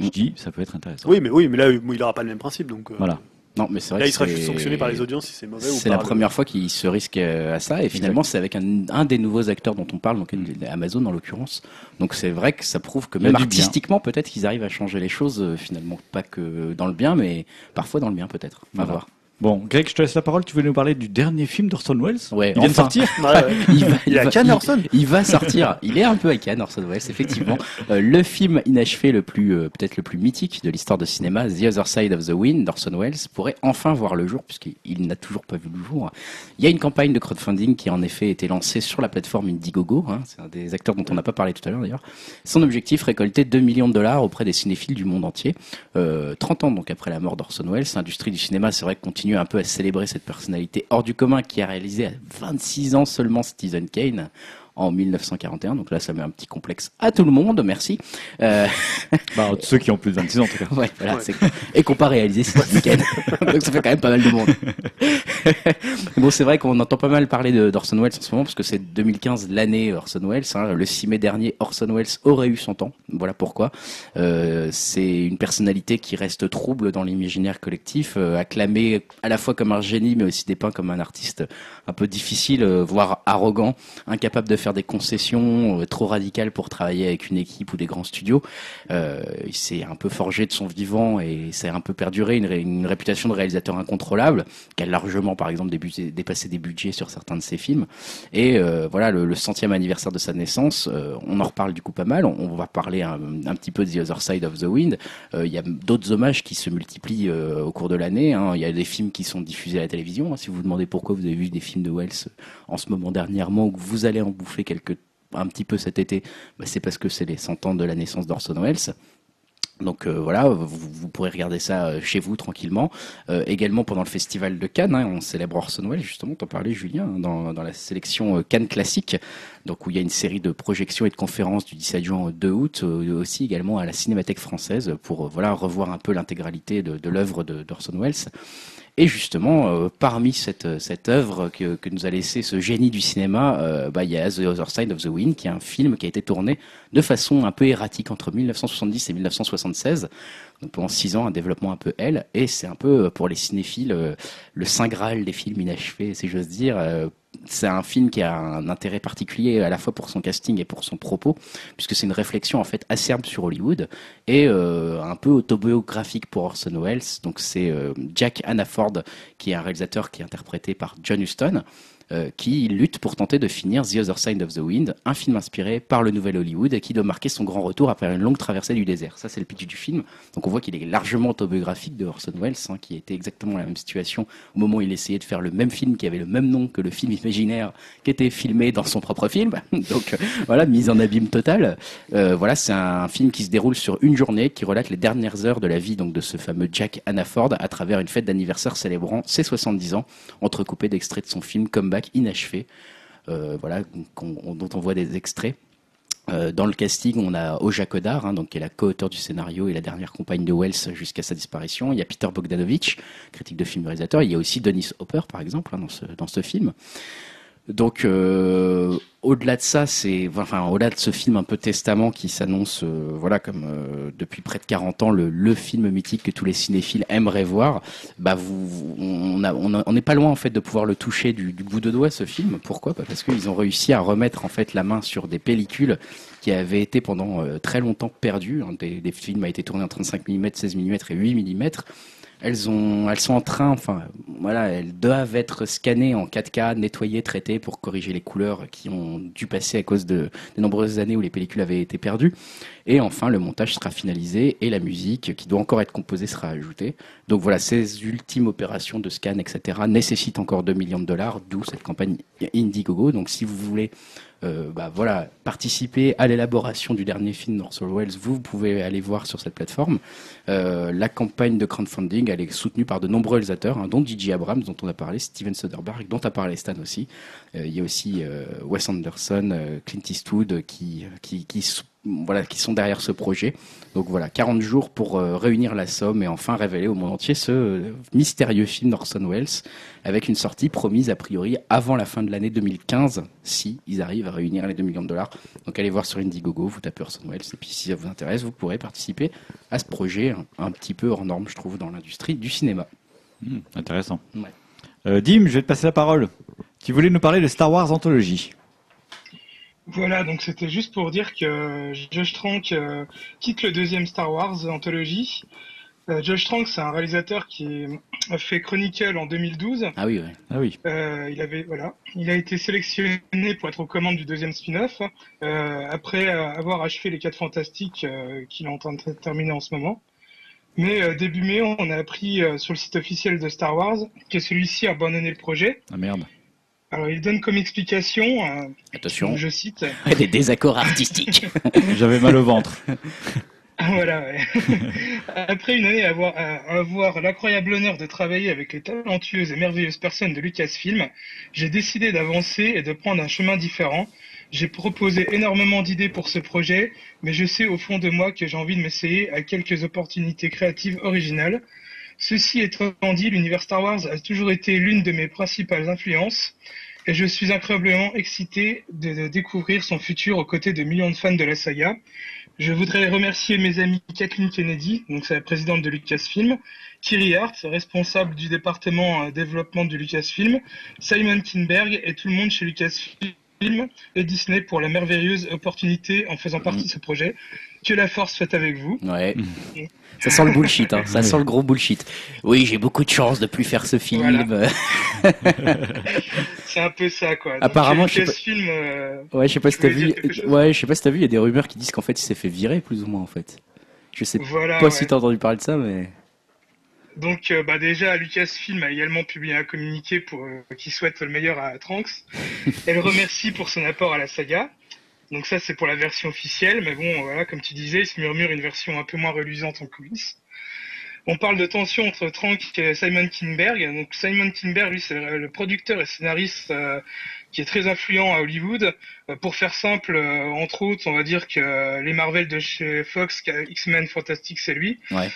je dis ça peut être intéressant. Oui, mais là, il aura pas le même principe, donc. Voilà. Non, mais c'est vrai. Là, il sera juste sanctionné par les audiences si c'est mauvais. C'est la première fois qu'il se risque à ça, et finalement, c'est avec un des nouveaux acteurs dont on parle, donc Amazon en l'occurrence. Donc c'est vrai que ça prouve que même artistiquement, peut-être qu'ils arrivent à changer les choses, finalement, pas que dans le bien, mais parfois dans le bien peut-être. À voir. Bon, Greg, je te laisse la parole. Tu veux nous parler du dernier film d'Orson Welles? Ouais, il vient de sortir. Il est à Cannes, Orson. Il va sortir. Il est un peu à Cannes, Orson Welles, effectivement. Le film inachevé le plus, peut-être le plus mythique de l'histoire de cinéma, The Other Side of the Wind, d'Orson Welles, pourrait enfin voir le jour, puisqu'il n'a toujours pas vu le jour. Il y a une campagne de crowdfunding qui a en effet été lancée sur la plateforme Indiegogo. Hein, c'est un des acteurs dont on n'a pas parlé tout à l'heure, d'ailleurs. Son objectif, récolter $2 millions auprès des cinéphiles du monde entier. 30 ans donc après la mort d'Orson Welles, l'industrie du cinéma, c'est vrai, continue un peu à célébrer cette personnalité hors du commun qui a réalisé à 26 ans seulement Citizen Kane en 1941. Donc là, ça met un petit complexe à tout le monde. Merci. Bah, ceux qui ont plus de 26 ans, en tout cas. Ouais, voilà, ouais. C'est cool. Et qu'on pas réalisé Citizen Kane. Donc ça fait quand même pas mal de monde. Bon, c'est vrai qu'on entend pas mal parler d'Orson Welles en ce moment, parce que c'est 2015 l'année Orson Welles. Hein. Le 6 mai dernier, Orson Welles aurait eu 100 ans. Voilà pourquoi. C'est une personnalité qui reste trouble dans l'imaginaire collectif, acclamé à la fois comme un génie, mais aussi dépeint comme un artiste un peu difficile, voire arrogant, incapable de faire des concessions trop radicales pour travailler avec une équipe ou des grands studios. Il s'est un peu forgé de son vivant et ça a un peu perduré une réputation de réalisateur incontrôlable, qui a largement, par exemple, dépassé des budgets sur certains de ses films. Et voilà, le 100e anniversaire de sa naissance, on en reparle du coup pas mal. On va parler un petit peu de The Other Side of the Wind. Il y a d'autres hommages qui se multiplient au cours de l'année. Hein. Il y a des films qui sont diffusés à la télévision. Hein. Si vous vous demandez pourquoi vous avez vu des films de Welles en ce moment dernièrement, ou que vous allez en bouffer un petit peu cet été, bah c'est parce que c'est les 100 ans de la naissance d'Orson Welles. Donc voilà, vous pourrez regarder ça chez vous tranquillement. Également pendant le festival de Cannes, hein, on célèbre Orson Welles, justement, t'en parlais Julien, hein, dans la sélection Cannes classique, donc où il y a une série de projections et de conférences du 17 juin au 2 août, aussi également à la Cinémathèque française, pour voilà revoir un peu l'intégralité de l'œuvre d'Orson Welles. Et justement, parmi cette œuvre que nous a laissé ce génie du cinéma, bah il y a The Other Side of the Wind, qui est un film qui a été tourné de façon un peu erratique entre 1970 et 1976. Donc pendant 6 ans, un développement un peu L, et c'est un peu pour les cinéphiles le saint graal des films inachevés, si j'ose dire. C'est un film qui a un intérêt particulier à la fois pour son casting et pour son propos, puisque c'est une réflexion en fait acerbe sur Hollywood et un peu autobiographique pour Orson Welles. Donc c'est Jack Hannaford, qui est un réalisateur qui est interprété par John Huston, qui lutte pour tenter de finir The Other Side of the Wind, un film inspiré par le nouvel Hollywood et qui doit marquer son grand retour après une longue traversée du désert. Ça, c'est le pitch du film. Donc on voit qu'il est largement autobiographique de Orson Welles, hein, qui était exactement la même situation au moment où il essayait de faire le même film qui avait le même nom que le film imaginaire qui était filmé dans son propre film. Donc voilà, mise en abîme totale. Voilà, c'est un film qui se déroule sur une journée, qui relate les dernières heures de la vie donc de ce fameux Jack Hannaford à travers une fête d'anniversaire célébrant ses 70 ans, entrecoupée d'extraits de son film comme inachevé, voilà, dont on voit des extraits. Dans le casting, on a Oja Kodar, hein, donc, qui est la co-auteure du scénario et la dernière compagne de Welles jusqu'à sa disparition. Il y a Peter Bogdanovich, critique de film réalisateur. Il y a aussi Dennis Hopper, par exemple, hein, dans ce film. Donc, au-delà de ça, au-delà de ce film un peu testament qui s'annonce, voilà, comme depuis près de 40 ans, le film mythique que tous les cinéphiles aimeraient voir, bah, on n'est pas loin en fait de pouvoir le toucher du bout de doigt, ce film. Pourquoi? Parce qu'ils ont réussi à remettre en fait la main sur des pellicules qui avaient été pendant très longtemps perdues. Hein, des films ont été tournés en 35 mm, 16 mm et 8 mm. Elles sont en train, enfin, voilà, elles doivent être scannées en 4K, nettoyées, traitées pour corriger les couleurs qui ont dû passer à cause de nombreuses années où les pellicules avaient été perdues. Et enfin, le montage sera finalisé et la musique, qui doit encore être composée, sera ajoutée. Donc voilà, ces ultimes opérations de scan, etc., nécessitent encore $2 millions, d'où cette campagne Indiegogo. Donc si vous voulez bah voilà, participer à l'élaboration du dernier film d'Orson Welles, vous pouvez aller voir sur cette plateforme. La campagne de crowdfunding, elle est soutenue par de nombreux réalisateurs, hein, dont J.J. Abrams, dont on a parlé, Steven Soderbergh, dont a parlé Stan aussi. Il y a aussi Wes Anderson, Clint Eastwood, qui sont derrière ce projet. Donc voilà, 40 jours pour réunir la somme et enfin révéler au monde entier ce mystérieux film d'Orson Welles, avec une sortie promise a priori avant la fin de l'année 2015, si ils arrivent à réunir les $2 millions. Donc allez voir sur Indiegogo, vous tapez Orson Welles, et puis si ça vous intéresse, vous pourrez participer à ce projet un petit peu hors norme, je trouve, dans l'industrie du cinéma. Intéressant. Ouais. Dim, je vais te passer la parole. Tu voulais nous parler de Star Wars Anthology. Voilà, donc c'était juste pour dire que Josh Trank quitte le 2e Star Wars Anthology. Josh Trank, c'est un réalisateur qui est a fait Chronicle en 2012. Ah oui, ouais. Ah oui. Il a été sélectionné pour être aux commandes du deuxième spin-off, après avoir achevé les 4 Fantastiques qu'il est en train de terminer en ce moment. Mais début mai, on a appris sur le site officiel de Star Wars que celui-ci a abandonné le projet. Ah merde. Alors, il donne comme explication, attention, je cite... Des désaccords artistiques. J'avais mal au ventre. Voilà, ouais. Après une année à avoir l'incroyable honneur de travailler avec les talentueuses et merveilleuses personnes de Lucasfilm, j'ai décidé d'avancer et de prendre un chemin différent. J'ai proposé énormément d'idées pour ce projet, mais je sais au fond de moi que j'ai envie de m'essayer à quelques opportunités créatives originales. Ceci étant dit, l'univers Star Wars a toujours été l'une de mes principales influences, et je suis incroyablement excité de découvrir son futur aux côtés de millions de fans de la saga. Je voudrais remercier mes amis Kathleen Kennedy, donc c'est la présidente de Lucasfilm, Kiri Hart, responsable du département développement de Lucasfilm, Simon Kinberg et tout le monde chez Lucasfilm et Disney pour la merveilleuse opportunité en faisant partie de ce projet. Que la force soit avec vous. Ouais. Ça sent le bullshit, hein. Ça sent le gros bullshit. Oui, j'ai beaucoup de chance de plus faire ce film. Voilà. C'est un peu ça, quoi. Apparemment, je sais pas si t'as vu, il y a des rumeurs qui disent qu'en fait, il s'est fait virer, plus ou moins, en fait. Je sais pas si t'as entendu parler de ça, mais... Donc, déjà, Lucasfilm a également publié un communiqué pour qui souhaite le meilleur à Tranks. Elle remercie pour son apport à la saga. Donc ça, c'est pour la version officielle, mais bon, voilà, comme tu disais, il se murmure une version un peu moins reluisante en coulisses. On parle de tension entre Trank et Simon Kinberg. Donc Simon Kinberg, lui, c'est le producteur et scénariste qui est très influent à Hollywood. Pour faire simple, entre autres, on va dire que les Marvel de chez Fox, X-Men, Fantastic, c'est lui. Ouais.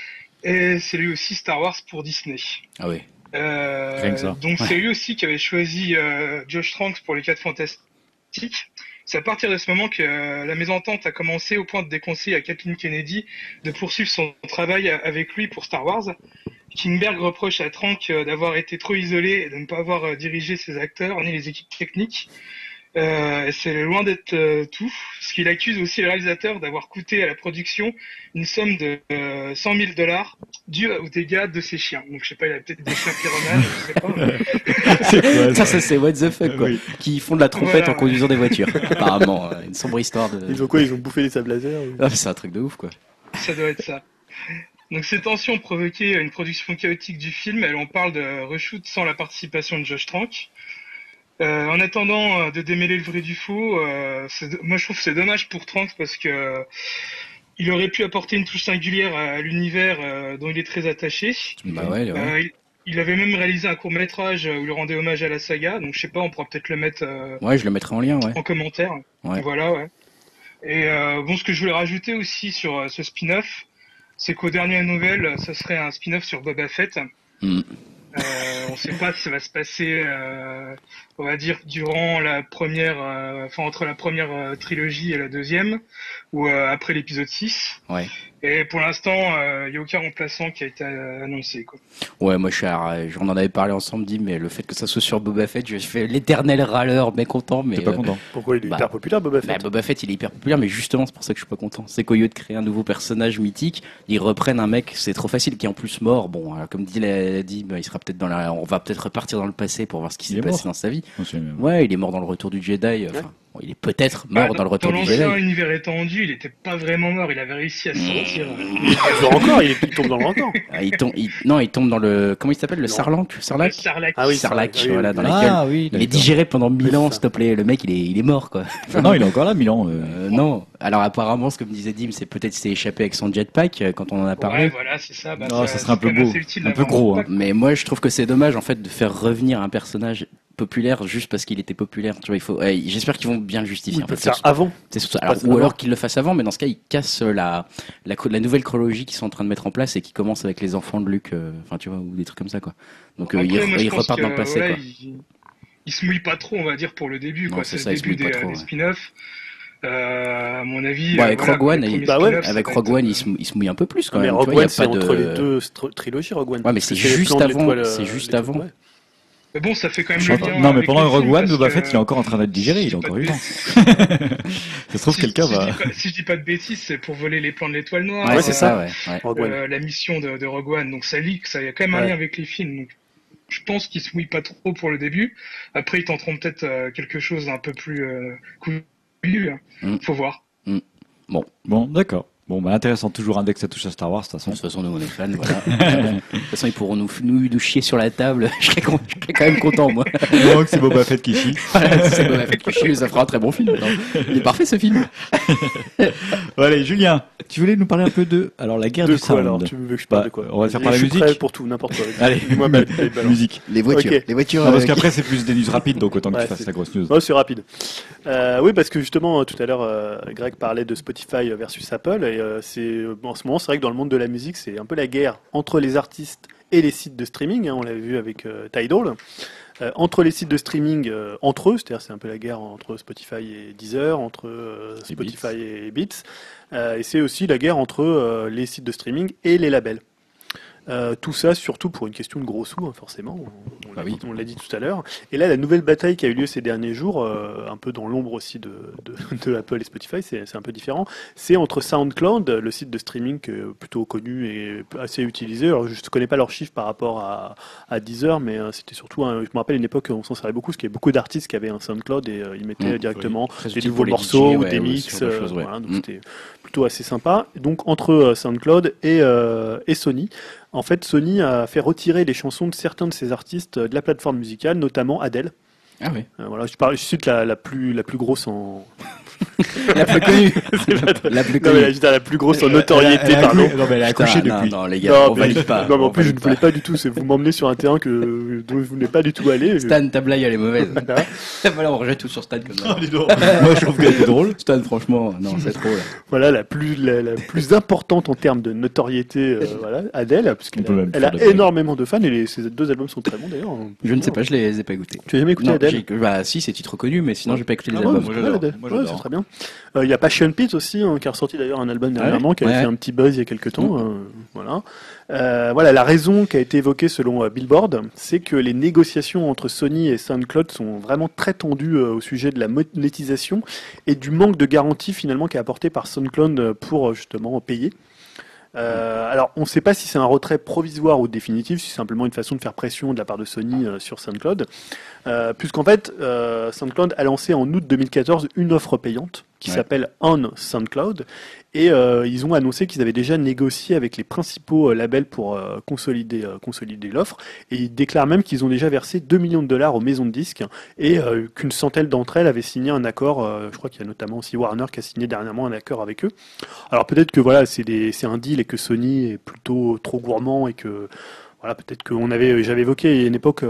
Et c'est lui aussi Star Wars pour Disney. Ah oui. Donc c'est lui aussi qui avait choisi Josh Tranks pour les 4 Fantastiques. C'est à partir de ce moment que la mésentente a commencé au point de déconseiller à Kathleen Kennedy de poursuivre son travail avec lui pour Star Wars. Kinberg reproche à Trank d'avoir été trop isolé et de ne pas avoir dirigé ses acteurs ni les équipes techniques. C'est loin d'être tout, ce qu'il accuse aussi le réalisateur d'avoir coûté à la production une somme de $100,000 due aux dégâts de ses chiens. Donc je sais pas, il a peut-être des chiens pyromanes, je sais pas. Mais... c'est quoi, ça c'est what the fuck, quoi. Oui. Qui font de la trompette en conduisant des voitures. Apparemment, une sombre histoire de... Ils ont quoi, ils ont bouffé des sables laser ou... Ah, c'est un truc de ouf, quoi. Ça doit être ça. Donc ces tensions ont provoqué une production chaotique du film, et on parle de reshoot sans la participation de Josh Trank. En attendant de démêler le vrai du faux, moi je trouve que c'est dommage pour Tranks parce que il aurait pu apporter une touche singulière à l'univers dont il est très attaché. Bah ouais, ouais. Il avait même réalisé un court-métrage où il rendait hommage à la saga, donc je sais pas, on pourra peut-être le mettre je le mettrai en lien, en commentaire. Ouais. Voilà, ouais. Et ce que je voulais rajouter aussi sur ce spin-off, c'est qu'aux dernières nouvelles, ça serait un spin-off sur Boba Fett. Mm. On ne sait pas si ça va se passer, on va dire, durant la première, entre la première trilogie et la deuxième, ou après l'épisode 6. Ouais. Et pour l'instant, il n'y a aucun remplaçant qui a été annoncé, quoi. Ouais, moi, on en avait parlé ensemble, mais le fait que ça soit sur Boba Fett, je fais l'éternel râleur mécontent. T'es pas content. Pourquoi il est hyper populaire, Boba Fett ? Boba Fett, il est hyper populaire, mais justement, c'est pour ça que je suis pas content. C'est qu'au lieu de créer un nouveau personnage mythique, ils reprennent un mec, c'est trop facile, qui est en plus mort. Bon, alors, comme dit, il sera peut-être on va peut-être repartir dans le passé pour voir ce qui s'est passé dans sa vie. Ouais, il est mort dans le Retour du Jedi. Il est peut-être mort dans le Retour du Jedi. Dans l'ancien univers étendu, il n'était pas vraiment mort. Il avait réussi à sortir. Il tombe dans le rancor. Il tombe dans le... Comment il s'appelle ? Le Sarlacc ? Ah oui, Sarlacc. Voilà, dans lequel il est digéré pendant 1000 ans, s'il te plaît. Le mec, il est mort, quoi. Non, il est encore là, 1000 ans. Non. Alors apparemment, ce que me disait Dim, c'est peut-être s'est échappé avec son jetpack quand on en a parlé. Ouais, voilà, c'est ça. Ça serait un peu beau, un peu gros. Mais moi, je trouve que c'est dommage, en fait, de faire revenir un personnage populaire juste parce qu'il était populaire, tu vois. J'espère qu'ils vont bien le justifier. Alors qu'ils le fassent avant, mais dans ce cas ils cassent la nouvelle chronologie qu'ils sont en train de mettre en place et qui commence avec les enfants de Luke, ou des trucs comme ça, quoi. Donc ils repartent dans le passé, quoi. Ils se mouillent pas trop, on va dire, pour le début, quoi. C'est le début des spin-offs. À mon avis, avec Rogue One, il se mouille un peu plus quand même. Rogue One, c'est entre les deux trilogies. Rogue One. Ouais, mais c'est juste avant. Mais bon, ça fait quand même le lien. Non, mais pendant le Rogue One, Boba Fett, il est encore en train d'être digéré, il est encore vivant. Ça se trouve, quelqu'un va... Si je dis pas de bêtises, c'est pour voler les plans de l'Étoile Noire. Ouais, c'est ça, ouais. La mission de Rogue One. Donc ça lit, ça y a quand même un lien avec les films. Donc je pense qu'ils se mouillent pas trop pour le début. Après, ils tenteront peut-être quelque chose d'un peu plus couillu. Faut voir. Bon, d'accord. Bon, bah, intéressant, toujours un deck que ça touche à Star Wars, de toute façon. De toute façon, nous, on est fans, voilà. De toute façon, ils pourront nous chier sur la table. Je serais quand même content, moi. Non, que c'est Boba Fett qui chie. Voilà, si c'est Boba Fett qui chie, ça fera un très bon film. Non, il est parfait, ce film. Bon, allez, Julien, tu voulais nous parler un peu de, alors, la guerre du sound. Alors, tu veux que je parle de quoi? On va faire parler musique. Je suis prêt pour tout, n'importe quoi. Allez, moi, musique. Les voitures. Okay. Les voitures. Non, parce qu'après, c'est plus des news rapides, donc autant que tu fasses la grosse news. Oh, c'est rapide. Oui, parce que justement, tout à l'heure, Greg parlait de Spotify versus Apple. Et en ce moment, c'est vrai que dans le monde de la musique, c'est un peu la guerre entre les artistes et les sites de streaming. Hein, on l'a vu avec Tidal. Entre les sites de streaming, entre eux, c'est-à-dire c'est un peu la guerre entre Spotify et Deezer, entre Spotify et Beats. Et c'est aussi la guerre entre les sites de streaming et les labels. Tout ça surtout pour une question de gros sous, hein, forcément, on l'a dit tout à l'heure. Et là, la nouvelle bataille qui a eu lieu ces derniers jours, un peu dans l'ombre aussi de Apple et Spotify, c'est un peu différent, c'est entre SoundCloud, le site de streaming plutôt connu et assez utilisé. Alors, je ne connais pas leurs chiffres par rapport à Deezer, mais c'était surtout, je me rappelle, une époque où on s'en servait beaucoup, parce qu'il y avait beaucoup d'artistes qui avaient un SoundCloud et ils mettaient directement des nouveaux morceaux, DJ, ou des mix, voilà, donc c'était plutôt assez sympa. Donc entre SoundCloud et Sony. En fait, Sony a fait retirer les chansons de certains de ses artistes de la plateforme musicale, notamment Adele. Ah oui. Voilà, je cite la plus grosse en... la plus connue. La plus grosse en notoriété, pardon. Non, mais elle a accouché depuis. Non, les gars, on valide pas. Non, mais en plus, je ne voulais pas du tout. Vous m'emmenez sur un terrain dont je voulais pas du tout aller. Stan, ta blague, elle est mauvaise. Voilà, on rejette tout sur Stan comme ça. Moi, je trouve qu'elle était drôle. Stan, franchement, non, c'est trop. Voilà, la plus importante en termes de notoriété, voilà, Adele, parce qu'elle a énormément de fans et ses deux albums sont très bons d'ailleurs. Je ne sais pas, je les ai pas écoutés. Tu as jamais écouté Adele? Bah, si, c'est titre connu, mais sinon, j'ai pas écouté les albums. C'est très bien. Il y a Passion Pit aussi, hein, qui a ressorti d'ailleurs un album dernièrement, qui a fait un petit buzz il y a quelques temps. Voilà, la raison qui a été évoquée selon Billboard, c'est que les négociations entre Sony et SoundCloud sont vraiment très tendues au sujet de la monétisation et du manque de garantie finalement qui est apporté par SoundCloud pour justement payer. Alors, on ne sait pas si c'est un retrait provisoire ou définitif, si c'est simplement une façon de faire pression de la part de Sony sur SoundCloud, puisqu'en fait, SoundCloud a lancé en août 2014 une offre payante qui s'appelle On SoundCloud, et ils ont annoncé qu'ils avaient déjà négocié avec les principaux labels pour consolider l'offre, et ils déclarent même qu'ils ont déjà versé 2 millions de dollars aux maisons de disques, et qu'une centaine d'entre elles avaient signé un accord, je crois qu'il y a notamment aussi Warner qui a signé dernièrement un accord avec eux. Alors peut-être que voilà, c'est un deal et que Sony est plutôt trop gourmand et que... Voilà, peut-être que j'avais évoqué il y a une époque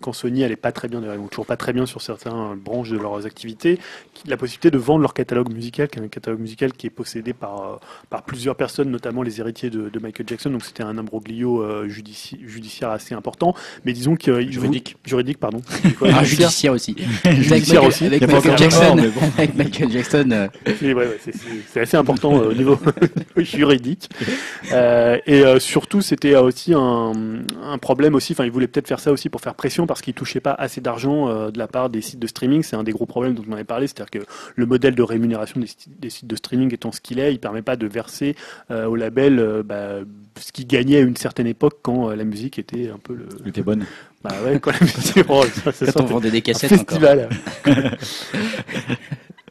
quand Sony allait pas très bien, ou toujours pas très bien sur certaines branches de leurs activités, la possibilité de vendre leur catalogue musical, qui est un catalogue musical qui est possédé par plusieurs personnes, notamment les héritiers de Michael Jackson. Donc c'était un imbroglio judiciaire assez important, mais disons que juridique, judiciaire aussi. Judiciaire aussi. Avec Michael Jackson. Avec Michael Jackson. C'est assez important au niveau juridique. Et surtout, c'était aussi un problème aussi, enfin ils voulaient peut-être faire ça aussi pour faire pression parce qu'ils touchaient pas assez d'argent de la part des sites de streaming. C'est un des gros problèmes dont on avait parlé, c'est-à-dire que le modèle de rémunération des sites de streaming étant ce qu'il est, il permet pas de verser au label ce qu'ils gagnaient à une certaine époque quand la musique était un peu était bonne. Bah ouais, quand la musique quand on vendait des cassettes encore.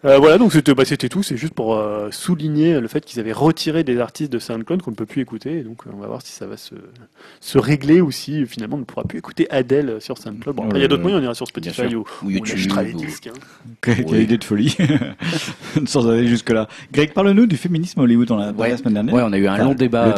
Voilà, donc c'était tout, c'est juste pour souligner le fait qu'ils avaient retiré des artistes de SoundCloud qu'on ne peut plus écouter, et donc on va voir si ça va se régler ou si finalement on ne pourra plus écouter Adele sur SoundCloud. Bon, il y a d'autres moyens, on ira sur Spotify ou YouTube, on achètera les disques. Quelle idée de folie, sans aller jusque-là. Greg, parle-nous du féminisme à Hollywood la semaine dernière. Ouais, on a eu un long débat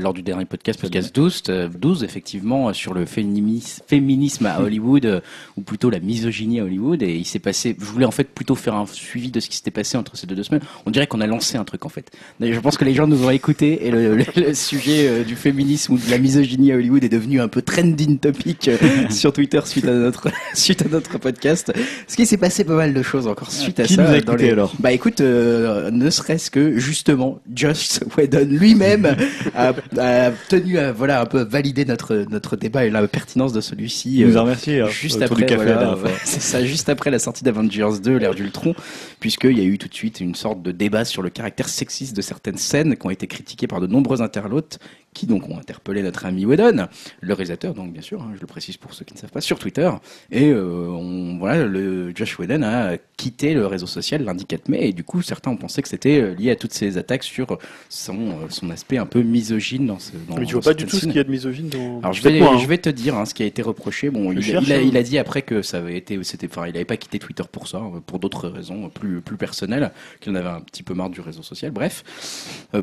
lors du dernier podcast 12, effectivement, sur le féminisme à Hollywood, ou plutôt la misogynie à Hollywood, et il s'est passé, je voulais en fait plutôt faire un suivi de ce qui s'était passé entre ces deux semaines. On dirait qu'on a lancé un truc en fait. Je pense que les gens nous auraient écouté et le sujet du féminisme ou de la misogynie à Hollywood est devenu un peu trending topic sur Twitter suite à notre podcast. Ce qui s'est passé pas mal de choses encore suite à ça. Qui nous a écouté alors ? Bah écoute, ne serait-ce que justement Joss Whedon lui-même a tenu à un peu valider notre débat et la pertinence de celui-ci. Il nous a remercié juste après du café c'est ça, juste après la sortie d'Avengers 2, l'ère d'Ultron, puisqu'il y a eu tout de suite une sorte de débat sur le caractère sexiste de certaines scènes qui ont été critiquées par de nombreux internautes qui donc ont interpellé notre ami Whedon, le réalisateur donc bien sûr, je le précise pour ceux qui ne savent pas, sur Twitter. Et Josh Whedon a quitté le réseau social lundi 4 mai et du coup certains ont pensé que c'était lié à toutes ces attaques sur son aspect un peu misogyne mais tu vois pas du tout ce qu'il y a de misogyne dans... Alors je vais te dire ce qui a été reproché. Bon, il a dit après que ça avait été, il n'avait pas quitté Twitter pour ça, pour d'autres raisons plus personnelles, qu'il en avait un petit peu marre du réseau social. Bref,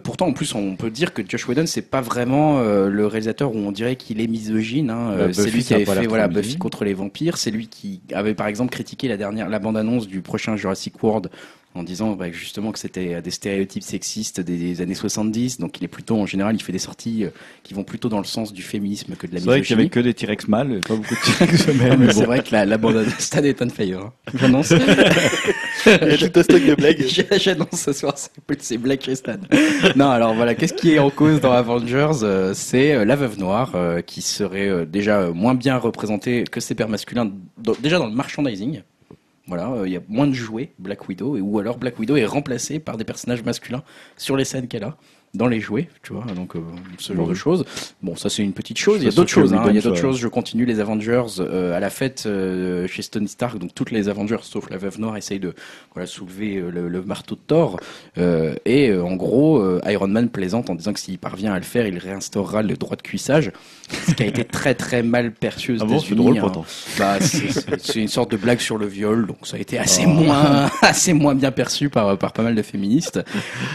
pourtant en plus on peut dire que Josh Whedon c'est pas vraiment le réalisateur où on dirait qu'il est misogyne. C'est lui qui avait fait Buffy contre les vampires, c'est lui qui avait par exemple critiqué la bande-annonce du prochain Jurassic World en disant justement que c'était des stéréotypes sexistes des années 70, donc il est plutôt, en général, il fait des sorties qui vont plutôt dans le sens du féminisme que de la misogynie. C'est vrai qu'il n'y avait que des T-Rex mâles, et pas beaucoup de T-Rex femelles. Mais c'est vrai que la bande Stan est on fire. J'annonce. Il y a tout un stock de blagues. J'annonce ce soir, c'est blagues chez Stan. Non, alors voilà, qu'est-ce qui est en cause dans Avengers? C'est la Veuve Noire, qui serait déjà moins bien représentée que ses pairs masculins, déjà dans le merchandising. Voilà, il y a moins de jouets Black Widow, ou alors Black Widow est remplacée par des personnages masculins sur les scènes qu'elle a, dans les jouets, tu vois, donc ce genre de choses. Bon, ça c'est une petite chose, il y a d'autres choses, il y a d'autres choses, je continue les Avengers à la fête chez Tony Stark, donc toutes les Avengers sauf la Veuve Noire essayent de soulever le marteau de Thor, en gros, Iron Man plaisante en disant que s'il parvient à le faire, il réinstaurera le droit de cuissage, ce qui a été très très mal perçu aux États-Unis. C'est drôle pourtant. C'est une sorte de blague sur le viol, donc ça a été assez moins bien perçu par pas mal de féministes.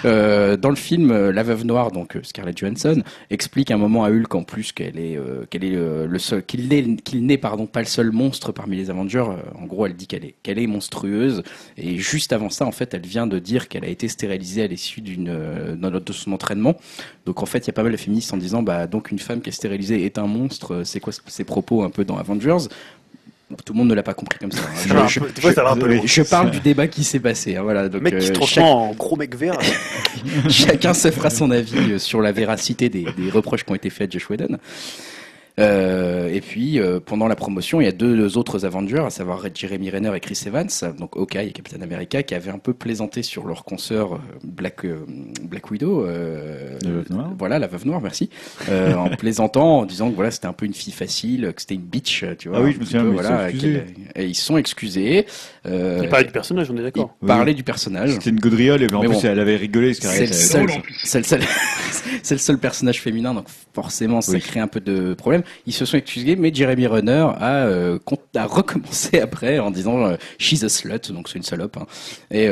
Dans le film, la Veuve Noire, donc Scarlett Johansson, explique un moment à Hulk en plus qu'il n'est pas le seul monstre parmi les Avengers. En gros, elle dit qu'elle est monstrueuse. Et juste avant ça, en fait, elle vient de dire qu'elle a été stérilisée à l'issue de son entraînement. Donc en fait, il y a pas mal de féministes en disant donc une femme qui est stérilisée est un monstre. C'est quoi ces propos un peu dans Avengers? Tout le monde ne l'a pas compris comme ça. Je parle du débat qui s'est passé. Hein, voilà, donc, mec qui se transforme en gros mec vert. Chacun se fera son avis sur la véracité des reproches qui ont été faits à Josh Whedon. Et puis pendant la promotion, il y a deux autres Avengers, à savoir Jeremy Renner et Chris Evans, donc Hawkeye et Captain America, qui avaient un peu plaisanté sur leur consoeur Black Widow, la Veuve Noire, merci, en plaisantant, en disant que c'était un peu une fille facile, que c'était une bitch, tu vois. Ah oui, je me souviens. Et ils sont excusés. Ils parlaient du personnage, on est d'accord. Parlaient du personnage. C'était une gaudriole et elle avait rigolé. C'est le seul personnage féminin, donc forcément ça crée un peu de problème. Ils se sont excusés, mais Jeremy Renner a recommencé après en disant she's a slut, donc c'est une salope, hein. Et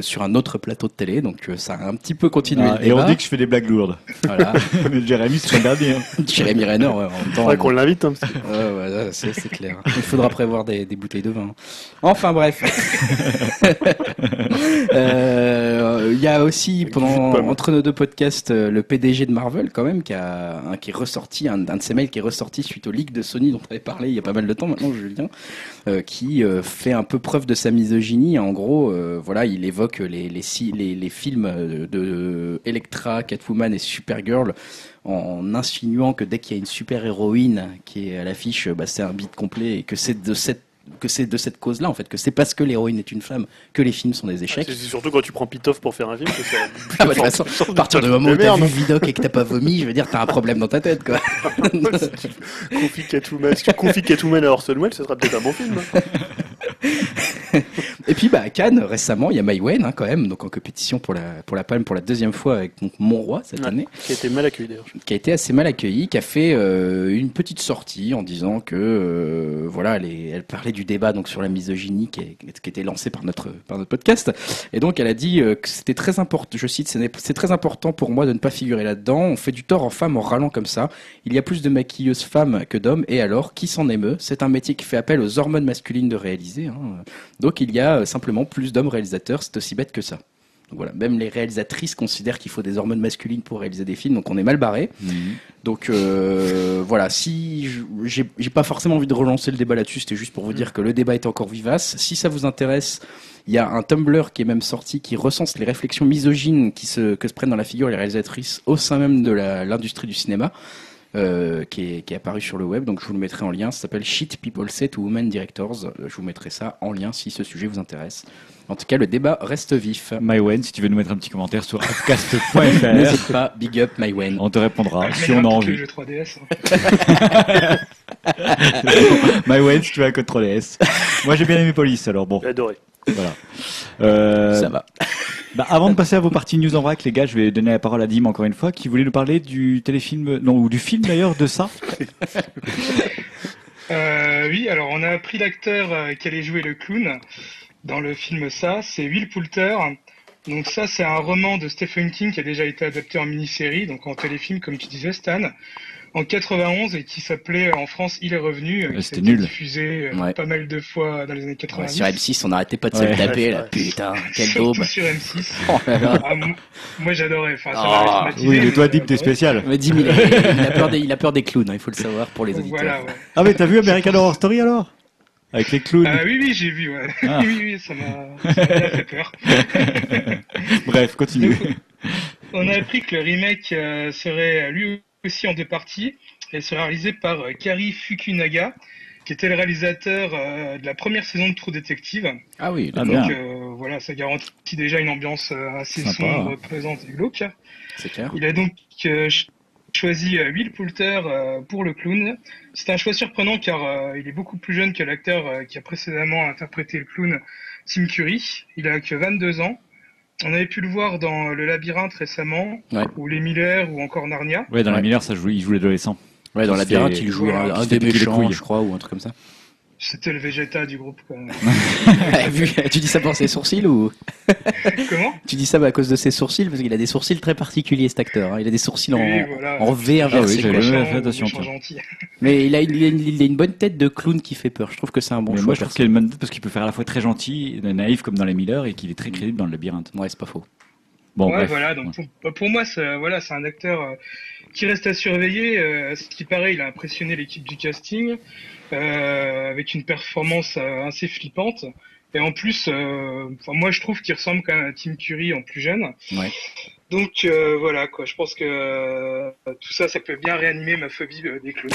sur un autre plateau de télé, donc ça a un petit peu continué le débat. Et on dit que je fais des blagues lourdes. Voilà. Mais Jeremy c'est pas bien. Jeremy Renner, en même temps. Faudrait qu'on l'invite, hein, parce que... c'est clair. Il faudra prévoir des bouteilles de vin. Enfin bref. Il y a aussi entre nos deux podcasts le PDG de Marvel quand même qui est ressorti un de ses mails qui est ressorti suite au leak de Sony dont on avait parlé il y a pas mal de temps maintenant, Julien, qui fait un peu preuve de sa misogynie. En gros, il évoque les films de Elektra, Catwoman et Supergirl en insinuant que dès qu'il y a une super-héroïne qui est à l'affiche, c'est un bide complet et que c'est de cette cause-là, en fait, que c'est parce que l'héroïne est une femme que les films sont des échecs. C'est surtout quand tu prends Pitoff pour faire un film, c'est de toute façon, à partir du moment où t'as vu Vidocq et que t'as pas vomi, je veux dire, t'as un problème dans ta tête, quoi. Si tu confies Catwoman à Orson Welles, ce sera peut-être un bon film. Et puis à Cannes récemment, il y a Mai Wen quand même, donc en compétition pour la Palme pour la deuxième fois avec donc Monroy cette année, qui a été mal accueilli d'ailleurs. Qui a été assez mal accueilli, qui a fait une petite sortie en disant que elle parlait du débat donc sur la misogynie qui était lancé par notre podcast, et donc elle a dit que c'était très important, je cite, c'est très important pour moi de ne pas figurer là-dedans, on fait du tort aux femmes en râlant comme ça, il y a plus de maquilleuses femmes que d'hommes et alors qui s'en émeut, c'est un métier qui fait appel aux hormones masculines de réaliser, hein. Donc il y a a simplement plus d'hommes réalisateurs, c'est aussi bête que ça. Donc voilà, même les réalisatrices considèrent qu'il faut des hormones masculines pour réaliser des films, donc on est mal barré. Mmh. Donc voilà, si j'ai pas forcément envie de relancer le débat là-dessus, c'était juste pour vous dire que le débat est encore vivace. Si ça vous intéresse, il y a un Tumblr qui est même sorti qui recense les réflexions misogynes que se prennent dans la figure les réalisatrices au sein même de l'industrie du cinéma, qui est apparu sur le web. Donc je vous le mettrai en lien. Ça s'appelle Shit People Say to Women Directors. Je vous mettrai ça en lien si ce sujet vous intéresse. En tout cas, le débat reste vif. Maïwen, si tu veux nous mettre un petit commentaire sur appcast.fr. N'hésite pas, big up Maïwen. On te répondra si on a envie. Le 3DS. Maïwen, si tu veux un code 3DS. Moi, j'ai bien aimé Police, alors bon. J'ai adoré. Voilà. Ça va. Bah, avant de passer à vos parties news en vrac, les gars, je vais donner la parole à Dim encore une fois, qui voulait nous parler du téléfilm, non, ou du film d'ailleurs, de ça. Oui, alors on a appris l'acteur qui allait jouer le clown dans le film Ça, c'est Will Poulter. Donc ça, c'est un roman de Stephen King qui a déjà été adapté en mini-série, donc en téléfilm, comme tu disais, Stan, en 91, et qui s'appelait en France Il est revenu, qui s'était diffusé pas mal de fois dans les années 90. Ouais, sur M6, on n'arrêtait pas de se taper, là, putain, quelle daube. Surtout sur M6. Oh, ah, moi, j'adorais. Enfin, ça oui, mais toi, Dim, t'es spécial. Mais Dim, il a peur des clowns, hein, il faut le savoir pour les auditeurs. Voilà, ouais. Ah mais t'as vu American Horror Story, alors? Avec les clowns. Oui, j'ai vu, ouais. Ah. Oui, ça m'a bien fait peur. Bref, continue. Donc, on a appris que le remake serait lui aussi en deux parties. Elle sera réalisée par Kari Fukunaga, qui était le réalisateur de la première saison de True Detective. Ah oui, là, donc voilà, ça garantit déjà une ambiance assez sombre, présente et glauque. C'est clair. Il a donc choisi Will Poulter pour le clown. C'est un choix surprenant car il est beaucoup plus jeune que l'acteur qui a précédemment interprété le clown, Tim Curry. Il a que 22 ans. On avait pu le voir dans Le Labyrinthe récemment, ou Les Miller, ou encore Narnia. Ouais, dans Les Miller, il joue l'adolescent. Ouais, dans Le Labyrinthe, il joue un des méchants, je crois, ou un truc comme ça. C'était le Vegeta du groupe, quand même. Tu dis ça pour ses sourcils ou... Comment? Tu dis ça à cause de ses sourcils, parce qu'il a des sourcils très particuliers, cet acteur. Hein. Il a des sourcils en V inversé. Ah oui, j'avais fait attention. Mais il a une bonne tête de clown qui fait peur. Je trouve que c'est un bon choix. Moi, je trouve qu'il a une bonne tête parce qu'il peut faire à la fois très gentil, naïf comme dans Les Miller, et qu'il est très crédible dans Le Labyrinthe. Ouais, c'est pas faux. Bon, ouais, voilà, donc pour moi, c'est un acteur qui reste à surveiller. Ce qui paraît, il a impressionné l'équipe du casting avec une performance assez flippante. Et en plus, moi, je trouve qu'il ressemble quand même à Tim Curry en plus jeune. Ouais. Donc voilà, quoi. Je pense que tout ça, ça peut bien réanimer ma phobie des clowns.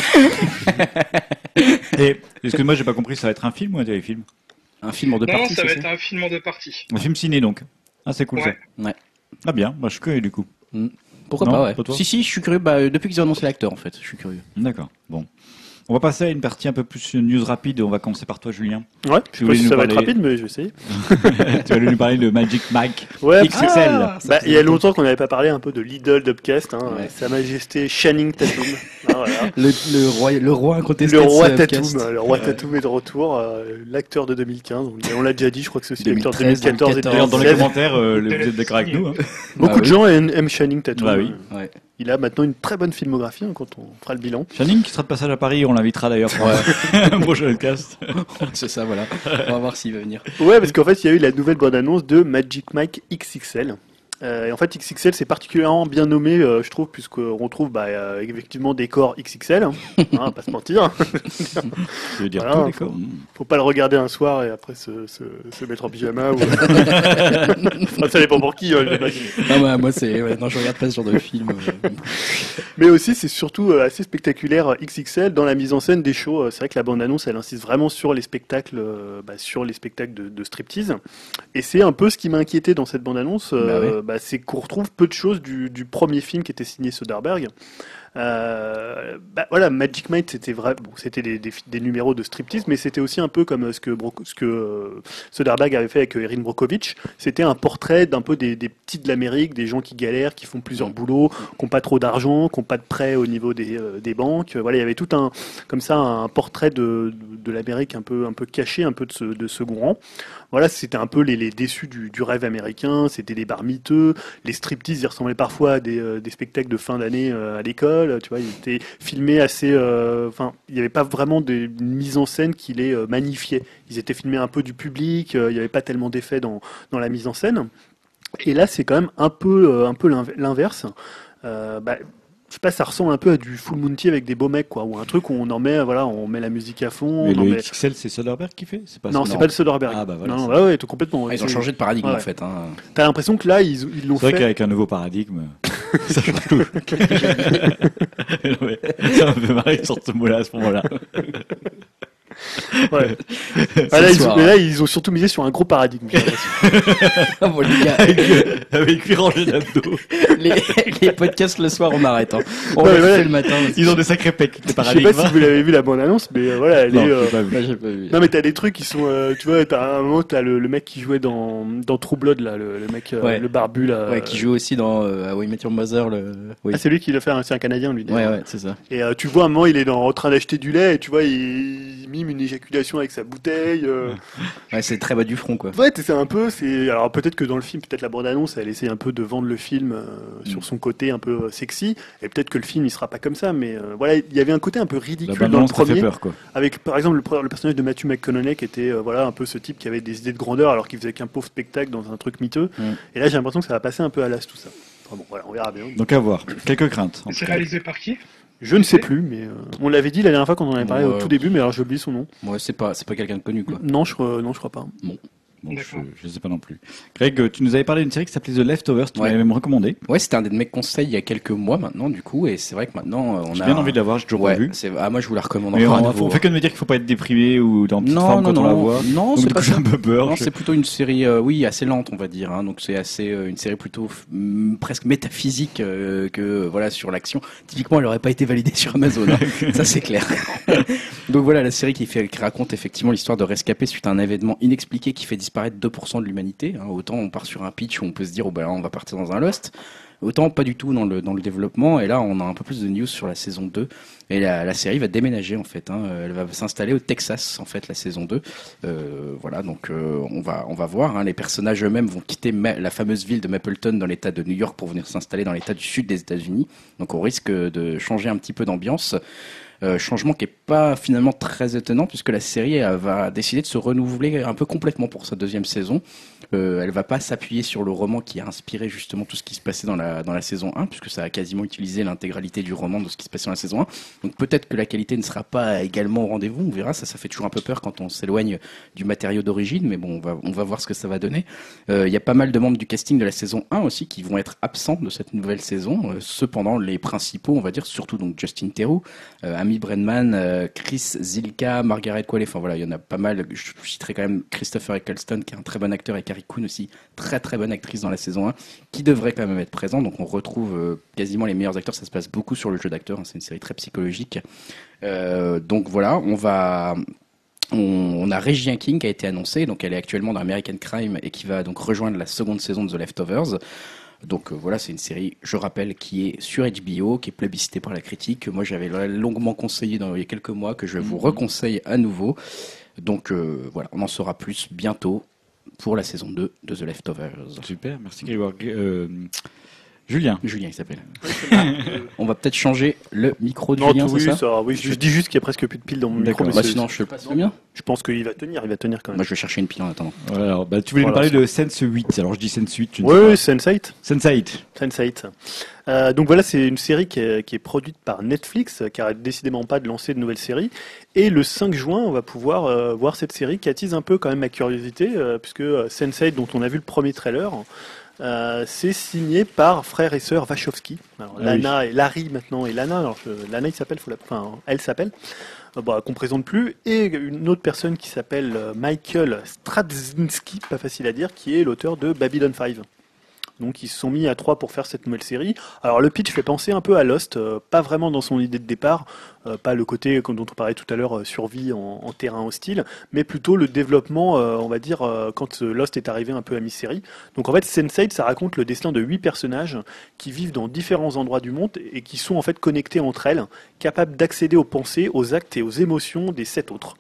Excuse-moi, j'ai pas compris, ça va être un film ou un téléfilm? Un film en deux parties? Non, ça va être un film en deux parties. Un film ciné, donc. Ah, c'est cool, ça. Ouais. Ah bien, bah, je suis curieux du coup. Pourquoi non, pas, ouais. Si, je suis curieux, depuis qu'ils ont annoncé l'acteur en fait, je suis curieux. D'accord, bon. On va passer à une partie un peu plus news rapide, on va commencer par toi Julien. Ouais, je sais pas si ça va être rapide, mais je vais essayer. Tu vas nous parler de Magic Mike XXL. Il y a longtemps qu'on n'avait pas parlé un peu de l'idole d'Upcast, hein, Sa Majesté Channing Tatum. Le roi incontesté. Le roi Tatum est de retour, l'acteur de 2015, on l'a déjà dit, je crois que c'est aussi l'acteur de 2014 et de 2016. Dans les commentaires, vous êtes d'accord avec nous. Hein. Beaucoup de gens aiment Channing Tatum. Bah oui, ouais. Il a maintenant une très bonne filmographie quand on fera le bilan. Channing qui sera de passage à Paris, on l'invitera d'ailleurs pour un prochain cast. C'est ça, voilà. On va voir s'il va venir. Ouais, parce qu'en fait, il y a eu la nouvelle bande-annonce de Magic Mike XXL. Et en fait, XXL, c'est particulièrement bien nommé, je trouve, puisqu'on trouve effectivement des corps XXL. Hein, pas se mentir. Je veux dire tous les corps. Faut pas le regarder un soir et après se mettre en pyjama. Ou... enfin, ça dépend pour qui. Moi, je regarde pas ce genre de film. Mais aussi, c'est surtout assez spectaculaire XXL dans la mise en scène des shows. C'est vrai que la bande-annonce, elle insiste vraiment sur les spectacles, de striptease. Et c'est un peu ce qui m'a inquiété dans cette bande-annonce. C'est qu'on retrouve peu de choses du premier film qui était signé Soderbergh. Magic Mike, c'était vrai. Bon, c'était des numéros de striptease, mais c'était aussi un peu comme ce que Soderbergh avait fait avec Erin Brockovich. C'était un portrait d'un peu des petits de l'Amérique, des gens qui galèrent, qui font plusieurs boulots, qui n'ont pas trop d'argent, qui n'ont pas de prêts au niveau des banques. Voilà, il y avait tout un portrait de l'Amérique un peu caché, un peu de second rang. Voilà, c'était un peu les déçus du rêve américain. C'était des bars miteux, les striptease, ils ressemblaient parfois à des spectacles de fin d'année à l'école. école, tu vois, il était filmé assez, enfin, il n'y avait pas vraiment de mise en scène qui les magnifiait. Ils étaient filmés un peu du public, il n'y avait pas tellement d'effets dans la mise en scène. Et là, c'est quand même un peu l'inverse. Je sais pas, ça ressemble un peu à du Full Monty avec des beaux mecs, quoi, ou un truc où on en met, voilà, on met la musique à fond. Mais le XXL, c'est Soderbergh qui fait ? Non, c'est pas le Soderbergh. Ah bah voilà. Non, bah ouais, tout complètement. Ah, ils ont changé de paradigme en fait. Hein. T'as l'impression que là, ils l'ont fait. C'est vrai qu'avec un nouveau paradigme, ça change tout. Ça m'a fait marrer sur ce mot-là à ce moment-là. Ouais. Voilà, mais là, ils ont surtout misé sur un gros paradigme. Bon, les gars, avec 8 rangées d'abdos. Les podcasts le soir, on arrête. Hein. On va le matin. Ils ont des sacrés pecs. Je sais pas si vous l'avez vu la bande-annonce, mais voilà. Non, j'ai pas vu. Non, mais t'as des trucs qui sont. Tu vois, t'as un moment, t'as le mec qui jouait dans True Blood, là, le mec, le barbu, là. Ouais, qui joue aussi dans How I Met Your Mother. Oui. Ah, c'est lui qui l'a fait, c'est un Canadien, lui. Ouais, c'est ça. Et tu vois, à un moment, il est en train d'acheter du lait, et tu vois, il mime une éjaculation avec sa bouteille. Ouais, c'est très bas du front, quoi. Ouais, c'est un peu. Alors peut-être que dans le film, peut-être la bande-annonce, elle essaie un peu de vendre le film sur son côté un peu sexy. Et peut-être que le film, il sera pas comme ça. Mais voilà, il y avait un côté un peu ridicule dans le premier. Fait peur, quoi. Avec, par exemple, le personnage de Matthew McConaughey qui était voilà un peu ce type qui avait des idées de grandeur alors qu'il faisait qu'un pauvre spectacle dans un truc miteux. Et là, j'ai l'impression que ça va passer un peu à l'as tout ça. Enfin, bon, voilà, on verra bien. Donc à voir. Quelques craintes. C'est réalisé par qui ? Je ne sais plus, mais on l'avait dit la dernière fois quand on en avait parlé au tout début, mais alors j'ai oublié son nom. Ouais, c'est pas quelqu'un de connu, quoi. Non, je crois pas. Bon, je sais pas non plus. Greg, tu nous avais parlé d'une série qui s'appelait The Leftovers, tu m'avais même recommandé. Ouais, c'était un des mecs conseils il y a quelques mois maintenant, du coup, et c'est vrai que maintenant on j'ai bien envie de la voir, j'ai toujours pas vu. Moi je vous la recommande encore. On fait que de me dire qu'il faut pas être déprimé ou dans petite forme quand on la voit. Non, donc, c'est pas ça. Non, c'est plutôt une série assez lente, on va dire, hein. Donc c'est assez une série plutôt presque métaphysique que voilà sur l'action. Typiquement, elle aurait pas été validée sur Amazon. Hein. Ça c'est clair. Donc voilà, la série qui raconte effectivement l'histoire de rescapés suite à un événement inexpliqué qui fait disparaître 2% de l'humanité. Autant on part sur un pitch où on peut se dire on va partir dans un Lost, autant pas du tout dans le développement. Et là on a un peu plus de news sur la saison 2 et la série va déménager en fait, hein. Elle va s'installer au Texas en fait, la saison 2. On va voir, hein. Les personnages eux-mêmes vont quitter la fameuse ville de Mapleton dans l'état de New York pour venir s'installer dans l'état du sud des États-Unis. Donc on risque de changer un petit peu d'ambiance. Changement qui est pas finalement très étonnant puisque la série va décider de se renouveler un peu complètement pour sa deuxième saison. Elle va pas s'appuyer sur le roman qui a inspiré justement tout ce qui se passait dans la saison 1 puisque ça a quasiment utilisé l'intégralité du roman de ce qui se passait dans la saison 1. Donc peut-être que la qualité ne sera pas également au rendez-vous, on verra, ça fait toujours un peu peur quand on s'éloigne du matériau d'origine, mais bon, on va voir ce que ça va donner. Il y a pas mal de membres du casting de la saison 1 aussi qui vont être absents de cette nouvelle saison. Cependant, les principaux, on va dire, surtout donc Justin Theroux, Amy Brennan, Chris Zilka, Margaret Qualley, enfin voilà, il y en a pas mal. Je citerai quand même Christopher Eccleston qui est un très bon acteur et Carrie Coon aussi, très très bonne actrice dans la saison 1 qui devrait quand même être présent. Donc on retrouve quasiment les meilleurs acteurs, ça se passe beaucoup sur le jeu d'acteur, hein. C'est une série très psychologique. Donc voilà, on a Regina King qui a été annoncée, donc elle est actuellement dans American Crime et qui va donc rejoindre la seconde saison de The Leftovers. Donc voilà, c'est une série, je rappelle, qui est sur HBO, qui est plébiscitée par la critique, que moi j'avais longuement conseillé il y a quelques mois, que je vous reconseille à nouveau. Donc voilà, on en saura plus bientôt pour la saison 2 de The Leftovers. Super, merci Grégoire. Julien il s'appelle. On va peut-être changer le micro de Julien, c'est ça ? Oui, je dis juste qu'il y a presque plus de piles dans mon micro. Bah sinon, je passe bien. Je pense qu'il va tenir, quand même. Moi, je vais chercher une pile en attendant. Voilà, alors, tu voulais nous parler de Sense 8. Alors, je dis Sense 8. Oui, Sense 8. Donc voilà, c'est une série qui est produite par Netflix, qui n'arrête décidément pas de lancer de nouvelles séries. Et le 5 juin, on va pouvoir voir cette série qui attise un peu quand même ma curiosité, puisque Sense 8, dont on a vu le premier trailer. C'est signé par frères et sœurs Wachowski. Alors, Lana et Larry maintenant, et Lana. Alors, Lana, elle s'appelle. Qu'on ne présente plus. Et une autre personne qui s'appelle Michael Straczynski, pas facile à dire, qui est l'auteur de Babylon 5. Donc ils se sont mis à 3 pour faire cette nouvelle série. Alors le pitch fait penser un peu à Lost, pas vraiment dans son idée de départ, pas le côté dont on parlait tout à l'heure, survie en terrain hostile, mais plutôt le développement, on va dire, quand Lost est arrivé un peu à mi-série. Donc en fait Sense8, ça raconte le destin de 8 personnages qui vivent dans différents endroits du monde et qui sont en fait connectés entre elles, capables d'accéder aux pensées, aux actes et aux émotions des 7 autres.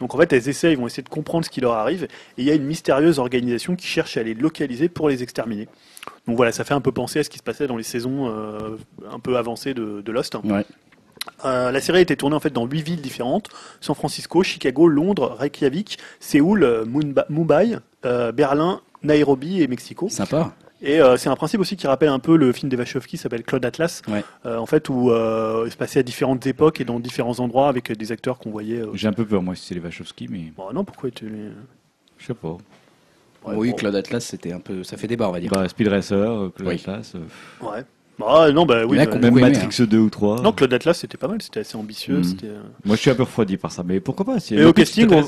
Donc en fait, elles essaient, elles vont essayer de comprendre ce qui leur arrive, et il y a une mystérieuse organisation qui cherche à les localiser pour les exterminer. Donc voilà, ça fait un peu penser à ce qui se passait dans les saisons un peu avancées de Lost. Ouais. La série a été tournée en fait dans 8 villes différentes: San Francisco, Chicago, Londres, Reykjavik, Séoul, Mumbai, Berlin, Nairobi et Mexico. Sympa. Et c'est un principe aussi qui rappelle un peu le film des Wachowski qui s'appelle Cloud Atlas, ouais. En fait, où il se passait à différentes époques et dans différents endroits avec des acteurs qu'on voyait. J'ai un peu peur, moi, si c'est les Wachowski, mais. Bon, non, pourquoi tu les. Je sais pas. Ouais, oui, bon. Cloud Atlas, c'était un peu. Ça fait débat, on va dire. Bah, Speed Racer, Cloud oui. Atlas. Ouais. Ah non, bah oui. Même Matrix 2 ou 3. Non, Cloud Atlas, c'était pas mal, c'était assez ambitieux. C'était... Moi, je suis un peu refroidi par ça, mais pourquoi pas c'est. Et au casting, on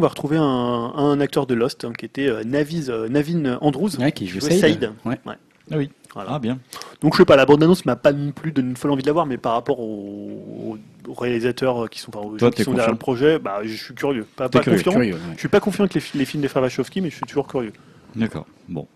va retrouver un acteur de Lost qui était Naveen Andrews. Ouais, qui jouait Saïd. Ouais. Ouais. Ah oui. Voilà. Ah bien. Donc je sais pas, la bande-annonce m'a pas non plus donné une folle envie de la voir, mais par rapport aux réalisateurs qui sont, toi, qui sont derrière le projet, bah, je suis curieux. Pas confiant. Curieux, ouais. Je suis pas confiant avec les films des frères Wachowski, mais je suis toujours curieux. D'accord, bon.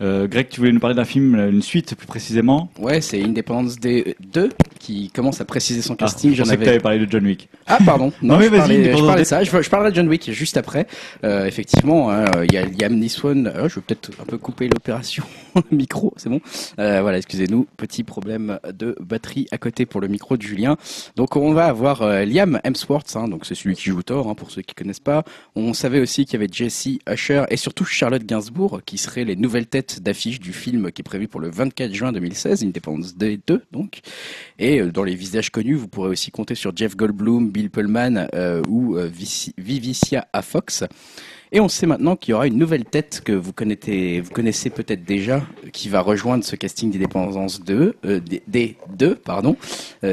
Greg, tu voulais nous parler d'un film, une suite plus précisément ? Ouais, c'est Independence Day 2 qui commence à préciser son casting. Je pensais que tu avais parlé de John Wick. Ah pardon, non, mais je parlais de ça, je parlerai de John Wick juste après. Effectivement, il y a Liam Neeson, je vais peut-être un peu couper l'opération micro, c'est bon. Voilà, excusez-nous, petit problème de batterie à côté pour le micro de Julien. Donc on va avoir Liam Hemsworth, hein, donc c'est celui qui joue Thor, hein, pour ceux qui connaissent pas. On savait aussi qu'il y avait Jesse Usher et surtout Charlotte Gainsbourg qui seraient les nouvelles têtes d'affiche du film qui est prévu pour le 24 juin 2016, Independence Day 2 donc. Et dans les visages connus, vous pourrez aussi compter sur Jeff Goldblum, Bill Pullman ou Vivica A. Fox. Et on sait maintenant qu'il y aura une nouvelle tête que vous connaissez peut-être déjà, qui va rejoindre ce casting d'Independence Day 2, pardon.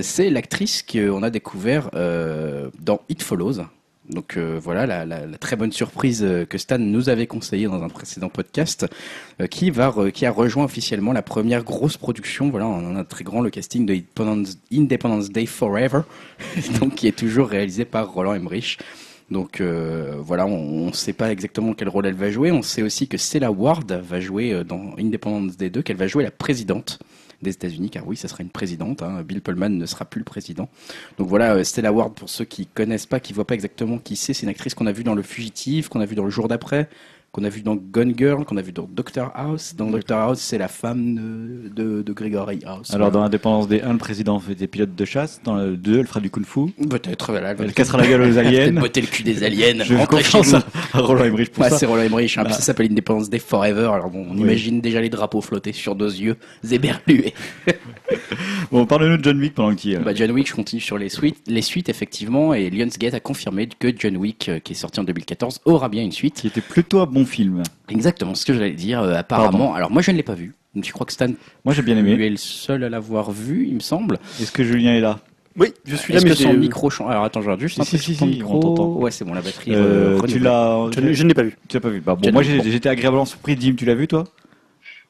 C'est l'actrice qu'on a découvert dans It Follows. Donc voilà la très bonne surprise que Stan nous avait conseillée dans un précédent podcast, qui a rejoint officiellement la première grosse production. Voilà, on en a très grand le casting de Independence Day Forever, donc qui est toujours réalisé par Roland Emmerich. Donc voilà, on ne sait pas exactement quel rôle elle va jouer. On sait aussi que Cela Ward va jouer dans Independence Day 2, qu'elle va jouer la présidente des États-Unis, car oui, ça sera une présidente, hein. Bill Pullman ne sera plus le président. Donc voilà, Stella Ward, pour ceux qui connaissent pas, qui voient pas exactement qui c'est une actrice qu'on a vue dans Le Fugitif, qu'on a vue dans Le Jour d'après, qu'on a vue dans Gone Girl, qu'on a vue dans Doctor House. Dans Doctor House, c'est la femme de Gregory House. Alors, dans l'Independance Day 1, le président fait des pilotes de chasse. Dans le 2, elle fera du kung-fu. Peut-être, voilà. Elle cassera la gueule aux aliens. Elle peut botter le cul des aliens. Je confiance à Roland Emmerich pour ça. C'est Roland Emmerich. Hein. Bah. Ça s'appelle Independence Day Forever. Alors bon, on imagine déjà les drapeaux flotter sur deux yeux éberlués. Bon, parle-nous de John Wick pendant qu'il y a... John Wick, je continue sur les suites, effectivement. Et Lionsgate a confirmé que John Wick, qui est sorti en 2014, aura bien une suite. Qui était plutôt bon film. Exactement, ce que j'allais dire. Apparemment, pardon. Alors moi je ne l'ai pas vu. Donc je crois que Stan, moi j'ai bien aimé. Tu es le seul à l'avoir vu, il me semble. Est-ce que Julien est là ? Oui, je suis là. Est-ce que son micro change ? Alors attends, je regarde juste. Si, on t'entend. Ouais, c'est bon, la batterie. Je ne l'ai pas vu. Tu l'as pas vu. Bah, bon, moi j'étais agréablement surpris. Dim, tu l'as vu toi ?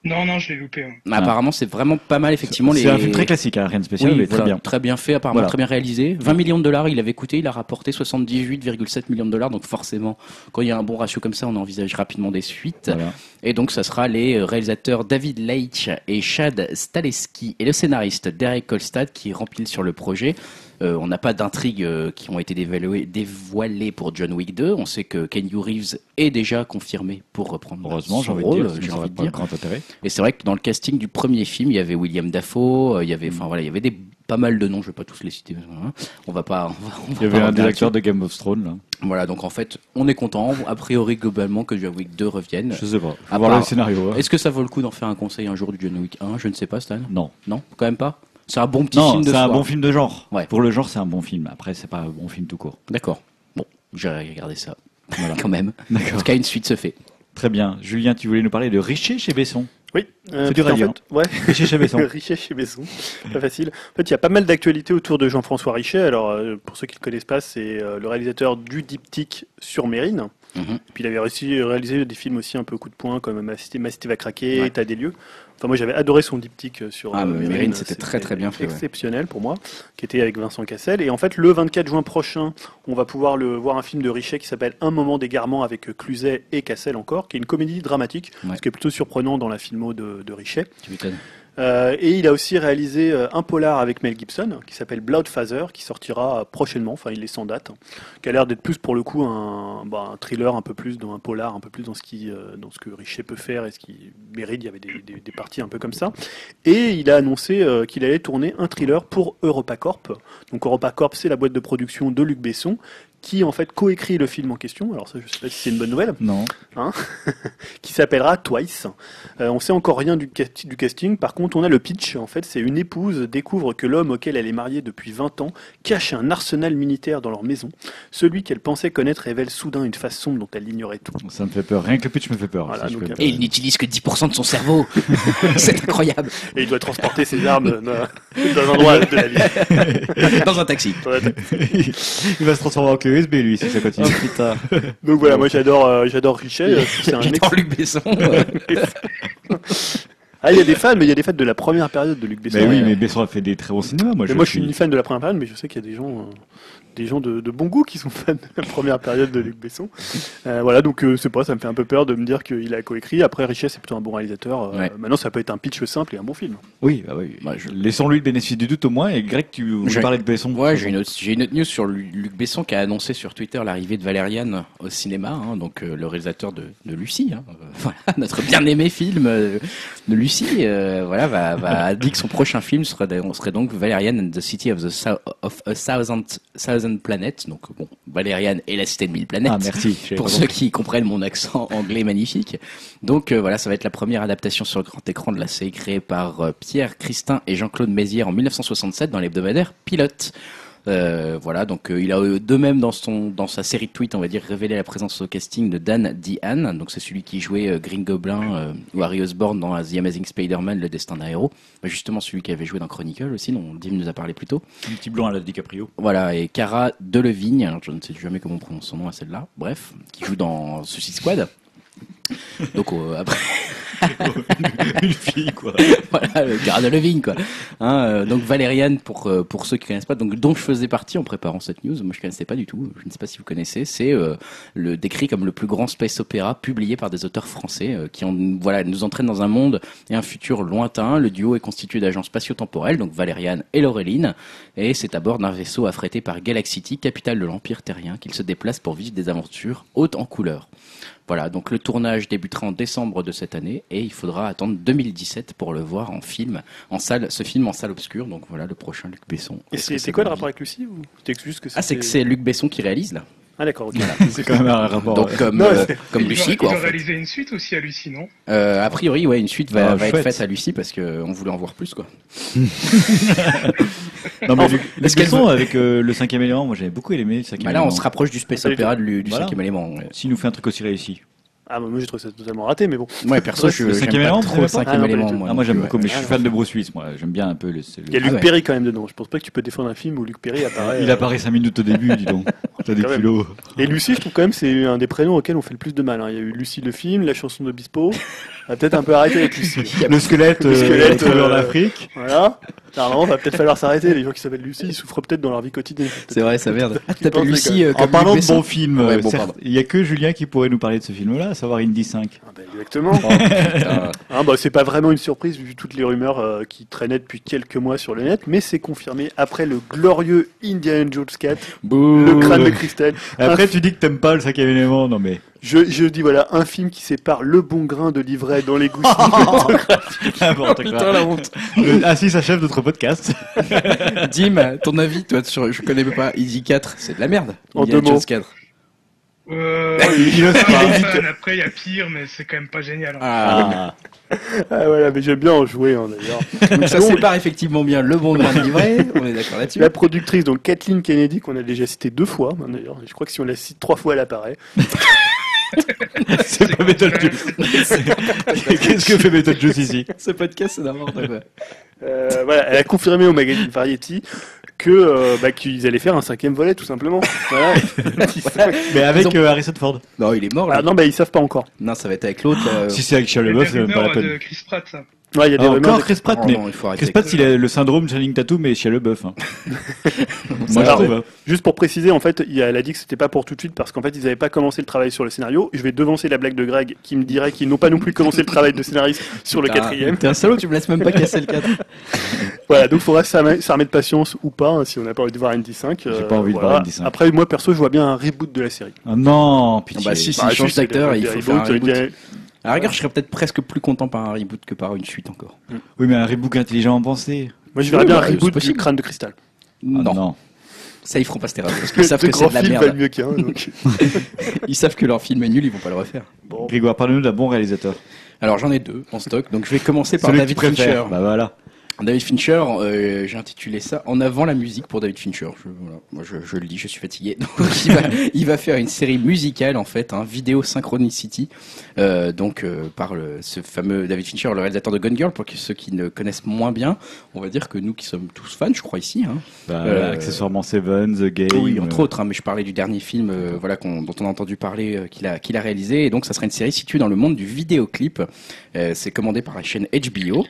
Non, je l'ai loupé. Hein. Apparemment, c'est vraiment pas mal, effectivement. C'est un film très classique, hein, rien de spécial, mais très bien. Très bien fait, apparemment, voilà. Très bien réalisé. 20 millions de dollars, il avait coûté, il a rapporté 78,7 millions de dollars. Donc forcément, quand il y a un bon ratio comme ça, on envisage rapidement des suites. Voilà. Et donc, ça sera les réalisateurs David Leitch et Chad Stahelski et le scénariste Derek Kolstad qui remplissent sur le projet. On n'a pas d'intrigues qui ont été dévoilées pour John Wick 2. On sait que Keanu Reeves est déjà confirmé pour reprendre son rôle. Heureusement, j'ai envie de dire. Et c'est vrai que dans le casting du premier film, il y avait William Dafoe, il y avait pas mal de noms, je vais pas tous les citer. On va pas. Il y avait un des acteurs de Game of Thrones là. Voilà, donc en fait, on est content. A priori, globalement, que John Wick 2 revienne. Je sais pas. Voir le scénario. Est-ce que ça vaut le coup d'en faire un conseil un jour du John Wick 1 ? Je ne sais pas, Stan. Non, quand même pas. C'est un bon petit film de genre. C'est un bon film de genre. Ouais. Pour le genre, c'est un bon film. Après, c'est pas un bon film tout court. D'accord. Bon, j'irai regarder ça. Voilà. Quand même. D'accord. En tout cas, une suite se fait. Très bien. Julien, tu voulais nous parler de Richer chez Besson. Oui, c'est du radio. En fait, Richer chez Besson. Pas facile. En fait, il y a pas mal d'actualités autour de Jean-François Richer. Alors, pour ceux qui ne le connaissent pas, c'est le réalisateur du diptyque Sur Mérine. Mm-hmm. Et puis, il avait réalisé des films aussi un peu coup de poing, comme Ma Cité va craquer, État des lieux. Enfin, moi, j'avais adoré son diptyque sur Mérine. C'était très bien fait. Exceptionnel pour moi, qui était avec Vincent Cassel. Et en fait, le 24 juin prochain, on va pouvoir voir un film de Richer qui s'appelle Un moment d'égarement avec Cluzet et Cassel encore, qui est une comédie dramatique, ce qui est plutôt surprenant dans la filmo de Richer. Tu m'étonnes. Et il a aussi réalisé un polar avec Mel Gibson qui s'appelle Bloodfather, qui sortira prochainement, enfin il est sans date, qui a l'air d'être plus pour le coup un thriller un peu plus dans un polar, un peu plus dans ce que Richet peut faire et ce qui mérite, il y avait des parties un peu comme ça. Et il a annoncé qu'il allait tourner un thriller pour EuropaCorp. Donc EuropaCorp, c'est la boîte de production de Luc Besson, qui en fait coécrit le film en question. Alors ça, je sais pas si c'est une bonne nouvelle. Non. Hein qui s'appellera Twice. On sait encore rien du casting. Par contre, on a le pitch. En fait, c'est une épouse découvre que l'homme auquel elle est mariée depuis 20 ans cache un arsenal militaire dans leur maison. Celui qu'elle pensait connaître révèle soudain une face sombre dont elle ignorait tout. Ça me fait peur. Rien que le pitch me fait peur. Voilà, si et il n'utilise que 10% de son cerveau. C'est incroyable. Et il doit transporter ses armes dans un endroit de la ville. Dans un taxi. Il va se transformer en clé USB lui si ça continue. Oh, putain. Donc voilà, moi j'adore Richet, c'est un j'adore Luc Besson. Ah, il y a des fans, mais il y a des fans de la première période de Luc Besson. Mais oui, mais Besson a fait des très bons cinémas. Moi je suis une fan de la première période, mais je sais qu'il y a des gens de bon goût qui sont fans de la première période de Luc Besson. Voilà, donc c'est pas, ça me fait un peu peur de me dire qu'il a coécrit. Après, Richet, c'est plutôt un bon réalisateur. Ouais. Maintenant, ça peut être un pitch simple et un bon film. Oui, bah oui. Bah, laissons-lui le bénéfice du doute au moins. Et Greg, tu parlais de Besson. Ouais, j'ai une autre news sur Luc Besson qui a annoncé sur Twitter l'arrivée de Valériane au cinéma. Hein, donc le réalisateur de Lucie, hein, voilà, notre bien-aimé film de Lucie, voilà, va dire que son prochain film serait donc Valériane and the City of a Thousand Planète, donc bon, Valériane et la cité de 1000 planètes. Ah, merci. Pour ceux qui comprennent mon accent anglais magnifique. Donc voilà, ça va être la première adaptation sur grand écran de la série créée par Pierre Christin et Jean-Claude Mézières en 1967 dans l'hebdomadaire Pilote. Voilà, donc il a de même dans sa série de tweets, on va dire, révélé la présence au casting de Dan Dehan. Donc c'est celui qui jouait Green Goblin ou Harry Osborn dans The Amazing Spider-Man, Le Destin d'un héros. Bah, justement celui qui avait joué dans Chronicle aussi, dont Dim nous a parlé plus tôt. Un petit blond à la DiCaprio. Voilà, et Cara Delevingne, alors je ne sais jamais comment on prononce son nom à celle-là, bref, qui joue dans Suicide Squad. Donc après... une fille quoi. Voilà, le Cara Delevingne quoi. Hein, donc Valériane pour ceux qui connaissent pas, donc dont je faisais partie en préparant cette news, moi je connaissais pas du tout. Je ne sais pas si vous connaissez, c'est le décrit comme le plus grand space opéra publié par des auteurs français qui nous entraînent dans un monde et un futur lointain. Le duo est constitué d'agents spatio-temporels, donc Valériane et Laureline, et c'est à bord d'un vaisseau affrété par Galaxity, capitale de l'Empire terrien, qu'ils se déplacent pour vivre des aventures hautes en couleurs. Voilà, donc le tournage débutera en décembre de cette année et il faudra attendre 2017 pour le voir en salle obscure. Donc voilà, le prochain Luc Besson. Et c'est quoi le rapport avec Lucie ou juste que c'est que c'est Luc Besson qui réalise là. Ah d'accord, okay. Voilà. C'est quand même un rapport. Donc comme Lucie quoi. Il va réaliser une suite aussi à Lucie, non ? A priori, ouais, une suite va être faite à Lucie parce qu'on voulait en voir plus quoi. Non mais Luc Besson avec le 5e élément, moi j'avais beaucoup aimé le 5e élément. Là on se rapproche du space opéra du 5e élément. S'il nous fait un truc aussi réussi. Ah, moi j'ai trouvé ça totalement raté, mais bon. Ouais, perso, je suis pas trop le 5e élément. Moi j'aime beaucoup, mais je suis fan de Bruce Willis, moi. J'aime bien un peu le. Il y a Luc Perry quand même dedans. Je pense pas que tu peux défendre un film où Luc Perry apparaît. Il apparaît 5 minutes au début, dis donc. T'as des culot. Et Lucie, je trouve quand même, c'est un des prénoms auxquels on fait le plus de mal. Il y a eu Lucie le film, la chanson de Bispo. On va peut-être un peu arrêter avec Lucie. Le squelette en Afrique. Voilà. Normalement, va peut-être falloir s'arrêter. Les gens qui s'appellent Lucie, ils souffrent peut-être dans leur vie quotidienne. C'est vrai, ça merde. Ah, t'appelles Lucie en parlant de bons films. Il y a que Julien qui pourrait nous parler de ce film-là. Savoir Indy 5. Ah bah exactement. C'est pas vraiment une surprise vu toutes les rumeurs qui traînaient depuis quelques mois sur le net, mais c'est confirmé après le glorieux Indiana Jones 4, le crâne de cristal. Après tu dis que t'aimes pas le 5e élément, non mais... Je dis voilà, un film qui sépare le bon grain de l'ivraie dans les goûts photographiques. Putain la honte. Ah si, ça chef d'autres podcasts. Dim, ton avis, toi, je connais pas Easy 4, c'est de la merde. Indiana Jones 4. Après il y a pire, mais c'est quand même pas génial. Hein. Ah voilà, mais j'aime bien en jouer hein, d'ailleurs. Donc ça sépare effectivement bien le bon grain de l'ivraie, on est d'accord là-dessus. La productrice, donc Kathleen Kennedy, qu'on a déjà citée 2 fois, hein, d'ailleurs, je crois que si on la cite 3 fois, elle apparaît. C'est pas Metal Juice. Qu'est-ce que fait Metal Juice ici ? Ce podcast, c'est n'importe quoi. Voilà, elle a confirmé au magazine Variety qu'ils allaient faire un 5e volet tout simplement. Voilà. Mais avec Harrison Ford. Non, il est mort là. Ah non, ils savent pas encore. Non, ça va être avec l'autre. Si c'est avec Shia LaBeouf, c'est même pas la peine. De Chris Pratt, ça. Ouais, il y a des encore Chris Pratt, mais Chris Pratt, il a le syndrome Channing Tatum et Shia LaBeouf. Hein. Moi, je trouve. Juste pour préciser, en fait, elle a dit que c'était pas pour tout de suite parce qu'en fait, ils n'avaient pas commencé le travail sur le scénario. Je vais devancer la blague de Greg qui me dirait qu'ils n'ont pas non plus commencé le travail de scénariste sur le quatrième. T'es un salaud, tu me laisses même pas casser le 4. Voilà, donc il faudra s'armer de patience ou pas hein, si on n'a pas envie de voir MD5. J'ai pas envie de voir MD5. Après, moi perso, je vois bien un reboot de la série. Ah non, pitié. Bah si, si change d'acteur, il faut faire un reboot. À la rigueur, je serais peut-être presque plus content par un reboot que par une suite encore. Oui, mais un reboot intelligemment pensé. Moi, je verrais bien un reboot du Crâne de Cristal. Non. Ça, ils feront pas ce terrain. Parce qu'ils savent que c'est de la merde. Mieux qu'un, donc. Ils savent que leur film est nul, ils vont pas le refaire. Bon. Grégoire, parle-nous d'un bon réalisateur. Alors, j'en ai deux en stock. Donc, je vais commencer par David Fincher. Bah voilà. David Fincher, j'ai intitulé ça « En avant la musique pour David Fincher ». Voilà. Moi, je le dis, je suis fatigué. Donc, il va faire une série musicale, en fait, hein, Video Synchronicity, par ce fameux David Fincher, le réalisateur de Gone Girl, pour ceux qui ne connaissent moins bien. On va dire que nous qui sommes tous fans, je crois, ici. Hein, accessoirement Seven, The Game. Oui, entre autres, hein, mais je parlais du dernier film dont on a entendu parler, qu'il a réalisé. Et donc, ça sera une série située dans le monde du vidéoclip. C'est commandé par la chaîne HBO.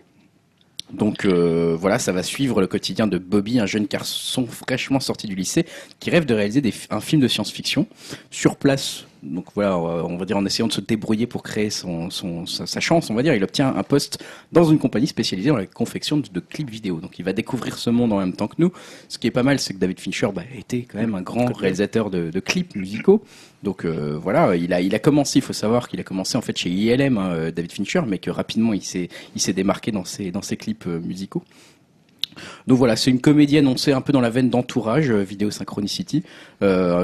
Donc voilà, ça va suivre le quotidien de Bobby, un jeune garçon fraîchement sorti du lycée qui rêve de réaliser un film de science-fiction sur place. Donc voilà, on va dire en essayant de se débrouiller pour créer sa chance, on va dire, il obtient un poste dans une compagnie spécialisée dans la confection de clips vidéo. Donc il va découvrir ce monde en même temps que nous. Ce qui est pas mal, c'est que David Fincher a été quand même un grand réalisateur de clips musicaux. Donc voilà, il a commencé, il faut savoir qu'il a commencé en fait chez ILM, hein, David Fincher, mais que rapidement il s'est démarqué dans ses clips musicaux. Donc voilà, c'est une comédie annoncée un peu dans la veine d'Entourage, Video Synchronicity,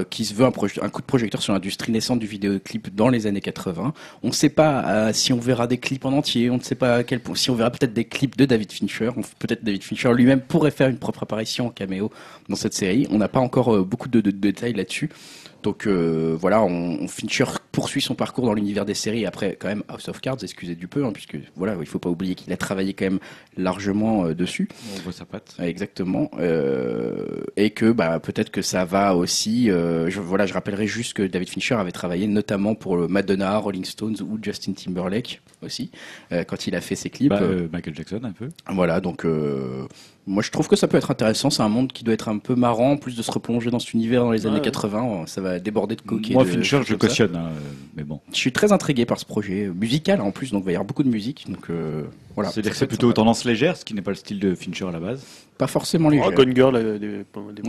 qui se veut un coup de projecteur sur l'industrie naissante du vidéoclip dans les années 80. On ne sait pas si on verra des clips en entier, on ne sait pas à quel point, si on verra peut-être des clips de David Fincher, peut-être David Fincher lui-même pourrait faire une propre apparition en caméo dans cette série. On n'a pas encore beaucoup de détails là-dessus. Donc voilà, Fincher poursuit son parcours dans l'univers des séries après quand même House of Cards, excusez du peu, hein, puisque voilà, il ne faut pas oublier qu'il a travaillé quand même largement dessus. On voit sa patte. Exactement. Et que peut-être que ça va aussi... je rappellerai juste que David Fincher avait travaillé notamment pour Madonna, Rolling Stones ou Justin Timberlake aussi, quand il a fait ses clips. Michael Jackson un peu. Voilà, donc... Moi, je trouve que ça peut être intéressant. C'est un monde qui doit être un peu marrant, en plus de se replonger dans cet univers dans les années 80. Ça va déborder de coquets. Moi, Fincher, je cautionne, hein, mais bon. Je suis très intrigué par ce projet musical, en plus. Donc, il va y avoir beaucoup de musique. Donc, voilà. C'est-à-dire que c'est plutôt tendance légère, ce qui n'est pas le style de Fincher à la base. Pas forcément légère. Gone Girl,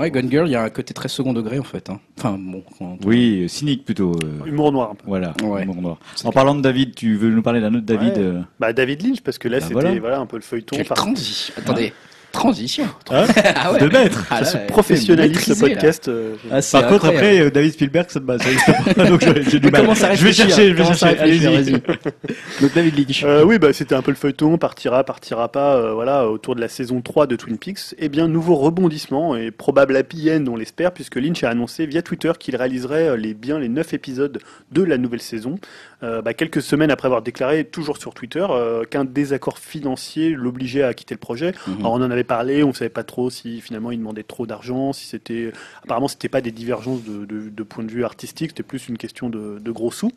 Gone Girl, il y a un côté très second degré, en fait. Hein. Enfin, bon. Oui, cynique plutôt. Humour noir. Voilà. Ouais. Humour noir. En parlant de David, tu veux nous parler d'un autre David? David Lynch, parce que là, c'était un peu le feuilleton. Attendez. Transition. De maître. Ça se professionnalise ce podcast. Par contre, après, David Spielberg, ça me bat. Donc, j'ai du mal. Je vais chercher. Allez-y. Donc, David Lynch. Oui, c'était un peu le feuilleton. Partira pas. Autour de la saison 3 de Twin Peaks. Eh bien, nouveau rebondissement et probable happy end, on l'espère, puisque Lynch a annoncé via Twitter qu'il réaliserait les 9 épisodes de la nouvelle saison. Quelques semaines après avoir déclaré, toujours sur Twitter, qu'un désaccord financier l'obligeait à quitter le projet. Alors, on en avait parlé, on ne savait pas trop si finalement il demandait trop d'argent, si c'était... Apparemment, c'était pas des divergences de point de vue artistique, c'était plus une question de gros sous.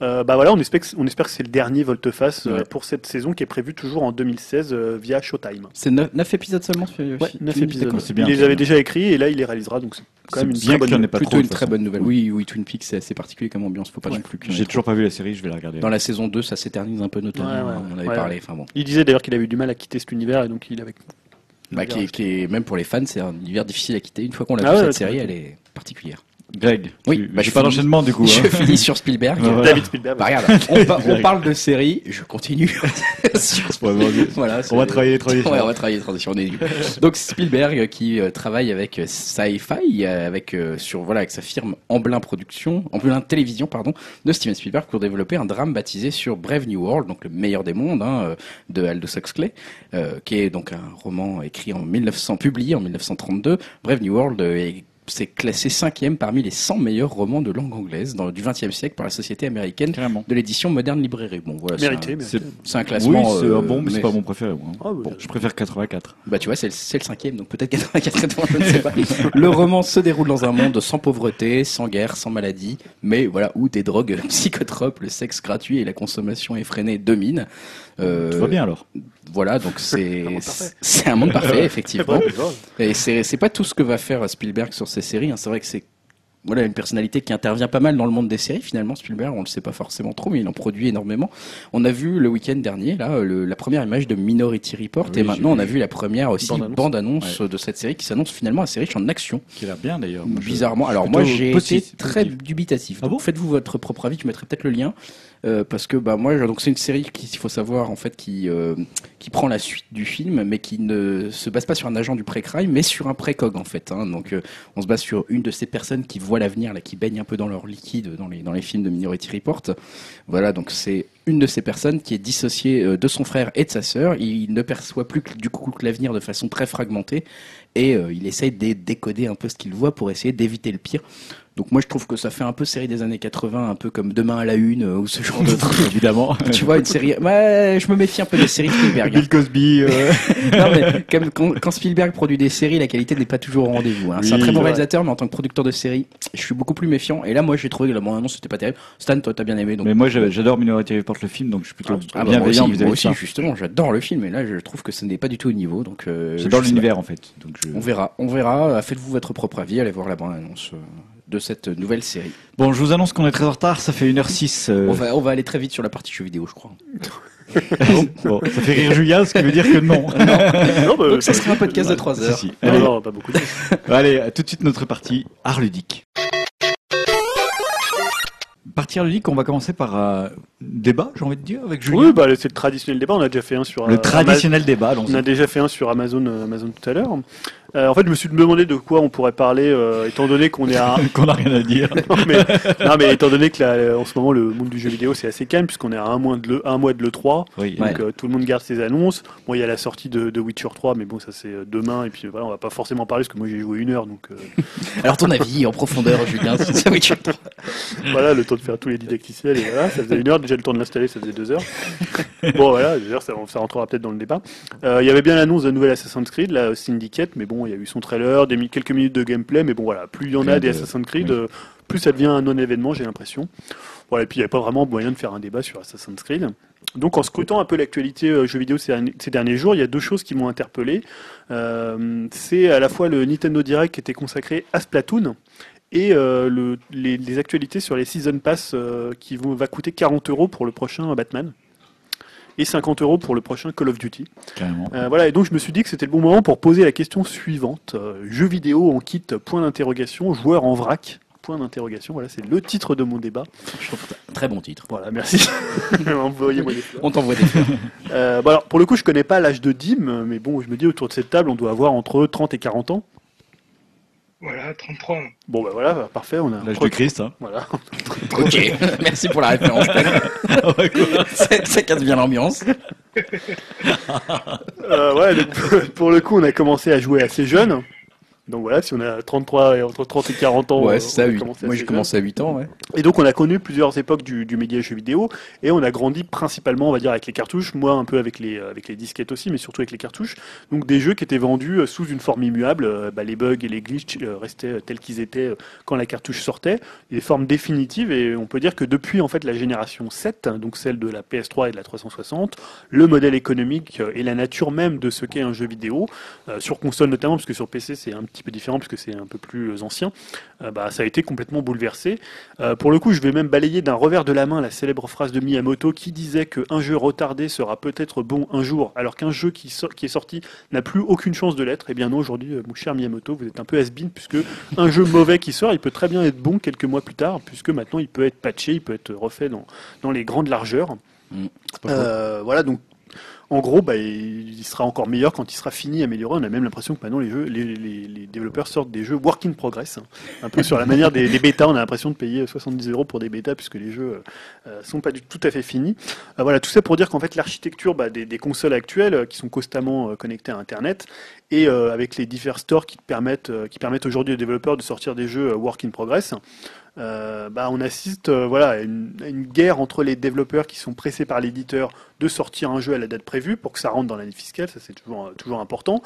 On espère que c'est le dernier volte-face pour cette saison qui est prévue toujours en 2016 via Showtime. C'est 9 épisodes seulement. Ouais, 9 épisodes. C'est bien, il les avait déjà écrits et là il les réalisera, donc c'est quand même une très bonne nouvelle. Oui, Twin Peaks c'est assez particulier comme ambiance, faut pas non plus. J'ai toujours pas vu la série, je vais la regarder. Dans la saison 2, ça s'éternise un peu notamment, on en avait parlé. Enfin bon. Il disait d'ailleurs qu'il avait eu du mal à quitter cet univers et donc il avait... même pour les fans, c'est un univers difficile à quitter. Une fois qu'on l'a vu, cette série, elle est particulière. Greg, je fais pas l'enchaînement du coup. Je finis sur Spielberg. David Spielberg. Regarde, on parle de série, je continue. On va travailler les transitions. Ouais, on va travailler les transitions. Donc Spielberg qui travaille avec Sci-Fi, avec sa firme Emblin Télévision, de Steven Spielberg pour développer un drame baptisé sur Brave New World, donc le meilleur des mondes, hein, de Aldous Huxley, qui est donc un roman publié en 1932. Brave New World c'est classé 5e parmi les 100 meilleurs romans de langue anglaise du XXe siècle par la Société américaine de l'édition Modern Library. Bon, voilà, mérité. C'est un classement... Oui, c'est bon, mais c'est pas mon préféré. Moi. Ah, oui. Bon, je préfère 84. Tu vois, c'est le 5e, donc peut-être 84, je ne sais pas. Le roman se déroule dans un monde sans pauvreté, sans guerre, sans maladie, mais où des drogues psychotropes, le sexe gratuit et la consommation effrénée dominent. Tout va bien alors. Voilà, donc c'est un monde parfait, effectivement. Et c'est pas tout ce que va faire Spielberg sur ses séries, hein. C'est vrai que c'est voilà une personnalité qui intervient pas mal dans le monde des séries finalement. Spielberg, on le sait pas forcément trop, mais il en produit énormément. On a vu le week-end dernier là la première image de Minority Report, oui, et maintenant on a vu la première aussi bande-annonce de cette série qui s'annonce finalement assez riche en action. Qui a l'air bien d'ailleurs. Bizarrement. Alors moi j'ai été très dubitatif. Ah bon, faites-vous votre propre avis. Je mettrai peut-être le lien. Parce que bah moi donc c'est une série qui, il faut savoir en fait, qui prend la suite du film, mais qui ne se base pas sur un agent du pré-crime, mais sur un pré-cog en fait, hein. Donc on se base sur une de ces personnes qui voient l'avenir là, qui baignent un peu dans leur liquide dans les films de Minority Report. Voilà, donc c'est une de ces personnes qui est dissociée de son frère et de sa sœur. Il ne perçoit plus que, du coup que l'avenir de façon très fragmentée, et il essaye de décoder un peu ce qu'il voit pour essayer d'éviter le pire. Donc moi je trouve que ça fait un peu série des années 80, un peu comme Demain à la Une ou ce genre de truc. Évidemment. Tu vois, une série... Ouais, je me méfie un peu des séries de Spielberg. Bill Cosby... Non mais quand Spielberg produit des séries, la qualité n'est pas toujours au rendez-vous, hein. Oui, c'est un très bon réalisateur, mais en tant que producteur de séries, je suis beaucoup plus méfiant. Et là moi j'ai trouvé que la bande-annonce c'était pas terrible. Stan, toi t'as bien aimé donc... Mais moi j'adore Minority Report, le film, donc je suis plutôt bienveillant vis-à-vis de ça. Moi aussi, justement, j'adore le film, et là je trouve que ça n'est pas du tout au niveau. Donc j'adore l'univers en fait. Donc on verra. Faites-vous votre propre avis, allez voir la bande-annonce de cette nouvelle série. Bon, je vous annonce qu'on est très en retard, ça fait 1h06. On va aller très vite sur la partie jeux vidéo, je crois. Bon, ça fait rire Julien, ce qui veut dire que non. Non bah, donc ça sera un podcast de 3 heures. Si. Allez. Non, pas beaucoup. Allez, tout de suite notre partie art ludique. Partir ludique, on va commencer par un débat, j'ai envie de dire, avec Julien. Oui, bah, c'est le traditionnel débat, on a déjà fait un sur... on a déjà fait un sur Amazon tout à l'heure. En fait, je me suis demandé de quoi on pourrait parler, étant donné qu'on est à... qu'on n'a rien à dire. non, mais étant donné que là, en ce moment, le monde du jeu vidéo, c'est assez calme, puisqu'on est à un mois de l'E3, oui, donc tout le monde garde ses annonces. Bon, il y a la sortie de Witcher 3, mais bon, ça c'est demain, et puis voilà, on va pas forcément parler, parce que moi j'ai joué 1 heure, donc... Alors ton avis en profondeur, Julien, sur Witcher 3. Voilà, le temps de faire tous les didacticiels, et voilà, ça faisait 1 heure, déjà le temps de l'installer, ça faisait 2 heures. Bon, voilà, d'ailleurs, ça rentrera peut-être dans le débat. Il y avait bien l'annonce d'un nouvel Assassin's Creed, la Syndicate, mais bon, il y a eu son trailer, quelques minutes de gameplay, mais bon voilà, plus il y en a des Assassin's Creed, plus ça devient un non-événement, j'ai l'impression. Voilà, et puis il n'y a pas vraiment moyen de faire un débat sur Assassin's Creed. Donc en scrutant un peu l'actualité jeux vidéo ces derniers jours, il y a 2 choses qui m'ont interpellé. C'est à la fois le Nintendo Direct qui était consacré à Splatoon, et les actualités sur les Season Pass qui va coûter 40 € pour le prochain Batman. Et 50 € pour le prochain Call of Duty. Carrément. Voilà, et donc je me suis dit que c'était le bon moment pour poser la question suivante. Jeux vidéo en kit, point d'interrogation, joueurs en vrac, point d'interrogation. Voilà, c'est le titre de mon débat. Je trouve très bon titre. Voilà, merci. Envoyez-moi des fleurs. On t'envoie des fleurs. Bah alors, pour le coup, je connais pas l'âge de Dim, mais bon, je me dis autour de cette table, on doit avoir entre 30 et 40 ans. Voilà, 33. Bon, bah voilà, parfait. On a l'âge de Christ, hein. Voilà. Ok, merci pour la référence. Ça casse bien l'ambiance. Ouais, donc, pour le coup, on a commencé à jouer assez jeune. Donc voilà, si on a 33 et entre 30 et 40 ans, ouais, ça, moi j'ai commencé à 8 ans. Ouais. Et donc on a connu plusieurs époques du média jeu vidéo, et on a grandi principalement, on va dire, avec les cartouches, moi un peu avec les disquettes aussi, mais surtout avec les cartouches. Donc des jeux qui étaient vendus sous une forme immuable, bah, les bugs et les glitchs restaient tels qu'ils étaient quand la cartouche sortait, des formes définitives, et on peut dire que depuis en fait la génération 7, donc celle de la PS3 et de la 360, le modèle économique et la nature même de ce qu'est un jeu vidéo, sur console notamment, parce que sur PC c'est un petit peu différent parce que c'est un peu plus ancien, bah, ça a été complètement bouleversé. Pour le coup, je vais même balayer d'un revers de la main la célèbre phrase de Miyamoto qui disait qu'un jeu retardé sera peut-être bon un jour, alors qu'un jeu qui est sorti n'a plus aucune chance de l'être. Et bien non, aujourd'hui, mon cher Miyamoto, vous êtes un peu has-been, puisque un jeu mauvais qui sort, il peut très bien être bon quelques mois plus tard, puisque maintenant il peut être patché, il peut être refait dans les grandes largeurs. Voilà, donc en gros, bah, il sera encore meilleur quand il sera fini, amélioré. On a même l'impression que maintenant les développeurs sortent des jeux work in progress, hein. Un peu sur la manière des bêtas. On a l'impression de payer 70 € pour des bêtas puisque les jeux sont pas tout à fait finis. Voilà, tout ça pour dire qu'en fait l'architecture bah, des consoles actuelles qui sont constamment connectées à Internet et avec les divers stores qui permettent aujourd'hui aux développeurs de sortir des jeux work in progress. on assiste à une guerre entre les développeurs qui sont pressés par l'éditeur de sortir un jeu à la date prévue pour que ça rentre dans l'année fiscale, ça c'est toujours important.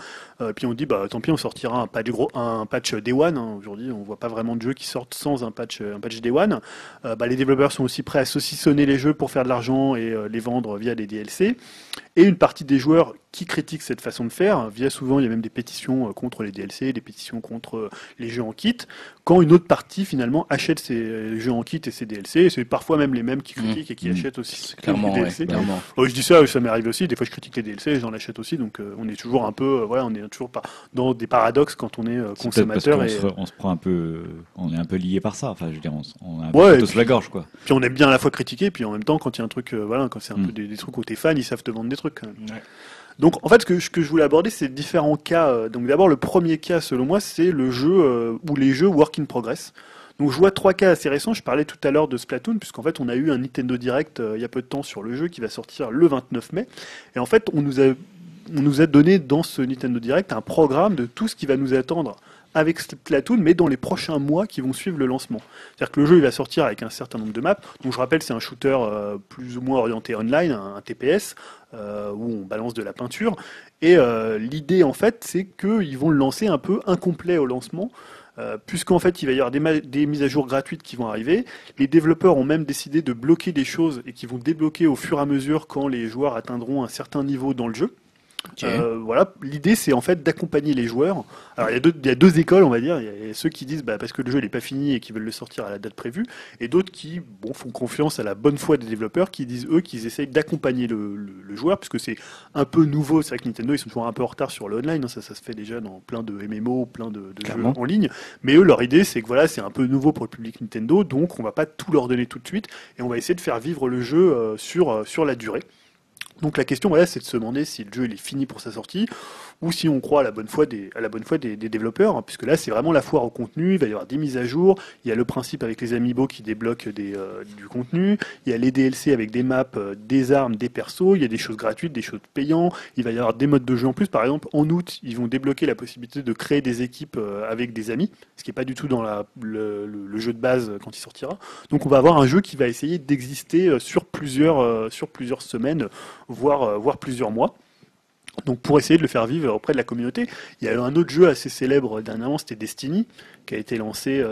Puis on dit tant pis, on sortira un patch Day One. Aujourd'hui on voit pas vraiment de jeux qui sortent sans un patch Day One. Les développeurs sont aussi prêts à saucissonner les jeux pour faire de l'argent et les vendre via des DLC. Et une partie des joueurs qui critiquent cette façon de faire, via souvent il y a même des pétitions contre les DLC, des pétitions contre les jeux en kit, quand une autre partie finalement achète ces jeux en kit et ces DLC, et c'est parfois même les mêmes qui critiquent et qui achètent aussi clairement, les DLC. Ouais, clairement. Je dis ça m'arrive aussi, des fois je critique les DLC, j'en achète aussi, donc on est toujours un peu, on est toujours dans des paradoxes quand on est consommateur. Parce qu'on se prend un peu, on est un peu lié par ça, enfin je veux dire, on a un peu tous la gorge quoi. Puis on aime bien à la fois critiquer, puis en même temps quand il y a un truc, quand c'est un peu des trucs où t'es fan, ils savent te vendre des trucs quand même. Ouais. Donc en fait ce que je voulais aborder c'est différents cas. Donc d'abord le premier cas selon moi c'est le jeu ou les jeux work in progress. Donc je vois trois cas assez récents, je parlais tout à l'heure de Splatoon, puisqu'en fait on a eu un Nintendo Direct il y a peu de temps sur le jeu qui va sortir le 29 mai. Et en fait on nous a donné dans ce Nintendo Direct un programme de tout ce qui va nous attendre avec Splatoon, mais dans les prochains mois qui vont suivre le lancement. C'est-à-dire que le jeu il va sortir avec un certain nombre de maps. Donc je rappelle, c'est un shooter plus ou moins orienté online, un TPS, où on balance de la peinture. Et l'idée, en fait, c'est qu'ils vont le lancer un peu incomplet au lancement, puisqu'en fait, il va y avoir des mises à jour gratuites qui vont arriver. Les développeurs ont même décidé de bloquer des choses et qui vont débloquer au fur et à mesure quand les joueurs atteindront un certain niveau dans le jeu. Okay. L'idée c'est en fait d'accompagner les joueurs. Alors il y a deux écoles on va dire. Il y a ceux qui disent parce que le jeu n'est pas fini et qui veulent le sortir à la date prévue, et d'autres qui font confiance à la bonne foi des développeurs qui disent eux qu'ils essayent d'accompagner le joueur, puisque c'est un peu nouveau. C'est vrai que Nintendo ils sont toujours un peu en retard sur le online, hein. Ça se fait déjà dans plein de MMO, plein de jeux en ligne. Mais eux leur idée c'est que c'est un peu nouveau pour le public Nintendo, donc on va pas tout leur donner tout de suite et on va essayer de faire vivre le jeu sur la durée. Donc la question c'est de se demander si le jeu il est fini pour sa sortie ou si on croit à la bonne foi des développeurs, hein, puisque là c'est vraiment la foire au contenu. Il va y avoir des mises à jour, il y a le principe avec les amiibo qui débloquent du contenu, il y a les DLC avec des maps, des armes, des persos, il y a des choses gratuites, des choses payantes, il va y avoir des modes de jeu en plus. Par exemple en août ils vont débloquer la possibilité de créer des équipes avec des amis, ce qui n'est pas du tout dans le jeu de base quand il sortira. Donc on va avoir un jeu qui va essayer d'exister sur plusieurs semaines, voire plusieurs mois, donc pour essayer de le faire vivre auprès de la communauté. Il y a eu un autre jeu assez célèbre dernièrement, c'était Destiny, qui a été lancé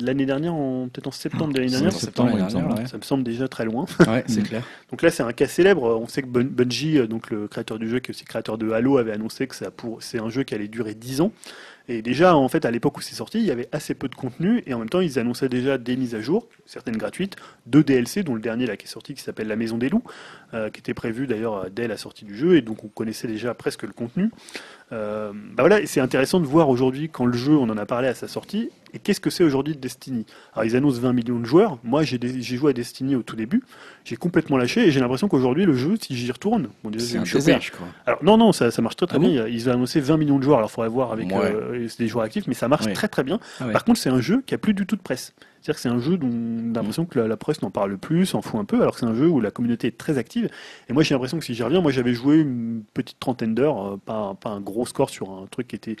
l'année dernière, peut-être en septembre de l'année dernière. Ça me semble déjà très loin. Ouais, c'est clair. Donc là c'est un cas célèbre. On sait que Bungie, donc le créateur du jeu qui est aussi créateur de Halo, avait annoncé que c'est un jeu qui allait durer 10 ans. Et déjà, en fait, à l'époque où c'est sorti, il y avait assez peu de contenu, et en même temps, ils annonçaient déjà des mises à jour, certaines gratuites, 2 DLC, dont le dernier là qui est sorti, qui s'appelle La Maison des Loups, qui était prévu d'ailleurs dès la sortie du jeu, et donc on connaissait déjà presque le contenu. Et c'est intéressant de voir aujourd'hui quand le jeu, on en a parlé à sa sortie, et qu'est-ce que c'est aujourd'hui Destiny ? Alors ils annoncent 20 millions de joueurs, moi j'ai joué à Destiny au tout début, j'ai complètement lâché, et j'ai l'impression qu'aujourd'hui le jeu, si j'y retourne, c'est un désert, je crois. Alors non, ça marche très très bien, ils ont annoncé 20 millions de joueurs, alors il faudrait voir avec des joueurs actifs, mais ça marche très très bien. Par contre c'est un jeu qui a plus du tout de presse. C'est-à-dire que c'est un jeu dont on a l'impression que la presse n'en parle plus, s'en fout un peu, alors que c'est un jeu où la communauté est très active. Et moi j'ai l'impression que si j'y reviens, moi j'avais joué une petite trentaine d'heures, pas un gros score sur un truc qui était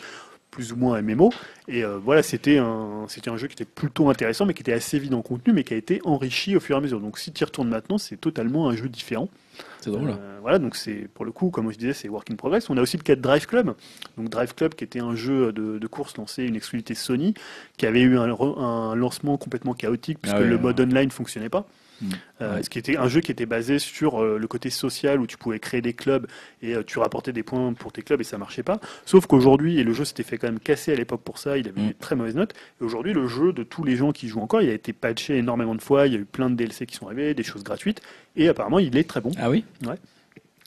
plus ou moins MMO. Et c'était un jeu qui était plutôt intéressant, mais qui était assez vide en contenu, mais qui a été enrichi au fur et à mesure. Donc si tu y retournes maintenant, c'est totalement un jeu différent. C'est drôle. Donc c'est pour le coup, comme je disais, c'est work in progress. On a aussi le cas de Drive Club. Donc Drive Club qui était un jeu de course lancé, une exclusivité Sony, qui avait eu un lancement complètement chaotique puisque le mode online fonctionnait pas. Ce qui était un jeu qui était basé sur le côté social où tu pouvais créer des clubs et tu rapportais des points pour tes clubs et ça marchait pas. Sauf qu'aujourd'hui, et le jeu s'était fait quand même casser à l'époque pour ça, il avait des très mauvaises notes. Et aujourd'hui, le jeu de tous les gens qui jouent encore, il a été patché énormément de fois, il y a eu plein de DLC qui sont arrivés, des choses gratuites et apparemment il est très bon. Ah oui ? Ouais.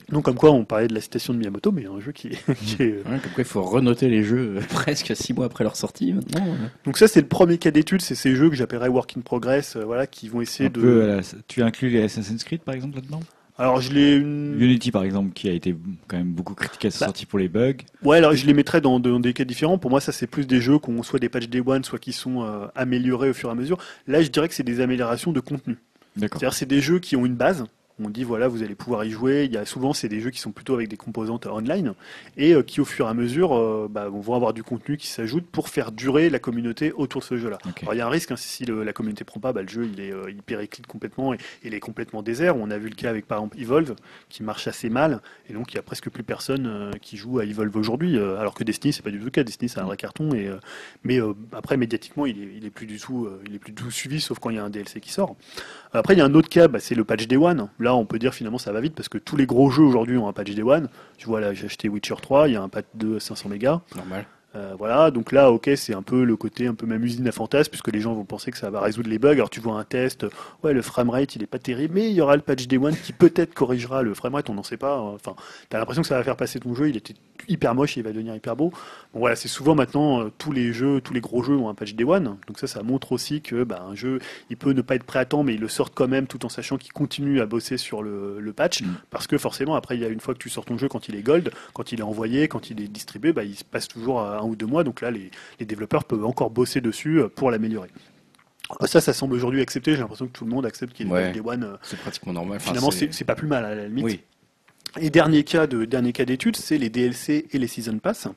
Donc comme quoi on parlait de la citation de Miyamoto, mais il y a un jeu qui est... Ouais, comme quoi il faut renoter les jeux presque 6 mois après leur sortie maintenant. Donc ça c'est le premier cas d'étude, c'est ces jeux que j'appellerais work in progress, qui vont essayer un de... Peu, tu inclus les Assassin's Creed par exemple là-dedans ? Alors je l'ai Unity par exemple qui a été quand même beaucoup critiqué à sa sortie pour les bugs. Ouais, alors je les mettrais dans des cas différents. Pour moi ça c'est plus des jeux qui ont soit des patchs Day One, soit qui sont améliorés au fur et à mesure. Là je dirais que c'est des améliorations de contenu. D'accord. C'est-à-dire c'est des jeux qui ont une base. On dit voilà, vous allez pouvoir y jouer. Il y a souvent c'est des jeux qui sont plutôt avec des composantes online et qui au fur et à mesure vont avoir du contenu qui s'ajoute pour faire durer la communauté autour de ce jeu-là. Okay. Alors il y a un risque, hein, si la communauté prend pas, le jeu il périclite complètement et il est complètement désert. On a vu le cas avec par exemple Evolve qui marche assez mal et donc il y a presque plus personne qui joue à Evolve aujourd'hui. Alors que Destiny c'est pas du tout le cas. Destiny c'est un vrai carton et après médiatiquement il est plus du tout suivi sauf quand il y a un DLC qui sort. Après il y a un autre cas, c'est le patch Day One. Là on peut dire finalement ça va vite parce que tous les gros jeux aujourd'hui ont un patch Day One. Tu vois là j'ai acheté Witcher 3, il y a un patch de 500 mégas. Normal. Voilà, donc là, ok, c'est un peu le côté un peu même usine à fantasmes, puisque les gens vont penser que ça va résoudre les bugs. Alors tu vois un test, ouais, le framerate il est pas terrible, mais il y aura le patch Day One qui peut-être corrigera le framerate, on n'en sait pas. Enfin, t'as l'impression que ça va faire passer ton jeu, il était hyper moche et il va devenir hyper beau. Bon voilà, c'est souvent maintenant tous les gros jeux ont un patch Day One, donc ça montre aussi que un jeu il peut ne pas être prêt à temps, mais ils le sortent quand même tout en sachant qu'ils continuent à bosser sur le patch, parce que forcément après il y a une fois que tu sors ton jeu, quand il est gold, quand il est envoyé, quand il est distribué, il se passe toujours un ou deux mois, donc là les développeurs peuvent encore bosser dessus pour l'améliorer. Ça semble aujourd'hui accepté, j'ai l'impression que tout le monde accepte qu'il y ait des Day One. C'est pratiquement normal. Finalement, c'est pas plus mal à la limite. Oui. Et dernier cas d'étude, c'est les DLC et les Season Pass.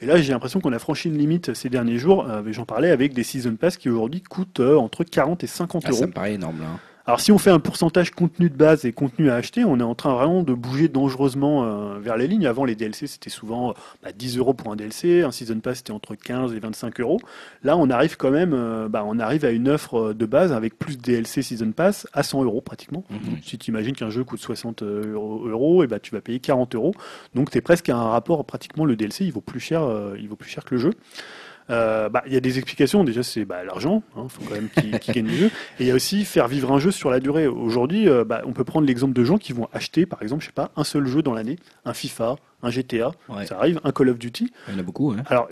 Et là, j'ai l'impression qu'on a franchi une limite ces derniers jours, j'en parlais, avec des Season Pass qui aujourd'hui coûtent entre 40 et 50 euros. Ça me paraît énorme, là. Alors si on fait un pourcentage contenu de base et contenu à acheter, on est en train vraiment de bouger dangereusement vers les lignes. Avant, les DLC, c'était souvent 10 euros pour un DLC, un Season Pass, c'était entre 15 et 25 euros. Là, on arrive quand même à une offre de base avec plus DLC Season Pass à 100 euros pratiquement. Mm-hmm. Si tu imagines qu'un jeu coûte 60 euros, tu vas payer 40 euros. Donc tu es presque à un rapport, pratiquement le DLC, il vaut plus cher que le jeu. Il y a des explications, déjà c'est l'argent, faut quand même qu'ils gagnent le jeu, et il y a aussi faire vivre un jeu sur la durée. Aujourd'hui, on peut prendre l'exemple de gens qui vont acheter par exemple, je sais pas, un seul jeu dans l'année, un FIFA, un GTA, ouais. Ça arrive, un Call of Duty. Il y en a beaucoup. Hein. Alors,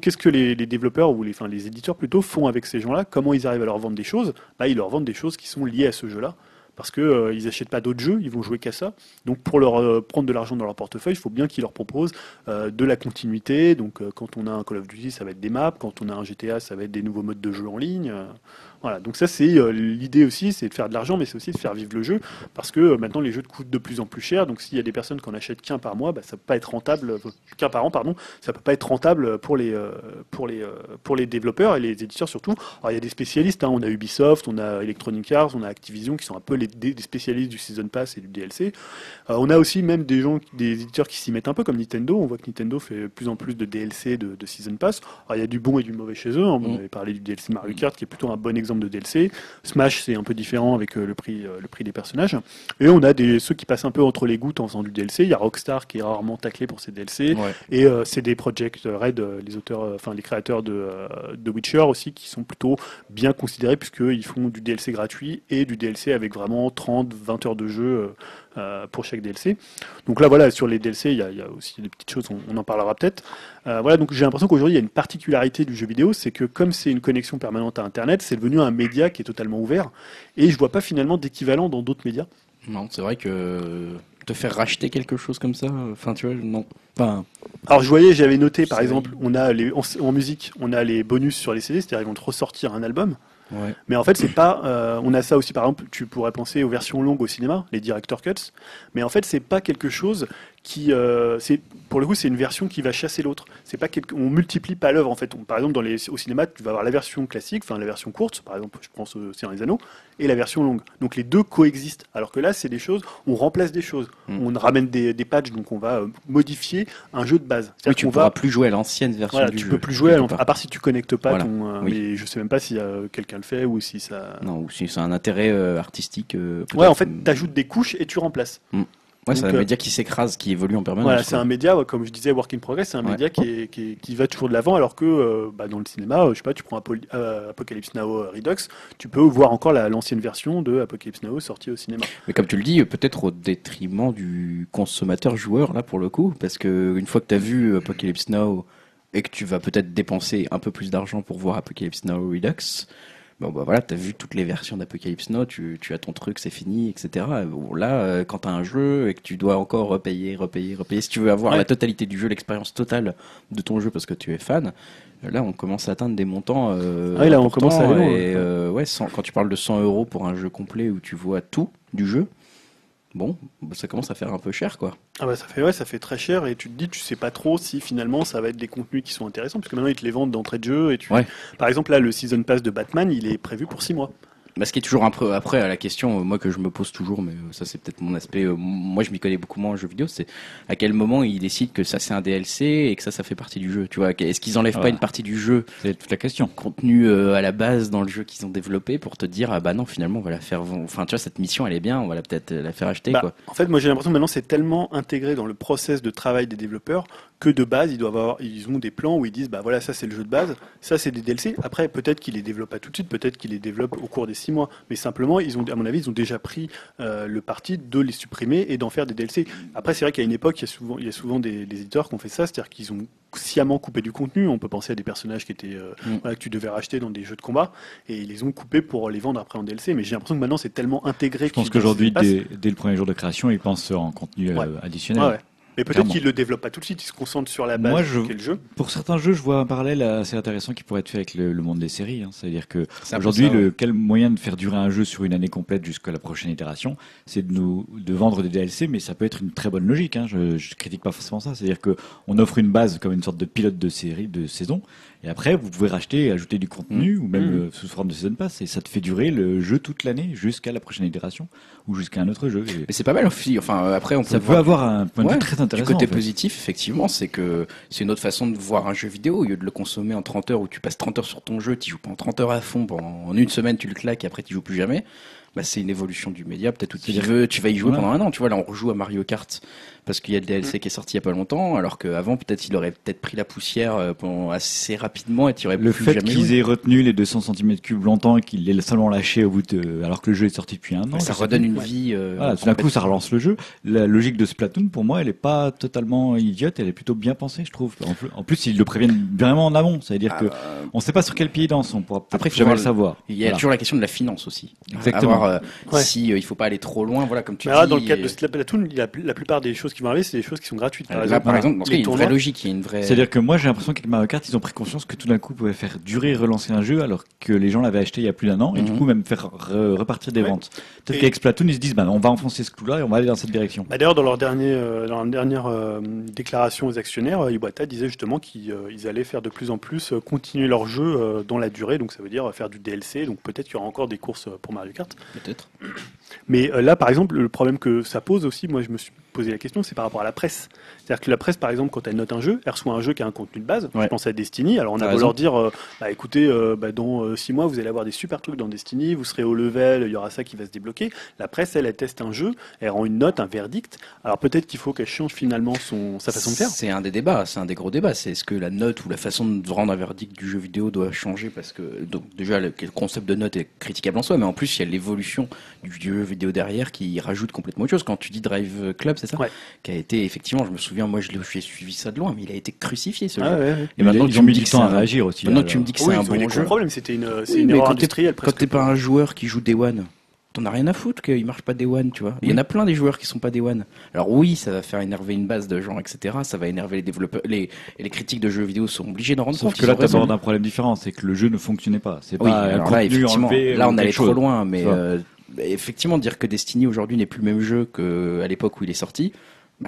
qu'est-ce que les développeurs ou les éditeurs plutôt font avec ces gens-là? Comment ils arrivent à leur vendre des choses? Ils leur vendent des choses qui sont liées à ce jeu-là. Parce qu'ils n'achètent pas d'autres jeux, ils vont jouer qu'à ça. Donc pour leur prendre de l'argent dans leur portefeuille, il faut bien qu'ils leur proposent de la continuité. Donc quand on a un Call of Duty, ça va être des maps. Quand on a un GTA, ça va être des nouveaux modes de jeu en ligne. Voilà. Donc ça, c'est l'idée aussi, c'est de faire de l'argent, mais c'est aussi de faire vivre le jeu. Parce que maintenant, les jeux coûtent de plus en plus cher. Donc s'il y a des personnes qui en achètent qu'un par an, pardon, ça ne peut pas être rentable pour les développeurs et les éditeurs surtout. Alors il y a des spécialistes, on a Ubisoft, on a Electronic Arts, on a Activision qui sont un peu les des spécialistes du Season Pass et du DLC. On a aussi même des éditeurs qui s'y mettent un peu, comme Nintendo. On voit que Nintendo fait de plus en plus de DLC, de Season Pass. Alors, il y a du bon et du mauvais chez eux. On avait parlé du DLC Mario Kart, qui est plutôt un bon exemple de DLC. Smash, c'est un peu différent avec le prix des personnages. Et on a ceux qui passent un peu entre les gouttes en faisant du DLC. Il y a Rockstar, qui est rarement taclé pour ses DLC. Ouais. Et CD Projekt Red, les créateurs de Witcher aussi, qui sont plutôt bien considérés, puisqu'ils font du DLC gratuit et du DLC avec vraiment 30-20 heures de jeu pour chaque DLC. Donc là, voilà, sur les DLC, il y a aussi des petites choses, on en parlera peut-être. Donc j'ai l'impression qu'aujourd'hui, il y a une particularité du jeu vidéo, c'est que comme c'est une connexion permanente à Internet, c'est devenu un média qui est totalement ouvert, et je vois pas finalement d'équivalent dans d'autres médias. Non, c'est vrai que te faire racheter quelque chose comme ça, non. Enfin, alors j'avais noté, par exemple, on a en musique, on a les bonus sur les CD, c'est-à-dire ils vont te ressortir un album. Ouais. Mais en fait, c'est pas. On a ça aussi, par exemple, tu pourrais penser aux versions longues au cinéma, les director cuts. Mais en fait, c'est pas quelque chose qui. Pour le coup, c'est une version qui va chasser l'autre. C'est pas on multiplie pas l'œuvre en fait. Par exemple, au cinéma, tu vas avoir la version classique, la version courte. Par exemple, je pense au Seigneur des Anneaux et la version longue. Donc les deux coexistent. Alors que là, c'est des choses. On remplace des choses. On ramène des patchs, donc on va modifier un jeu de base. Oui, tu ne pourras plus jouer à l'ancienne version. Voilà, tu peux plus jouer à part si tu connectes pas. Voilà. Oui. Mais je sais même pas si quelqu'un le fait ou si ça. Non, ou si c'est un intérêt artistique. Ouais, en fait, t'ajoutes des couches et tu remplaces. Mm. Ouais, c'est un média qui s'écrase, qui évolue en permanence. Voilà, c'est un média, comme je disais, work in progress, c'est un média qui va toujours de l'avant, alors que dans le cinéma, je sais pas, tu prends Apocalypse Now Redux, tu peux voir encore l'ancienne version de Apocalypse Now sortie au cinéma. Mais comme tu le dis, peut-être au détriment du consommateur-joueur, là, pour le coup, parce qu'une fois que tu as vu Apocalypse Now et que tu vas peut-être dépenser un peu plus d'argent pour voir Apocalypse Now Redux... t'as vu toutes les versions d'Apocalypse Now, tu as ton truc, c'est fini, etc. Bon, là, quand t'as un jeu et que tu dois encore repayer, si tu veux avoir la totalité du jeu, l'expérience totale de ton jeu parce que tu es fan, là, on commence à atteindre des montants. Là, on commence à aller loin. Quand tu parles de 100 euros pour un jeu complet où tu vois tout du jeu, bon, ça commence à faire un peu cher, quoi. Ah bah ça fait très cher, et tu te dis, tu sais pas trop si finalement ça va être des contenus qui sont intéressants, parce que maintenant ils te les vendent d'entrée de jeu, et tu... Ouais. Par exemple là, le Season Pass de Batman, il est prévu pour 6 mois. Bah, ce qui est toujours un peu après la question, moi que je me pose toujours, mais ça c'est peut-être mon aspect, moi je m'y connais beaucoup moins en jeux vidéo, c'est à quel moment ils décident que ça c'est un DLC et que ça fait partie du jeu, tu vois, est-ce qu'ils enlèvent pas une partie du jeu, c'est toute la question, contenu à la base dans le jeu qu'ils ont développé pour te dire ah bah non finalement on va la faire, enfin tu vois cette mission elle est bien, on va peut-être la faire acheter quoi. En fait moi j'ai l'impression que maintenant c'est tellement intégré dans le process de travail des développeurs que de base ils ont des plans où ils disent bah voilà ça c'est le jeu de base, ça c'est des DLC, après peut-être qu'ils les développent pas tout de suite, peut-être qu'ils les développent au cours des 6 mois, mais simplement ils ont, à mon avis, ils ont déjà pris le parti de les supprimer et d'en faire des DLC. Après c'est vrai qu'à une époque il y a souvent des éditeurs qui ont fait ça, c'est-à-dire qu'ils ont sciemment coupé du contenu, on peut penser à des personnages qui étaient voilà, que tu devais racheter dans des jeux de combat, et ils les ont coupés pour les vendre après en DLC, mais j'ai l'impression que maintenant c'est tellement intégré. Je pense qu'aujourd'hui dès le premier jour de création ils pensent en contenu additionnel. Ouais. Mais peut-être qu'ils ne le développent pas tout de suite, ils se concentrent sur la base. Moi, qui est le jeu. Pour certains jeux, je vois un parallèle assez intéressant qui pourrait être fait avec le monde des séries. Hein. C'est-à-dire que aujourd'hui, quel moyen de faire durer un jeu sur une année complète jusqu'à la prochaine itération, c'est de vendre des DLC, mais ça peut être une très bonne logique. Hein. Je critique pas forcément ça. C'est-à-dire qu'on offre une base comme une sorte de pilote de série, de saison, et après, vous pouvez racheter, ajouter du contenu, ou même sous forme de season pass, et ça te fait durer le jeu toute l'année jusqu'à la prochaine itération, ou jusqu'à un autre jeu. Et... Mais c'est pas mal aussi. Enfin, après, on peut avoir un point de vue très intéressant. Du côté positif, effectivement, c'est que c'est une autre façon de voir un jeu vidéo, au lieu de le consommer en 30 heures, où tu passes 30 heures sur ton jeu, tu joues pas en 30 heures à fond, en une semaine tu le claques, et après tu joues plus jamais. Bah, c'est une évolution du média, peut-être où tu vas y jouer pendant un an, tu vois, là on rejoue à Mario Kart parce qu'il y a le DLC qui est sorti il y a pas longtemps, alors qu'avant peut-être il aurait pris la poussière assez rapidement et tu aurais plus jamais... Le fait qu'ils aient retenu les 200 cm3 longtemps et qu'ils l'aient seulement lâché au bout de... alors que le jeu est sorti depuis un an... Ça redonne une vie... Voilà, tout d'un coup ça relance le jeu. La logique de Splatoon pour moi elle est pas totalement idiote, elle est plutôt bien pensée je trouve. En plus ils le préviennent vraiment en amont, ça veut dire que on sait pas sur quel pied ils dansent, on pourra peut-être jamais le savoir. Il y a toujours la question de la finance aussi. Exactement. Si il faut pas aller trop loin, voilà, comme tu dis. Dans le cadre de Splatoon, la plupart des choses qui vont arriver, c'est des choses qui sont gratuites. Par exemple, il y a une vraie logique, C'est-à-dire que moi, j'ai l'impression qu'avec Mario Kart, ils ont pris conscience que tout d'un coup, ils pouvaient faire durer et relancer un jeu, alors que les gens l'avaient acheté il y a plus d'un an, et du coup, même faire repartir des ventes. Peut-être qu'avec Splatoon, ils se disent, on va enfoncer ce clou-là et on va aller dans cette direction. Bah, d'ailleurs, dans leur dernière déclaration aux actionnaires, Iwata disait justement qu'ils allaient faire de plus en plus continuer leur jeu dans la durée, donc ça veut dire faire du DLC, donc peut-être qu'il y aura encore des courses pour Mario Kart. Peut-être. Mais là, par exemple, le problème que ça pose aussi, moi je me suis posé la question, c'est par rapport à la presse. C'est-à-dire que la presse, par exemple, quand elle note un jeu, elle reçoit un jeu qui a un contenu de base. Ouais. Je pense à Destiny. Alors on a beau leur dire, écoutez, dans 6 mois, vous allez avoir des super trucs dans Destiny, vous serez au level, il y aura ça qui va se débloquer. La presse, elle teste un jeu, elle rend une note, un verdict. Alors peut-être qu'il faut qu'elle change finalement sa façon de faire. C'est un des débats, c'est un des gros débats. C'est est-ce que la note ou la façon de rendre un verdict du jeu vidéo doit changer, parce que donc, déjà, le concept de note est critiquable en soi, mais en plus, il y a l'évolution du jeu vidéo derrière qui rajoute complètement autre chose. Quand tu dis Drive Club, c'est ça ? Ouais. Qui a été, effectivement, je me souviens, moi j'ai suivi ça de loin, mais il a été crucifié ce jeu. Ouais. Et maintenant tu me dis que ça réagir aussi. Maintenant tu me dis que c'est un bon jeu. Le problème c'était une erreur industrielle. Quand t'es pas un joueur qui joue Day One, t'en as rien à foutre qu'il marche pas Day One, tu vois. Il y en a plein des joueurs qui sont pas Day One. Alors oui, ça va faire énerver une base de gens, etc. Ça va énerver les développeurs, les critiques de jeux vidéo sont obligés d'en rendre compte. Sauf que là t'abordes un problème différent, c'est que le jeu ne fonctionnait pas. C'est pas un contenu enlevé. Là on allait trop loin, mais effectivement, dire que Destiny aujourd'hui n'est plus le même jeu qu'à l'époque où il est sorti,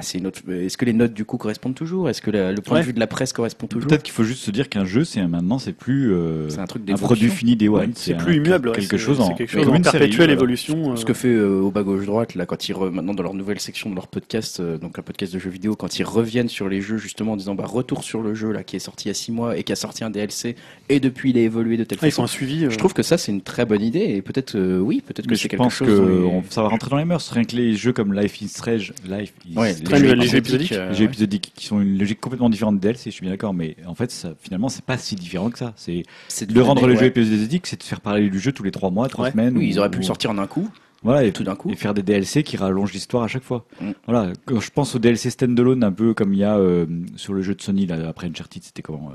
c'est une autre... Est-ce que les notes du coup correspondent toujours ? Est-ce que le point de vue de la presse correspond toujours ? Peut-être qu'il faut juste se dire qu'un jeu, maintenant, c'est plus c'est un produit fini Day One. C'est plus immuable. C'est quelque chose en perpétuelle évolution. Ce que fait au bas gauche droite, là, quand ils maintenant dans leur nouvelle section de leur podcast, donc un podcast de jeux vidéo, quand ils reviennent sur les jeux justement en disant retour sur le jeu là qui est sorti il y a 6 mois et qui a sorti un DLC et depuis il a évolué de telle façon. Ils sont suivis. Je trouve que ça c'est une très bonne idée et peut-être peut-être que c'est quelque chose. Je pense que ça va rentrer dans les mœurs. Rien que les jeux comme Life is Strange, les jeux épisodiques, qui sont une logique complètement différente de DLC, je suis bien d'accord, mais en fait, ça, finalement, c'est pas si différent que ça. C'est de rendre le jeu épisodique, c'est de faire parler du jeu tous les 3 mois, 3 semaines. Oui, ils auraient pu le sortir en un coup. Voilà, et tout d'un coup. Et faire des DLC qui rallongent l'histoire à chaque fois. Voilà. Quand je pense aux DLC standalone, un peu comme il y a sur le jeu de Sony, là, après Uncharted, c'était comment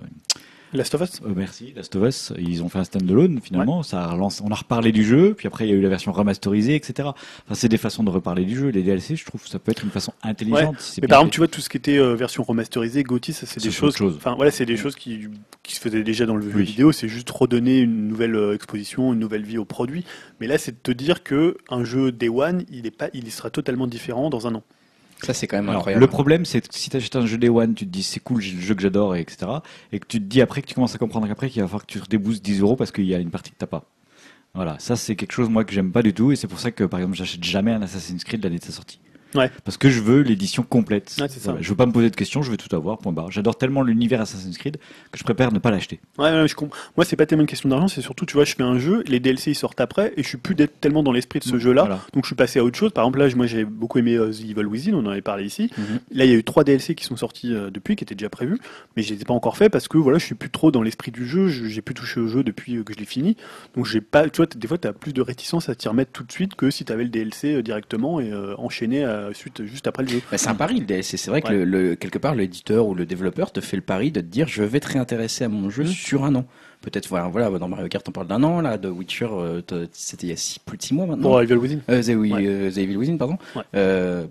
Last of Us. Merci, Last of Us. Ils ont fait un stand-alone finalement. Ouais. Ça relance. On a reparlé du jeu, puis après il y a eu la version remasterisée, etc. Enfin, c'est des façons de reparler du jeu. Les DLC, je trouve, ça peut être une façon intelligente. Ouais. Si c'est mais par exemple, tu vois tout ce qui était version remasterisée, GOTY, ça c'est des choses. Enfin voilà, c'est des choses qui se faisaient déjà dans le jeu vidéo. C'est juste redonner une nouvelle exposition, une nouvelle vie au produit. Mais là, c'est de te dire que un jeu Day One, il sera totalement différent dans un an. Ça, c'est quand même incroyable. Le problème, c'est que si tu achètes un jeu Day One, tu te dis c'est cool, j'ai le jeu que j'adore, et etc. Et que tu te dis après que tu commences à comprendre qu'après qu'il va falloir que tu débousses 10 € parce qu'il y a une partie que t'as pas. Voilà, ça c'est quelque chose moi que j'aime pas du tout, et c'est pour ça que par exemple j'achète jamais un Assassin's Creed l'année de sa sortie. Ouais. Parce que je veux l'édition complète. Ouais, c'est ça. Voilà. Je veux pas me poser de questions, je veux tout avoir, point barre. J'adore tellement l'univers Assassin's Creed que je préfère ne pas l'acheter. Ouais, je comprends. Moi, c'est pas tellement une question d'argent, c'est surtout, tu vois, je fais un jeu, les DLC ils sortent après, et je suis plus tellement dans l'esprit de ce jeu-là. Voilà. Donc je suis passé à autre chose. Par exemple, là, moi j'ai beaucoup aimé The Evil Within, on en avait parlé ici. Mm-hmm. Là, il y a eu 3 DLC qui sont sortis depuis, qui étaient déjà prévus, mais je les ai pas encore fait parce que voilà, je suis plus trop dans l'esprit du jeu, j'ai plus touché au jeu depuis que je l'ai fini. Donc j'ai pas, tu vois, des fois t'as plus de réticence à t'y remettre tout de suite que si t'avais le DLC directement et enchaîné juste après le jeu. Bah, c'est un pari le DLC, c'est vrai que quelque part l'éditeur ou le développeur te fait le pari de te dire je vais te réintéresser à mon jeu sur un an. Peut-être voilà, dans Mario Kart on parle d'un an, là de Witcher c'était il y a plus de 6 mois maintenant. Pour Evil Within. The Evil Within pardon. Ouais.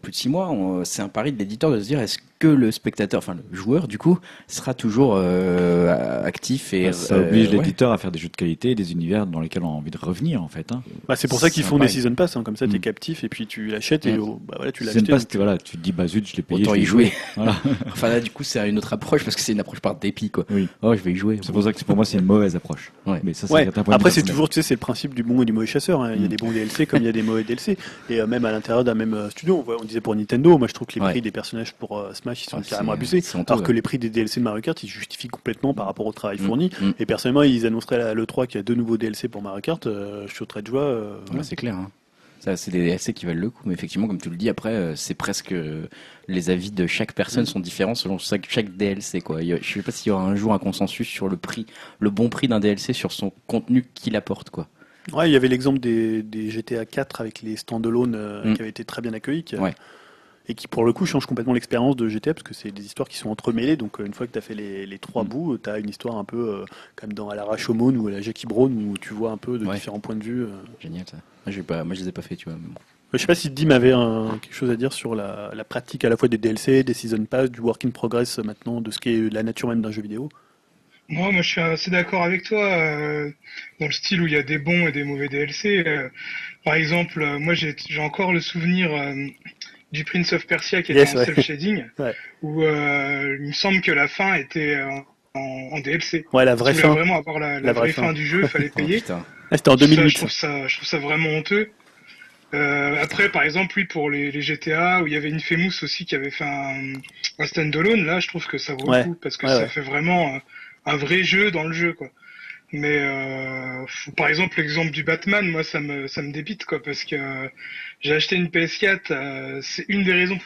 Plus de 6 mois, c'est un pari de l'éditeur de se dire est-ce que le spectateur, enfin le joueur du coup, sera toujours actif et ça oblige l'éditeur à faire des jeux de qualité, des univers dans lesquels on a envie de revenir en fait. Hein. Bah, c'est pour ça qu'ils font des season pass, hein, comme ça t'es captif et puis tu l'achètes et voilà tu l'achètes. Tu te dis bah zut je l'ai payé. Autant y jouer. Voilà. Enfin là du coup c'est une autre approche parce que c'est une approche par dépit quoi. Oui. Oh je vais y jouer. C'est pour ça que pour moi c'est une mauvaise approche. Ouais. Mais ça, après c'est toujours c'est le principe du bon et du mauvais chasseur. Hein. Il y a des bons DLC comme il y a des mauvais DLC et même à l'intérieur d'un même studio on disait pour Nintendo moi je trouve que les prix des personnages pour Smash ils sont carrément abusés, alors que les prix des DLC de Mario Kart ils justifient complètement par rapport au travail fourni. Et personnellement, ils annonceraient à l'E3 qu'il y a 2 nouveaux DLC pour Mario Kart, je sauterais de joie. C'est clair, hein. Ça, c'est des DLC qui valent le coup, mais effectivement, comme tu le dis, après, c'est presque les avis de chaque personne sont différents selon chaque DLC, quoi. Je sais pas s'il y aura un jour un consensus sur le prix, le bon prix d'un DLC sur son contenu qu'il apporte, quoi. Ouais, il y avait l'exemple des GTA 4 avec les stand-alone qui avaient été très bien accueillis. Et qui pour le coup change complètement l'expérience de GTA parce que c'est des histoires qui sont entremêlées, donc une fois que t'as fait les 3 bouts, t'as une histoire un peu comme dans à la Rashomon ou à la Jackie Brown où tu vois un peu de différents points de vue. Génial ça. Moi je les ai pas fait, tu vois. Mais bon. Je sais pas si Dim avait quelque chose à dire sur la pratique à la fois des DLC, des season pass, du work in progress maintenant, de ce qui est la nature même d'un jeu vidéo. Moi je suis assez d'accord avec toi dans le style où il y a des bons et des mauvais DLC. Par exemple, moi j'ai encore le souvenir du Prince of Persia qui était en self-shading, où il me semble que la fin était en DLC. Ouais, la vraie fin. Si vraiment avoir la vraie fin du jeu, il fallait payer. C'était en 2008. Je trouve ça vraiment honteux. Après, par exemple, pour les GTA, où il y avait Infamous aussi qui avait fait un stand-alone, là, je trouve que ça vaut le coup, parce que ça fait vraiment un vrai jeu dans le jeu, quoi. Mais par exemple l'exemple du Batman, moi ça me dépite quoi, parce que j'ai acheté une PS4, c'est une des raisons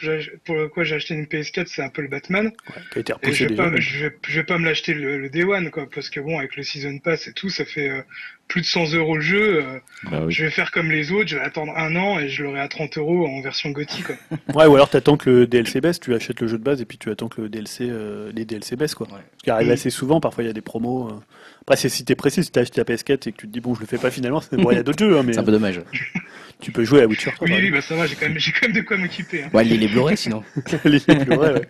pour laquelle j'ai acheté une PS4, c'est un peu le Batman. Qui a été repoussé déjà, je vais pas me l'acheter le Day One quoi, parce que bon avec le Season Pass et tout ça fait plus de 100 € le jeu. Je vais faire comme les autres, je vais attendre un an et je l'aurai à 30 € en version GOTY quoi. Ouais, ou alors t'attends que le DLC baisse, tu achètes le jeu de base et puis tu attends que le DLC les DLC baissent quoi. Ce qui arrive assez souvent, parfois il y a des promos. Après c'est si t'es pressé, si t'as acheté ta PS4 et que tu te dis bon je le fais pas finalement, c'est bon il y a d'autres jeux hein, mais c'est un peu dommage. Tu peux jouer à Witcher. Oui bah ça va, j'ai quand même de quoi m'occuper. Hein. Ouais les Blu-ray sinon. Les Blu-ray.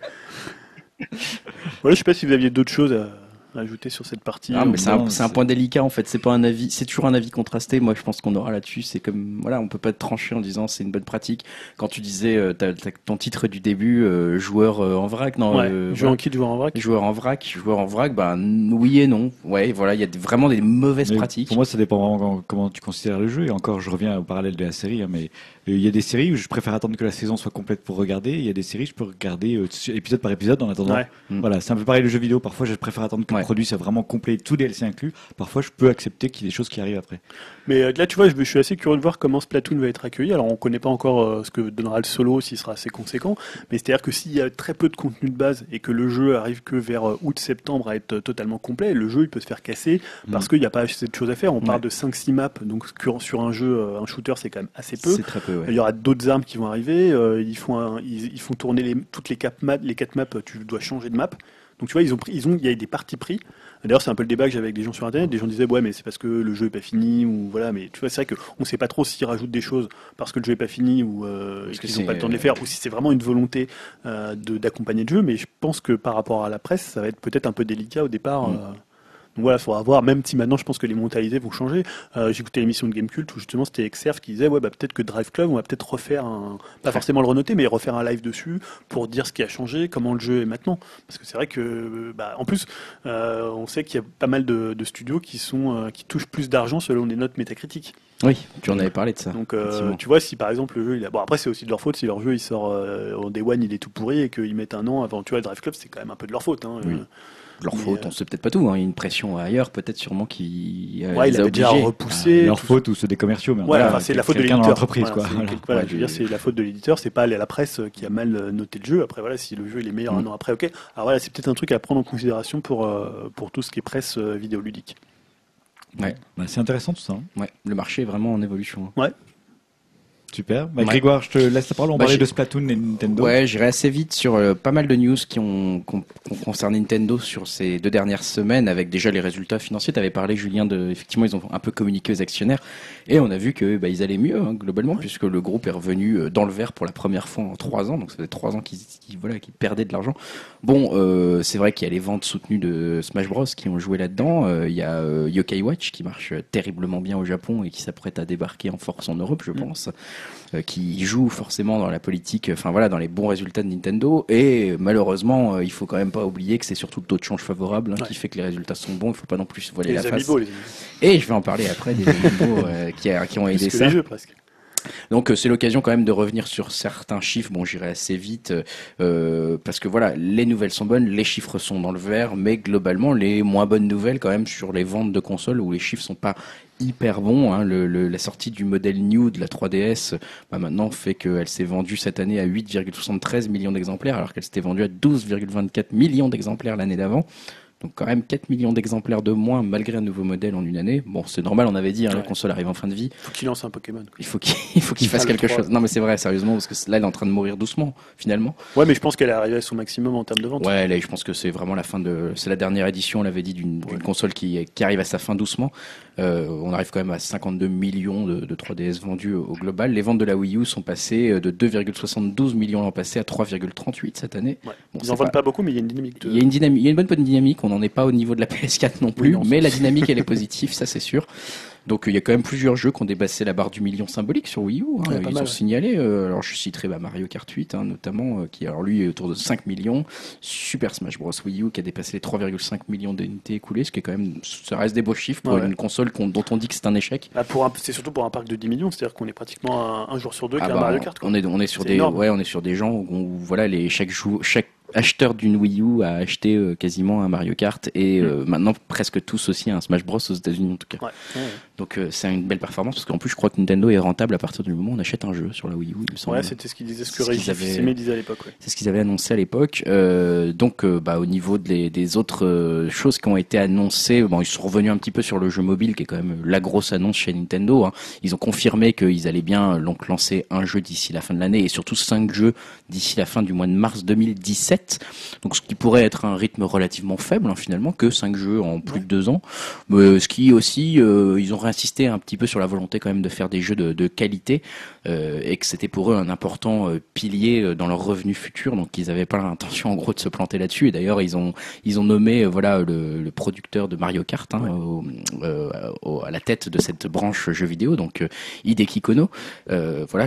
Voilà, je sais pas si vous aviez d'autres choses à ajouter sur cette partie. Non, mais c'est un point délicat en fait, c'est pas un avis, c'est toujours un avis contrasté. Moi je pense qu'on aura là-dessus, c'est comme voilà, on peut pas te trancher en disant c'est une bonne pratique. Quand tu disais t'as ton titre du début joueur en vrac, non joueur en kit, joueur en vrac. Joueur en vrac, ben oui et non. Ouais, voilà, il y a vraiment des mauvaises pratiques. Pour moi ça dépend vraiment comment tu considères le jeu et encore je reviens au parallèle de la série hein, mais il y a des séries où je préfère attendre que la saison soit complète pour regarder, il y a des séries je peux regarder épisode par épisode en attendant. Ouais. Voilà, c'est un peu pareil le jeu vidéo, parfois je préfère attendre que le produit soit vraiment complet, tout DLC inclus. Parfois je peux accepter qu'il y ait des choses qui arrivent après. Mais là tu vois, je suis assez curieux de voir comment Splatoon va être accueilli. Alors on connaît pas encore ce que donnera le solo, s'il sera assez conséquent, mais c'est-à-dire que s'il y a très peu de contenu de base et que le jeu arrive que vers août-septembre à être totalement complet, le jeu il peut se faire casser parce qu'il n'y a pas assez de choses à faire. On parle de 5-6 maps, donc sur un jeu, un shooter c'est quand même assez peu. C'est très peu. Il y aura d'autres armes qui vont arriver, ils font tourner toutes les 4 maps, tu dois changer de map. Donc tu vois, il y a des parties pris D'ailleurs, c'est un peu le débat que j'avais avec des gens sur Internet. Des gens disaient, ouais, mais c'est parce que le jeu est pas fini, ou voilà. Mais tu vois, c'est vrai qu'on sait pas trop s'ils rajoutent des choses parce que le jeu est pas fini, ou qu'ils n'ont pas le temps de les faire, ou si c'est vraiment une volonté d'accompagner le jeu. Mais je pense que par rapport à la presse, ça va être peut-être un peu délicat au départ. Donc voilà, il faudra voir, même si maintenant je pense que les mentalités vont changer. J'écoutais l'émission de Gamecult où justement c'était Exerf qui disait ouais, bah, peut-être que Drive Club, on va peut-être refaire un, pas forcément le renoter, mais refaire un live dessus pour dire ce qui a changé, comment le jeu est maintenant. Parce que c'est vrai que, bah, en plus, on sait qu'il y a pas mal de studios qui touchent plus d'argent selon les notes métacritiques. Oui, tu en avais parlé de ça. Donc tu vois, si par exemple le jeu, bon après c'est aussi de leur faute si leur jeu il sort en day one, il est tout pourri et qu'ils mettent un an avant, tu vois, Drive Club c'est quand même un peu de leur faute. Hein. Oui. Leur faute, on sait peut-être pas tout, hein. Il y a une pression ailleurs, peut-être sûrement qui les a obligés. Déjà repoussé. Leur faute ou ceux des commerciaux, mais voilà, enfin, c'est la faute de l'éditeur. Je veux dire, c'est la faute de l'éditeur, c'est pas la presse qui a mal noté le jeu. Après, voilà, si le jeu est meilleur un an après, ok. Alors voilà, c'est peut-être un truc à prendre en considération pour tout ce qui est presse vidéoludique. Ouais, bah, c'est intéressant tout ça. Hein. Ouais, le marché est vraiment en évolution. Hein. Ouais. Super. Bah, Grégoire, je te laisse la parole. On parlait de Splatoon et Nintendo. Ouais, j'irai assez vite sur pas mal de news qui ont concerné Nintendo sur ces 2 dernières semaines, avec déjà les résultats financiers. Tu avais parlé, Julien, effectivement, ils ont un peu communiqué aux actionnaires et on a vu que ils allaient mieux hein, globalement, puisque le groupe est revenu dans le vert pour la première fois en 3 ans. Donc ça faisait 3 ans qu'ils perdaient de l'argent. Bon, c'est vrai qu'il y a les ventes soutenues de Smash Bros qui ont joué là-dedans. Il y a Yo-Kai Watch qui marche terriblement bien au Japon et qui s'apprête à débarquer en force en Europe, je pense. Qui joue forcément dans la politique, enfin voilà, dans les bons résultats de Nintendo. Et malheureusement, il faut quand même pas oublier que c'est surtout le taux de change favorable qui fait que les résultats sont bons. Il faut pas non plus se voiler la face. Et je vais en parler après des amiibo qui ont aidé ça. Donc c'est l'occasion quand même de revenir sur certains chiffres. Bon, j'irai assez vite parce que voilà, les nouvelles sont bonnes, les chiffres sont dans le vert, mais globalement les moins bonnes nouvelles quand même sur les ventes de consoles où les chiffres sont pas hyper bon, hein, la sortie du modèle New de la 3DS, bah maintenant fait qu'elle s'est vendue cette année à 8,73 millions d'exemplaires, alors qu'elle s'était vendue à 12,24 millions d'exemplaires l'année d'avant. Donc quand même 4 millions d'exemplaires de moins malgré un nouveau modèle en une année. Bon, c'est normal, on avait dit, hein, la console arrive en fin de vie. Faut qu'il lance un Pokémon. Il faut qu'il fasse quelque chose. Non mais c'est vrai, sérieusement, parce que là elle est en train de mourir doucement finalement. Ouais, mais je pense qu'elle est arrivée à son maximum en termes de vente. Ouais, là je pense que c'est vraiment la fin c'est la dernière édition, on l'avait dit, d'une console qui arrive à sa fin doucement. On arrive quand même à 52 millions de 3DS vendus au global. Les ventes de la Wii U sont passées de 2,72 millions l'an passé à 3,38 cette année. Ouais. Bon, ils en vendent pas beaucoup, mais il y a une dynamique. Il y a une bonne dynamique. On n'en est pas au niveau de la PS4 non plus, mais la dynamique elle est positive, ça c'est sûr. Donc il y a quand même plusieurs jeux qui ont dépassé la barre du million symbolique sur Wii U, hein. Ouais, ils ont signalé, alors je citerai Mario Kart 8 hein, notamment, qui alors lui est autour de 5 millions, Super Smash Bros Wii U qui a dépassé les 3,5 millions d'unités écoulées, ce qui est quand même, ça reste des beaux chiffres pour une console dont on dit que c'est un échec. Bah c'est surtout pour un parc de 10 millions, c'est-à-dire qu'on est pratiquement un jour sur deux qu'à Mario Kart. On est sur des gens où voilà, chaque acheteur d'une Wii U a acheté quasiment un Mario Kart et maintenant presque tous aussi un Smash Bros aux États-Unis en tout cas. Ouais. Donc c'est une belle performance parce qu'en plus je crois que Nintendo est rentable à partir du moment où on achète un jeu sur la Wii U. Il me semble. Ouais, c'était ce qu'ils disaient à l'époque. Ouais. C'est ce qu'ils avaient annoncé à l'époque. Donc au niveau des autres choses qui ont été annoncées, bon ils sont revenus un petit peu sur le jeu mobile qui est quand même la grosse annonce chez Nintendo. Hein. Ils ont confirmé qu'ils allaient bien donc lancer un jeu d'ici la fin de l'année et surtout 5 jeux d'ici la fin du mois de mars 2017. Donc ce qui pourrait être un rythme relativement faible hein, finalement, que 5 jeux en plus de 2 ans. Mais ce qui aussi, ils ont réinsisté un petit peu sur la volonté quand même de faire des jeux de qualité et que c'était pour eux un important pilier dans leurs revenus futurs. Donc ils n'avaient pas l'intention en gros de se planter là-dessus. Et d'ailleurs ils ont nommé le producteur de Mario Kart hein, à la tête de cette branche jeux vidéo, donc Hideki Kono,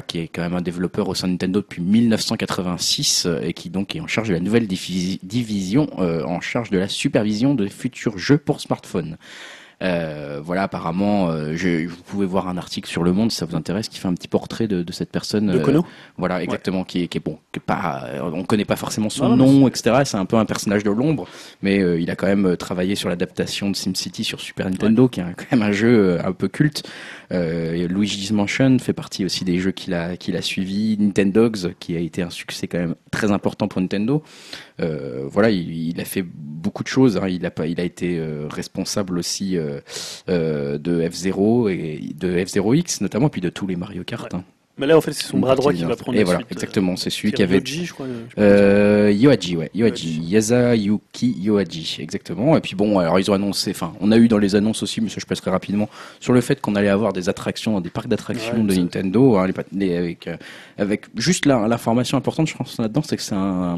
qui est quand même un développeur au sein de Nintendo depuis 1986 et qui donc est en charge de la nouvelle division en charge de la supervision de futurs jeux pour smartphone. Apparemment, vous pouvez voir un article sur Le Monde si ça vous intéresse qui fait un petit portrait de cette personne. De Kono. Voilà, exactement, qui est bon, qui est pas, on connaît pas forcément son nom, etc. C'est un peu un personnage de l'ombre, mais il a quand même travaillé sur l'adaptation de SimCity sur Super Nintendo, qui est quand même un jeu un peu culte. Luigi's Mansion fait partie aussi des jeux qu'il a suivi. Nintendogs, qui a été un succès quand même très important pour Nintendo. Il a fait beaucoup de choses. Hein. Il a été responsable aussi de F0 et de F0X notamment, puis de tous les Mario Kart. Hein. Mais là, en fait, c'est son bras droit qui va prendre la suite. Exactement, c'est celui qui avait... Yoji, je crois. Yoaji, ouais. Yoaji. Yasayuki Yoaji, exactement. Et puis bon, alors ils ont annoncé... Enfin, on a eu dans les annonces aussi, mais ça je passerai rapidement, sur le fait qu'on allait avoir des attractions, des parcs d'attractions de Nintendo, hein, avec juste l'information importante, je pense, là-dedans, c'est que c'est un...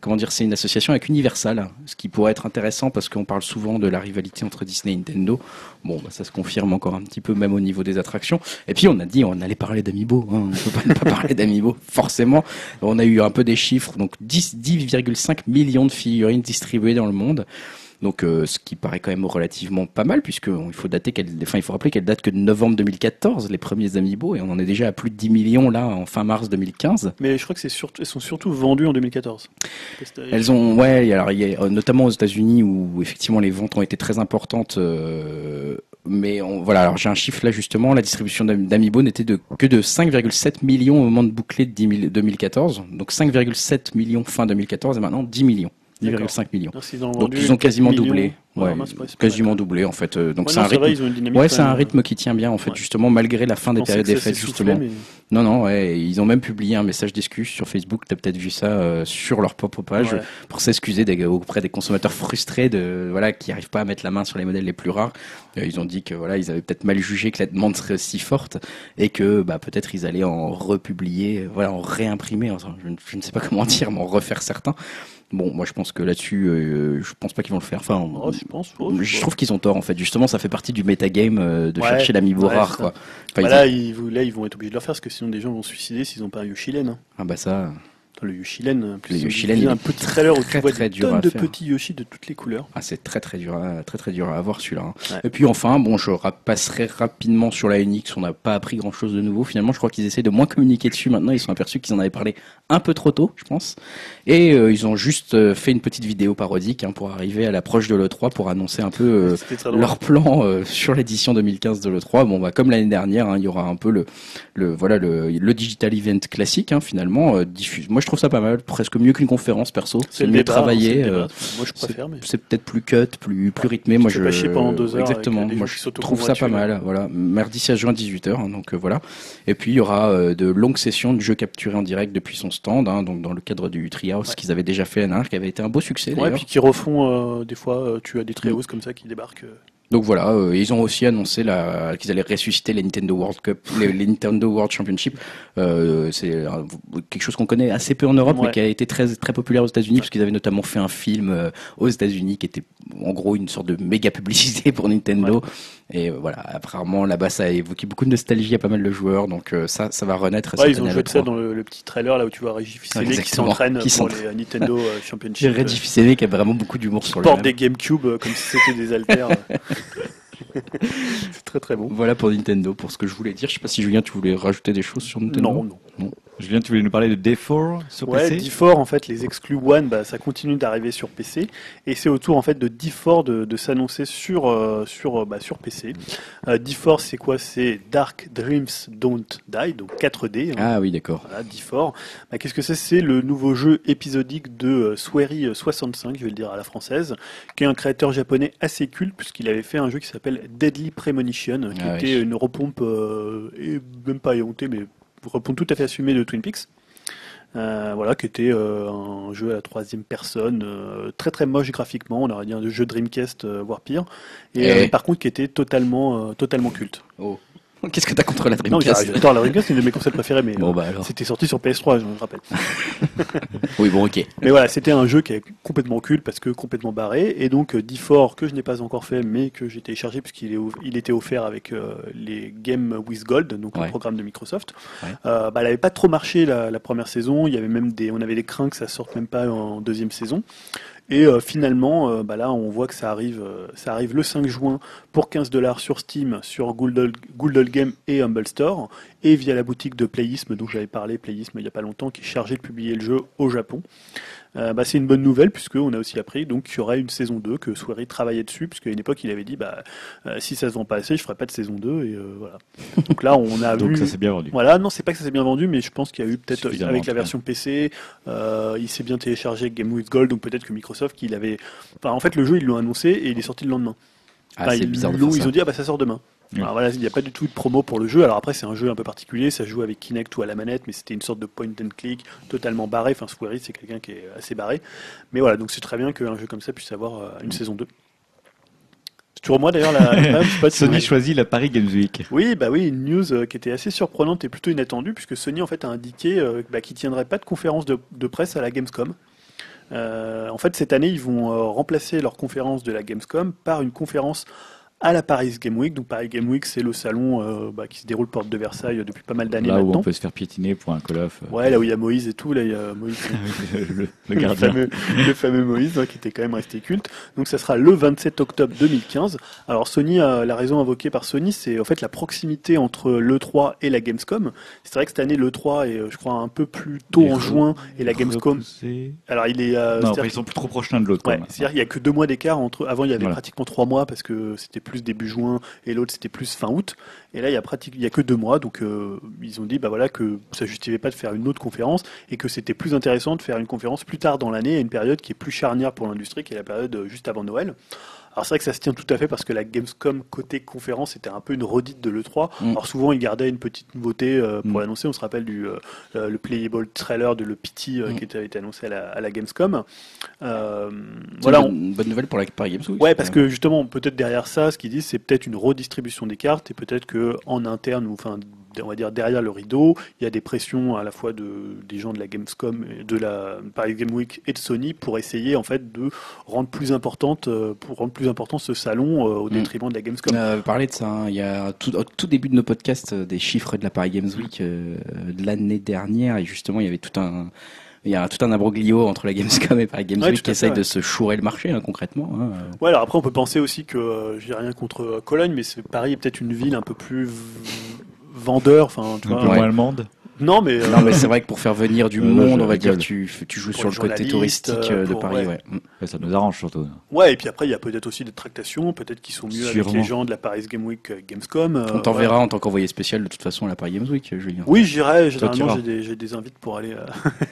Comment dire, c'est une association avec Universal, ce qui pourrait être intéressant parce qu'on parle souvent de la rivalité entre Disney et Nintendo. Bon, bah, ça se confirme encore un petit peu, même au niveau des attractions. Et puis, on a dit, on allait parler d'Amiibo. On ne peut pas ne pas parler d'Amiibo, forcément. On a eu un peu des chiffres, donc 10,5 millions de figurines distribuées dans le monde. Donc, ce qui paraît quand même relativement pas mal, puisque il faut rappeler qu'elle date que de novembre 2014, les premiers Amiibo, et on en est déjà à plus de 10 millions là en fin mars 2015. Mais je crois que elles sont surtout vendues en 2014. Notamment aux États-Unis où effectivement les ventes ont été très importantes. Alors j'ai un chiffre là justement, la distribution d'Amiibo n'était que de 5,7 millions au moment de boucler de 2014, donc 5,7 millions fin 2014 et maintenant 10 millions. 10,5 millions. Donc ils ont quasiment doublé. Doublé en fait. Donc c'est un rythme. Vrai, c'est un rythme qui tient bien en fait justement malgré la fin des périodes des fêtes justement. Soufflé, mais... ils ont même publié un message d'excuse sur Facebook. T'as peut-être vu ça sur leur propre page pour s'excuser auprès des consommateurs frustrés qui n'arrivent pas à mettre la main sur les modèles les plus rares. Ils ont dit que ils avaient peut-être mal jugé que la demande serait si forte et que peut-être ils allaient en republier, en réimprimer. Enfin, je ne sais pas comment dire, mais en refaire certains. Bon, moi je pense que là-dessus, je pense pas qu'ils vont le faire. Enfin, je trouve qu'ils ont tort en fait. Justement, ça fait partie du metagame chercher l'amiibo rare. Quoi. Enfin, ils vont être obligés de le faire parce que sinon des gens vont se suicider s'ils n'ont pas un Yoshilen. Hein. Ah bah ça. Le Yoshilen, il y a un petit trailer où tu vois des tonnes de petits Yoshi de toutes les couleurs. Ah, c'est très très dur à avoir celui-là. Hein. Ouais. Et puis enfin, je passerai rapidement sur la NX. On n'a pas appris grand-chose de nouveau. Finalement, je crois qu'ils essaient de moins communiquer dessus maintenant. Ils sont aperçus qu'ils en avaient parlé un peu trop tôt, je pense. Et ils ont juste fait une petite vidéo parodique pour arriver à l'approche de l'E3 pour annoncer un peu leur plan sur l'édition 2015 de l'E3. Bon, comme l'année dernière, il y aura un peu le digital event classique finalement diffuse. Moi, je trouve ça pas mal, presque mieux qu'une conférence perso. C'est mieux travaillé. Moi, je préfère. C'est peut-être plus cut, plus rythmé. Moi, je suis pendant 2 heures. Exactement. Moi, je trouve ça pas mal. Voilà. Mardi 16 juin 18h. Donc voilà. Et puis il y aura de longues sessions de jeux capturés en direct depuis son stand. Donc dans le cadre du Treehouse qu'ils avaient déjà fait l'année dernière, qui avait été un beau succès. Ouais. Et puis qui refont des fois. Tu as des Treehouse comme ça qui débarquent. Donc voilà, ils ont aussi annoncé qu'ils allaient ressusciter les Nintendo World Cup, les Nintendo World Championship. C'est quelque chose qu'on connaît assez peu en Europe, mais qui a été très très populaire aux États-Unis parce qu'ils avaient notamment fait un film aux États-Unis qui était en gros une sorte de méga publicité pour Nintendo. Ouais. Et voilà, apparemment là-bas ça a évoqué beaucoup de nostalgie à pas mal de joueurs, donc ça va renaître. Ouais, ils ont joué de ça dans le petit trailer là où tu vois Reggie Fils-Aimé qui s'entraîne pour les Nintendo Championship. Reggie Fils-Aimé qui a vraiment beaucoup d'humour sur le porte des GameCube comme si c'était des haltères. C'est très très bon. Voilà pour Nintendo, pour ce que je voulais dire. Je sais pas si Julien, tu voulais rajouter des choses sur Nintendo. Non. Julien, tu voulais nous parler de D4 sur PC. D4, en fait, les exclus One, ça continue d'arriver sur PC, et c'est au tour en fait de D4 de s'annoncer sur PC. D4, c'est quoi? C'est Dark Dreams Don't Die, donc 4D. Hein. Ah oui, d'accord. Voilà, D4. Qu'est-ce que c'est? C'est le nouveau jeu épisodique de Swery65, je vais le dire à la française, qui est un créateur japonais assez culte puisqu'il avait fait un jeu qui s'appelle Deadly Premonition, qui était une repompe et même pas éhontée, mais reprendre tout à fait assumé de Twin Peaks, qui était un jeu à la 3e personne, très très moche graphiquement, on aurait dit un jeu Dreamcast, voire pire, et par contre qui était totalement culte. Oh. Qu'est-ce que t'as contre la Dreamcast? La Dreamcast, c'est une de mes consoles préférées, mais c'était sorti sur PS3, je me rappelle. Oui, bon, ok. Mais voilà, c'était un jeu qui est complètement culte parce que complètement barré. Et donc, D4, que je n'ai pas encore fait, mais que j'ai téléchargé puisqu'il était offert avec les Game with Gold, donc le programme de Microsoft. Ouais. Elle n'avait pas trop marché la première saison. Il y avait même on avait des craintes que ça sorte même pas en 2e saison. Et finalement, on voit que ça arrive le 5 juin pour $15 sur Steam, sur Good Old Game et Humble Store, et via la boutique de Playism, dont j'avais parlé, Playism il n'y a pas longtemps, qui est chargée de publier le jeu au Japon. C'est une bonne nouvelle puisqu'on a aussi appris qu'il y aurait une saison 2, que Swery travaillait dessus, puisqu'à une époque il avait dit si ça se vend pas assez, je ferai pas de saison 2 et voilà. Donc là on a donc ça s'est bien vendu. Voilà, non, c'est pas que ça s'est bien vendu, mais je pense qu'il y a eu peut-être avec la version PC, il s'est bien téléchargé Game with Gold, donc peut-être que Microsoft le jeu ils l'ont annoncé et il est sorti le lendemain. Ah, bah, c'est bizarre. Ils ont dit, ah bah ça sort demain. Alors voilà, il n'y a pas du tout de promo pour le jeu. Alors après, c'est un jeu un peu particulier, ça joue avec Kinect ou à la manette, mais c'était une sorte de point and click totalement barré. Enfin, Square Enix, c'est quelqu'un qui est assez barré. Mais voilà, donc c'est très bien qu'un jeu comme ça puisse avoir une saison 2. C'est toujours moi d'ailleurs. Je sais pas si Sony choisit la Paris Games Week. Oui, bah oui, une news qui était assez surprenante et plutôt inattendue, puisque Sony en fait a indiqué qu'il ne tiendrait pas de conférence de presse à la Gamescom. En fait, cette année, ils vont remplacer leur conférence de la Gamescom par une conférence à la Paris Game Week. Donc Paris Game Week, c'est le salon qui se déroule porte de Versailles depuis pas mal d'années maintenant. Là où on peut se faire piétiner pour un call-off. Ouais, là où il y a Moïse et tout, là il y a Moïse. le gardien. Le fameux Moïse, hein, qui était quand même resté culte. Donc ça sera le 27 octobre 2015. Alors Sony, la raison invoquée par Sony, c'est en fait la proximité entre l'E3 et la Gamescom. C'est vrai que cette année, l'E3 est, je crois, un peu plus tôt en juin, et la Gamescom... Alors il est... ils sont plus trop proches l'un de l'autre. Ouais, c'est-à-dire qu'il n'y a que 2 mois d'écart entre... Avant, il y avait pratiquement 3 mois, parce que c'était plus début juin et l'autre c'était plus fin août, et là il y a que 2 mois, donc ils ont dit que ça justifiait pas de faire une autre conférence et que c'était plus intéressant de faire une conférence plus tard dans l'année, à une période qui est plus charnière pour l'industrie, qui est la période juste avant Noël. Alors c'est vrai que ça se tient tout à fait, parce que la Gamescom côté conférence était un peu une redite de l'E3. Alors souvent ils gardaient une petite nouveauté pour l'annoncer. On se rappelle le playable trailer de Le Pity qui avait été annoncé à la Gamescom. Bonne nouvelle pour la Paris Games Week. Ouais, parce que justement peut-être derrière ça, ce qu'ils disent, c'est peut-être une redistribution des cartes, et peut-être que en interne, on va dire derrière le rideau, il y a des pressions à la fois des gens de la Gamescom, de la Paris Game Week et de Sony, pour essayer en fait de rendre plus important ce salon au détriment de la Gamescom. Parler de ça, il y a au tout début de nos podcasts des chiffres de la Paris Games Week de l'année dernière, et justement il y avait tout un abroglio entre la Gamescom et Paris Games Week qui essaye de se chourer le marché, hein, concrètement. Hein. Ouais, alors après on peut penser aussi que j'ai rien contre Cologne, mais Paris est peut-être une ville un peu plus vendeur, enfin tu vois, allemande. Non mais c'est vrai que pour faire venir du monde, on va dire, tu joues sur le côté touristique de Paris, ouais. Ça nous arrange surtout. Ouais, et puis après il y a peut-être aussi des tractations, peut-être qu'ils sont mieux avec les gens de la Paris Game Week, Gamescom. On t'enverra en tant qu'envoyé spécial de toute façon à la Paris Games Week, Julien. Oui, j'irai. Généralement j'ai des invites pour aller.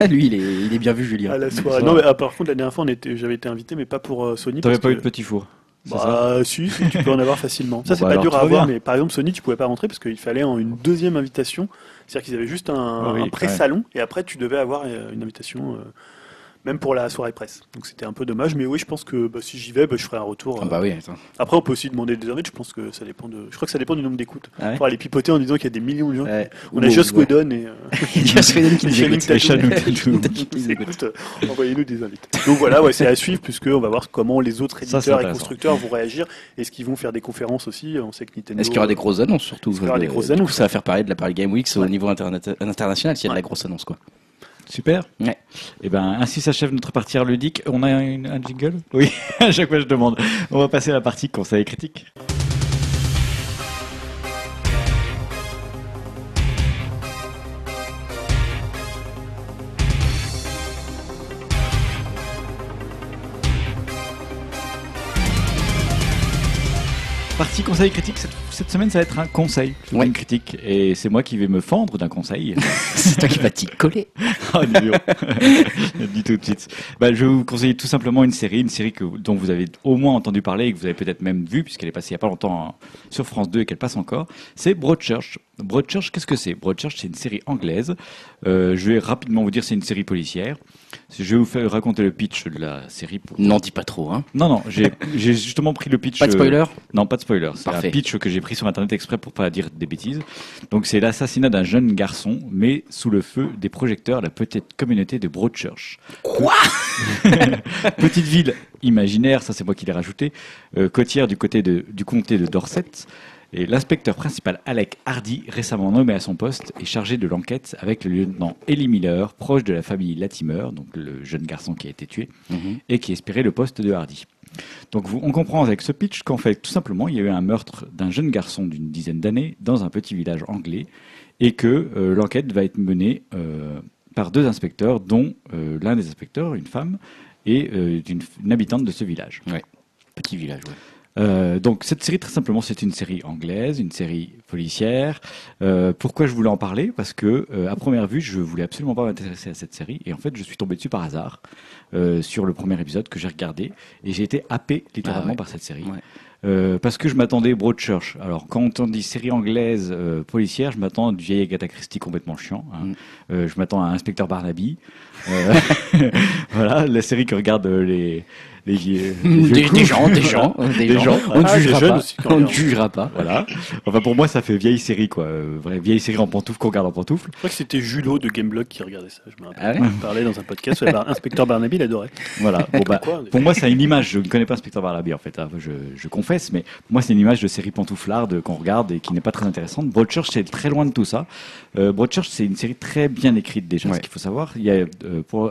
Lui il est bien vu, Julien. À la soirée. Non mais par contre la dernière fois j'avais été invité, mais pas pour Sony. T'avais pas eu de petit four. Bah si, tu peux en avoir facilement. Ça c'est pas dur à avoir, mais par exemple Sony tu pouvais pas rentrer parce qu'il fallait une deuxième invitation. C'est-à-dire qu'ils avaient juste un pré-salon et après tu devais avoir une invitation même pour la soirée presse. Donc c'était un peu dommage, mais oui, je pense que si j'y vais, je ferai un retour. Après on peut aussi demander des invités, je pense que ça dépend du nombre d'écoutes. Ah ouais. Pour aller pipoter en disant qu'il y a des millions de gens. On a Joss Whedon et Joss Whedon qui nous écoute. Envoyez-nous des invités. Donc voilà, c'est à suivre, puisque on va voir comment les autres éditeurs et constructeurs vont réagir, et ce qu'ils vont faire des conférences aussi. On sait que Nintendo. Est-ce qu'il y aura des grosses annonces surtout? Ça va faire parler de la Paris Game Week au niveau international, s'il y a de la grosse annonce, quoi. Super. Ouais. Et ainsi s'achève notre partie ludique. On a un jingle ? Oui, à chaque fois je demande. On va passer à la partie conseils et critiques. Partie conseil et critique, cette semaine ça va être un conseil, une critique, et c'est moi qui vais me fendre d'un conseil. C'est toi qui vas t'y coller. Dis tout de suite. Je vais vous conseiller tout simplement une série dont vous avez au moins entendu parler et que vous avez peut-être même vue, puisqu'elle est passée il n'y a pas longtemps sur France 2 et qu'elle passe encore. C'est Broadchurch. Broadchurch, qu'est-ce que c'est ? Broadchurch, c'est une série anglaise. Je vais rapidement vous dire, c'est une série policière. Je vais vous faire raconter le pitch de la série. N'en dis pas trop, hein. Non, j'ai justement pris le pitch. Pas de spoiler ? Non, pas de spoiler. C'est un pitch que j'ai pris sur Internet exprès pour pas dire des bêtises. Donc c'est l'assassinat d'un jeune garçon, mais sous le feu des projecteurs, la petite communauté de Broadchurch. Quoi ? Petite ville imaginaire, ça c'est moi qui l'ai rajouté, côtière du comté de Dorset. Et l'inspecteur principal Alec Hardy, récemment nommé à son poste, est chargé de l'enquête avec le lieutenant Ellie Miller, proche de la famille Latimer, donc le jeune garçon qui a été tué, et qui espérait le poste de Hardy. Donc on comprend avec ce pitch qu'en fait, tout simplement, il y a eu un meurtre d'un jeune garçon d'une dizaine d'années dans un petit village anglais, et que l'enquête va être menée par 2 inspecteurs, dont l'un des inspecteurs, une femme, et une habitante de ce village. Ouais. Petit village, ouais. Donc cette série, très simplement, c'est une série anglaise, une série policière. Pourquoi je voulais en parler ? Parce que à première vue, je voulais absolument pas m'intéresser à cette série, et en fait, je suis tombé dessus par hasard sur le premier épisode que j'ai regardé, et j'ai été happé littéralement par cette série. Ouais. parce que je m'attendais Broadchurch. Alors, quand on dit série anglaise policière, je m'attends à du vieil Agatha Christie complètement chiant. Hein. Je m'attends à Inspecteur Barnaby. Voilà, la série que regardent les gens. On ne jugera pas. On ne jugera pas. Voilà. Enfin, pour moi, ça fait vieille série, quoi. Vieille série en pantoufles qu'on regarde en pantoufles. Je crois que c'était Julot de Gameblog qui regardait ça. Je me rappelle. Ah ouais, on parlait dans un podcast. Inspecteur Barnaby, il adorait. Voilà. Bon, bah, pour moi, ça a une image. Je ne connais pas Inspecteur Barnaby, en fait. Hein. Je confesse, mais pour moi, c'est une image de série pantouflarde qu'on regarde et qui n'est pas très intéressante. Broadchurch, c'est très loin de tout ça. Broadchurch, c'est une série très bien écrite, déjà. Ouais. Ce qu'il faut savoir, il y a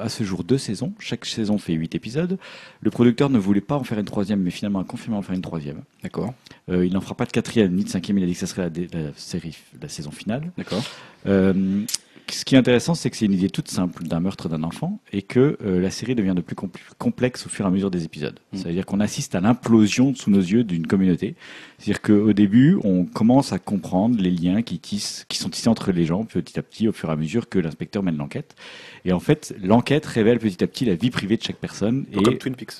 à ce jour 2 saisons. Chaque saison fait 8 épisodes. Le producteur ne voulait pas en faire une 3e, mais finalement a confirmé en faire une 3e. D'accord. Il n'en fera pas de 4e ni de 5e. Il a dit que ça serait la saison finale. D'accord. Ce qui est intéressant, c'est que c'est une idée toute simple d'un meurtre d'un enfant et que la série devient de plus complexe au fur et à mesure des épisodes. C'est-à-dire qu'on assiste à l'implosion sous nos yeux d'une communauté. C'est-à-dire qu'au début, on commence à comprendre les liens qui sont tissés entre les gens petit à petit au fur et à mesure que l'inspecteur mène l'enquête. Et en fait, l'enquête révèle petit à petit la vie privée de chaque personne. Et... comme Twin Peaks.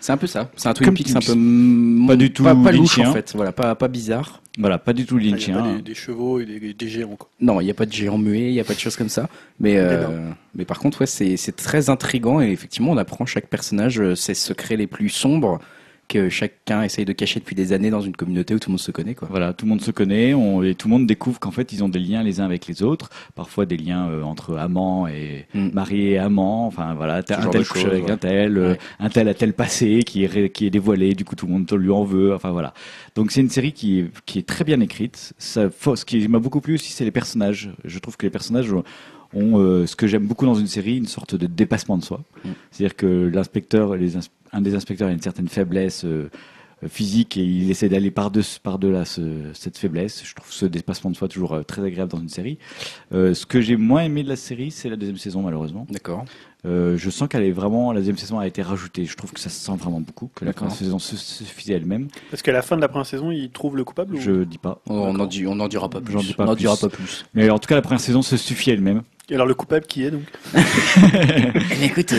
C'est un peu ça. C'est un Twin Peaks un peu pas du tout louche en fait. Voilà, pas bizarre. Voilà, pas du tout lynchien. Il n'y a pas des chevaux et des géants, quoi. Non, il n'y a pas de géants muets, il n'y a pas de choses comme ça. Mais par contre, ouais, c'est très intriguant et effectivement, on apprend chaque personnage ses secrets les plus sombres que chacun essaye de cacher depuis des années dans une communauté où tout le monde se connaît, quoi. Voilà, tout le monde se connaît, et tout le monde découvre qu'en fait, ils ont des liens les uns avec les autres. Parfois, des liens entre amants et mariés et amants. Enfin, voilà, un tel couche avec un tel, un tel a tel passé qui est dévoilé. Du coup, tout le monde lui en veut. Enfin, voilà. Donc, c'est une série qui est très bien écrite. Ce qui m'a beaucoup plu aussi, c'est les personnages. Je trouve que les personnages ont ce que j'aime beaucoup dans une série, une sorte de dépassement de soi. C'est-à-dire que l'inspecteur, un des inspecteurs a une certaine faiblesse physique et il essaie d'aller par-delà cette faiblesse. Je trouve ce dépassement de soi toujours très agréable dans une série. Ce que j'ai moins aimé de la série, c'est la 2e saison, malheureusement. D'accord. Je sens qu'elle est vraiment, la 2e saison a été rajoutée. Je trouve que ça se sent vraiment beaucoup, que la première saison suffisait elle-même. Parce qu'à la fin de la première saison, ils trouvent le coupable ou... Je dis pas. On n'en dira pas plus. Mais en tout cas, la première saison se suffit elle-même. Et alors le coupable qui est donc écoute,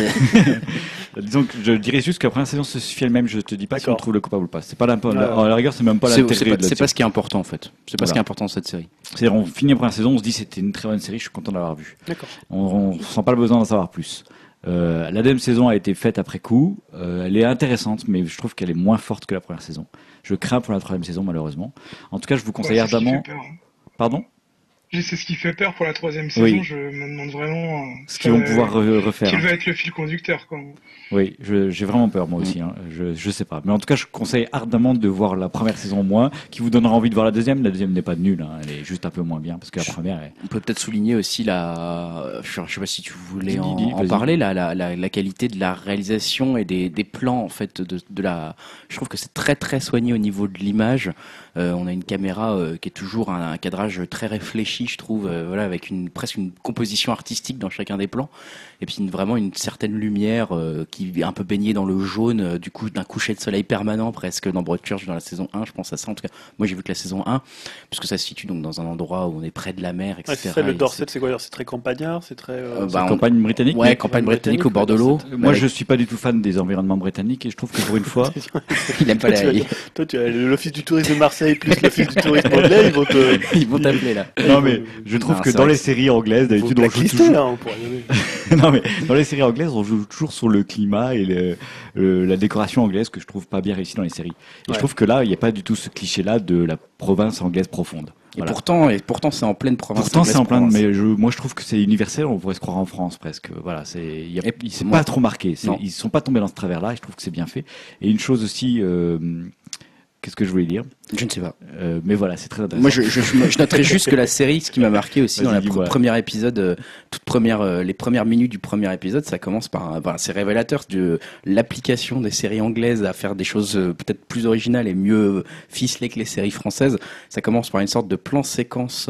disons que je dirais juste que la première saison se suffit elle-même. Je te dis pas si on trouve le coupable ou pas. C'est pas à la rigueur, c'est même pas l'intérêt. C'est pas ce qui est important en fait. C'est pas ce qui est important dans cette série. C'est-à-dire on finit la première saison, on se dit c'était une très bonne série, je suis content de l'avoir vue. D'accord. On sent pas le besoin d'en savoir plus. La 2e saison a été faite après coup. Elle est intéressante, mais je trouve qu'elle est moins forte que la première saison. Je crains pour la 3e saison malheureusement. En tout cas, je vous conseille ardemment. Pardon. C'est ce qui fait peur pour la 3e saison. Oui. Je me demande vraiment ce qu'ils vont pouvoir refaire. Quel va être le fil conducteur, quoi. Oui, j'ai vraiment peur, moi aussi. Hein. Je sais pas. Mais en tout cas, je conseille ardemment de voir la première saison, moins, qui vous donnera envie de voir la deuxième. La deuxième n'est pas nulle, hein. Elle est juste un peu moins bien, parce que la première est... On peut peut-être souligner aussi je sais pas si tu voulais en parler, la qualité de la réalisation et des plans, en fait, je trouve que c'est très, très soigné au niveau de l'image. On a une caméra qui est toujours un cadrage très réfléchi, je trouve, avec presque une composition artistique dans chacun des plans, et puis vraiment une certaine lumière qui est un peu baignée dans le jaune, du coup d'un coucher de soleil permanent presque dans Broadchurch dans la saison 1, je pense à ça en tout cas. Moi j'ai vu que la saison 1, puisque ça se situe donc dans un endroit où on est près de la mer, etc. C'est ça, le Dorset, c'est quoi? C'est très campagnard, c'est très... campagne britannique. Ouais, campagne britannique au bord de l'eau. Moi je suis pas du tout fan des environnements britanniques et je trouve que pour une fois... Il aime pas la... Toi tu as l'office du tourisme de Marseille plus l'office du tourisme anglais, ils vont t'appeler là. Non mais je trouve que dans les séries anglaises d'habitude on joue toujours... Là, on pourrait y aller. Non mais dans les séries anglaises on joue toujours sur le climat et la décoration anglaise, que je trouve pas bien réussie dans les séries. Et je trouve que là il n'y a pas du tout ce cliché là de la province anglaise profonde. Voilà. Et pourtant c'est en pleine province. Pourtant c'est en pleine, mais moi je trouve que c'est universel, on pourrait se croire en France presque. Voilà, c'est pas trop marqué. Ils sont pas tombés dans ce travers là, et je trouve que c'est bien fait. Et une chose aussi. Qu'est-ce que je voulais dire? Je ne sais pas. Mais voilà, c'est très intéressant. Moi, je noterais juste que la série, ce qui m'a marqué aussi dans le premier épisode, les premières minutes du premier épisode, ça commence par, c'est révélateur de l'application des séries anglaises à faire des choses peut-être plus originales et mieux ficelées que les séries françaises. Ça commence par une sorte de plan séquence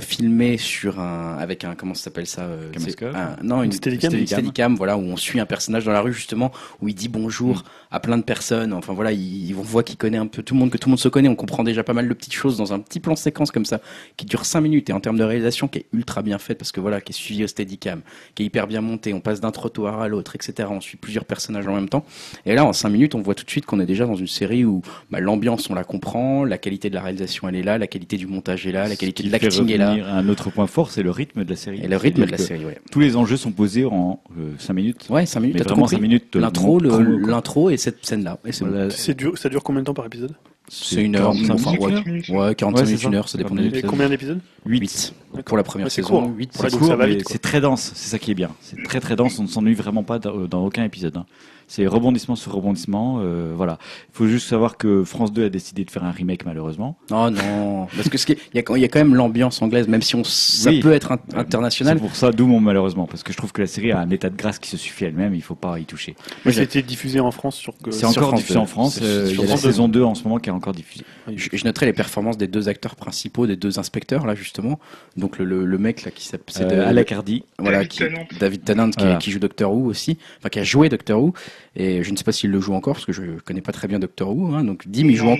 filmé sur avec un comment ça s'appelle ça, une Steadicam, voilà, où on suit un personnage dans la rue justement, où il dit bonjour à plein de personnes. Enfin voilà, on voit qu'il connaît un peu tout le monde, que tout le monde se connaît. On comprend déjà pas mal de petites choses dans un petit plan séquence comme ça qui dure 5 minutes, et en termes de réalisation qui est ultra bien faite, parce que voilà, qui est suivi au Steadicam, qui est hyper bien monté. On passe d'un trottoir à l'autre, etc. On suit plusieurs personnages en même temps. Et là, en 5 minutes, on voit tout de suite qu'on est déjà dans une série où l'ambiance on la comprend, la qualité de la réalisation elle est là, la qualité du montage est là, la qualité de l'acting est là. Un autre point fort, c'est le rythme de la série. Et le rythme de la série, ouais. Tous les enjeux sont posés en 5 minutes. Ouais, 5 minutes. Mais vraiment 5 minutes. L'intro et cette scène-là. Et ça dure combien de temps par épisode ? C'est 1 heure, enfin, ouais, 45 minutes, 1 heure, ça dépend des épisodes. Combien d'épisodes ? 8. Pour la première saison. Court, 8, pour c'est court, ça va vite, c'est très dense, c'est ça qui est bien. C'est très très dense, on ne s'ennuie vraiment pas dans aucun épisode. Hein. C'est rebondissement sur rebondissement, voilà. Il faut juste savoir que France 2 a décidé de faire un remake, malheureusement. Oh non, parce que il y a quand même l'ambiance anglaise, même si peut être international. C'est pour ça, d'où mon malheureusement, parce que je trouve que la série a un état de grâce qui se suffit elle-même, il ne faut pas y toucher. Mais c'était diffusé en France c'est encore diffusé en France, il y a la saison 2 en ce moment qui est encore diffusée. Je noterai les performances des 2 acteurs principaux, des 2 inspecteurs, là justement. Donc le mec là qui s'appelle Alec Hardy, voilà, David Tennant, qui joue Doctor Who aussi, enfin qui a joué Doctor Who, et je ne sais pas s'il le joue encore parce que je connais pas très bien Doctor Who, hein, donc Dim il joue.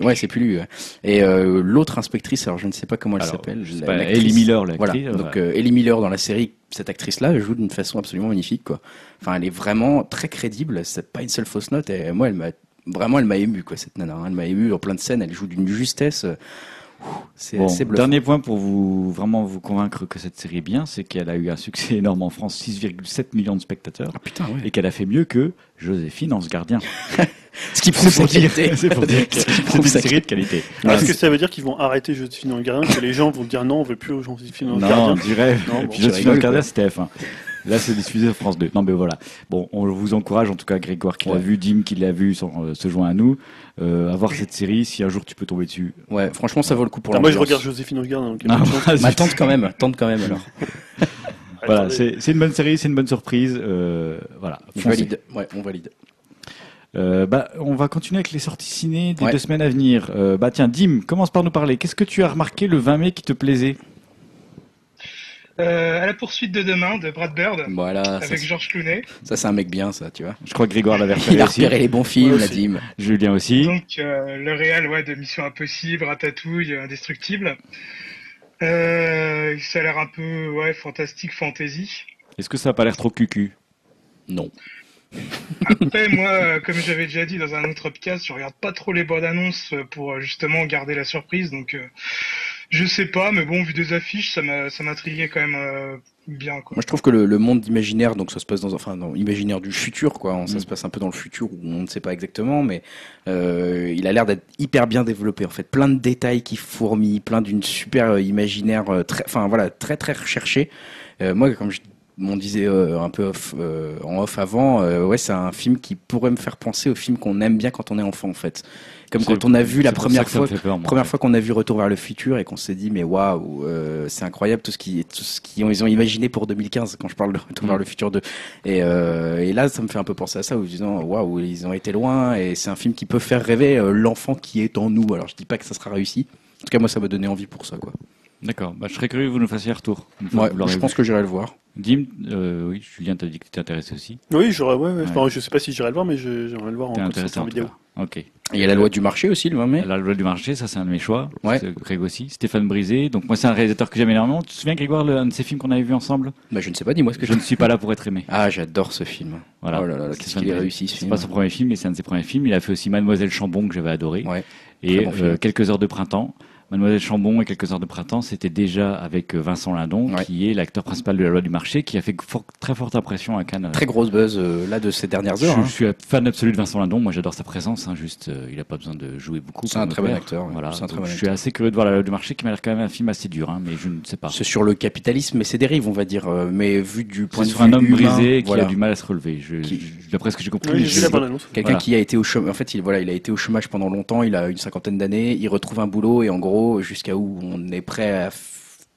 Ouais, c'est plus lui. Ouais. Et l'autre inspectrice, alors je ne sais pas comment elle s'appelle, Ellie Miller, l'actrice. Voilà. Donc Ellie Miller dans la série, cette actrice-là joue d'une façon absolument magnifique, quoi. Enfin, elle est vraiment très crédible, c'est pas une seule fausse note. Et moi, elle m'a ému, quoi, cette nana. Hein. Elle m'a ému en plein de scènes, elle joue d'une justesse. C'est bluffant. Dernier point pour vous convaincre que cette série est bien, c'est qu'elle a eu un succès énorme en France, 6,7 millions de spectateurs, et qu'elle a fait mieux que Joséphine en Ce Gardien. Ce qui prouve sa qualité. C'est pour dire que c'est une série de qualité. Est-ce que ça veut dire qu'ils vont arrêter Joséphine dans le Gardien, que les gens vont dire non, on veut plus Joséphine dans le Gardien? Non, on dirait. Joséphine dans le Gardien, c'était F1. Là, c'est diffusé sur France 2. Non, mais voilà. Bon, on vous encourage, en tout cas, Grégoire qui l'a vu, Dim qui l'a vu, se joint à nous, à voir cette série, si un jour tu peux tomber dessus. Ouais, franchement, ça vaut le coup pour l'ambiance. Moi, je regarde Joséphine au Gardien. Tente quand même, alors. Voilà, c'est une bonne série, c'est une bonne surprise, voilà. On valide. On va continuer avec les sorties ciné des 2 semaines à venir. Tiens, Dim, commence par nous parler. Qu'est-ce que tu as remarqué le 20 mai qui te plaisait? À la poursuite de demain de Brad Bird, avec George Clooney. Ça, c'est un mec bien, ça, tu vois. Je crois que Grégoire l'avait repéré. Il a repéré les bons films, la Dim. Julien aussi. Donc, le réal de Mission Impossible, Ratatouille, Indestructible. Ça a l'air un peu fantastique, fantasy. Est-ce que ça n'a pas l'air trop cucu? Non. Après, moi, comme j'avais déjà dit dans un autre podcast, je regarde pas trop les bandes annonces pour justement garder la surprise, donc je sais pas, mais bon, vu des affiches, ça m'a intrigué quand même bien, quoi. Moi, je trouve que le monde imaginaire, donc ça se passe dans imaginaire du futur, quoi. Ça se passe un peu dans le futur où on ne sait pas exactement, mais il a l'air d'être hyper bien développé, en fait. Plein de détails qui fourmillent, plein d'une super imaginaire, très très recherché. Moi, comme on disait un peu off, en off avant, c'est un film qui pourrait me faire penser aux films qu'on aime bien quand on est enfant, en fait. Comme quand on a vu la première fois qu'on a vu Retour vers le futur et qu'on s'est dit mais waouh, c'est incroyable tout ce qu'ils ont imaginé pour 2015, quand je parle de Retour vers le futur 2. Et là, ça me fait un peu penser à ça, en disant waouh, ils ont été loin, et c'est un film qui peut faire rêver l'enfant qui est en nous. Alors je dis pas que ça sera réussi. En tout cas, moi, ça m'a donné envie pour ça, quoi. D'accord, je serais curieux que vous nous fassiez un retour. Je pense que j'irai le voir. Dim, oui, Julien t'a dit que tu étais intéressé aussi. Oui, je sais pas si j'irai le voir, mais j'irai le voir en vidéo. Ok. Et il y a la loi du marché aussi, le 20 mai. La loi du marché, ça c'est un de mes choix. Ouais. Greg aussi. Stéphane Brisé. Donc moi, c'est un réalisateur que j'aime énormément. Tu te souviens, Grégoire, un de ces films qu'on avait vu ensemble? Je ne sais pas, dis-moi ce que je ne suis pas là pour être aimé. Ah, j'adore ce film. Voilà. Oh là là, qu'est-ce qu'il a réussi ce film. C'est pas son premier film, mais c'est un de ses premiers films. Il a fait aussi Mademoiselle Chambon, que j'avais adoré. Ouais. Et Quelques heures de printemps. Mademoiselle Chambon et Quelques heures de printemps, c'était déjà avec Vincent Lindon, qui est l'acteur principal de La loi du marché, qui a fait très forte impression à Cannes. Très grosse buzz de ces dernières heures. Je suis fan absolu de Vincent Lindon, moi j'adore sa présence, il n'a pas besoin de jouer beaucoup. C'est un très bon acteur. Voilà. Je suis assez curieux de voir La loi du marché, qui m'a l'air quand même un film assez dur, mais je ne sais pas. C'est sur le capitalisme et ses dérives, on va dire, mais vu du point de vue humain. C'est un homme brisé qui a du mal à se relever, d'après ce que j'ai compris. Oui, quelqu'un qui a été au chômage, en fait il a été au chômage pendant longtemps, il a une 50aine d'années, il retrouve un boulot et en gros, jusqu'à où on est prêt à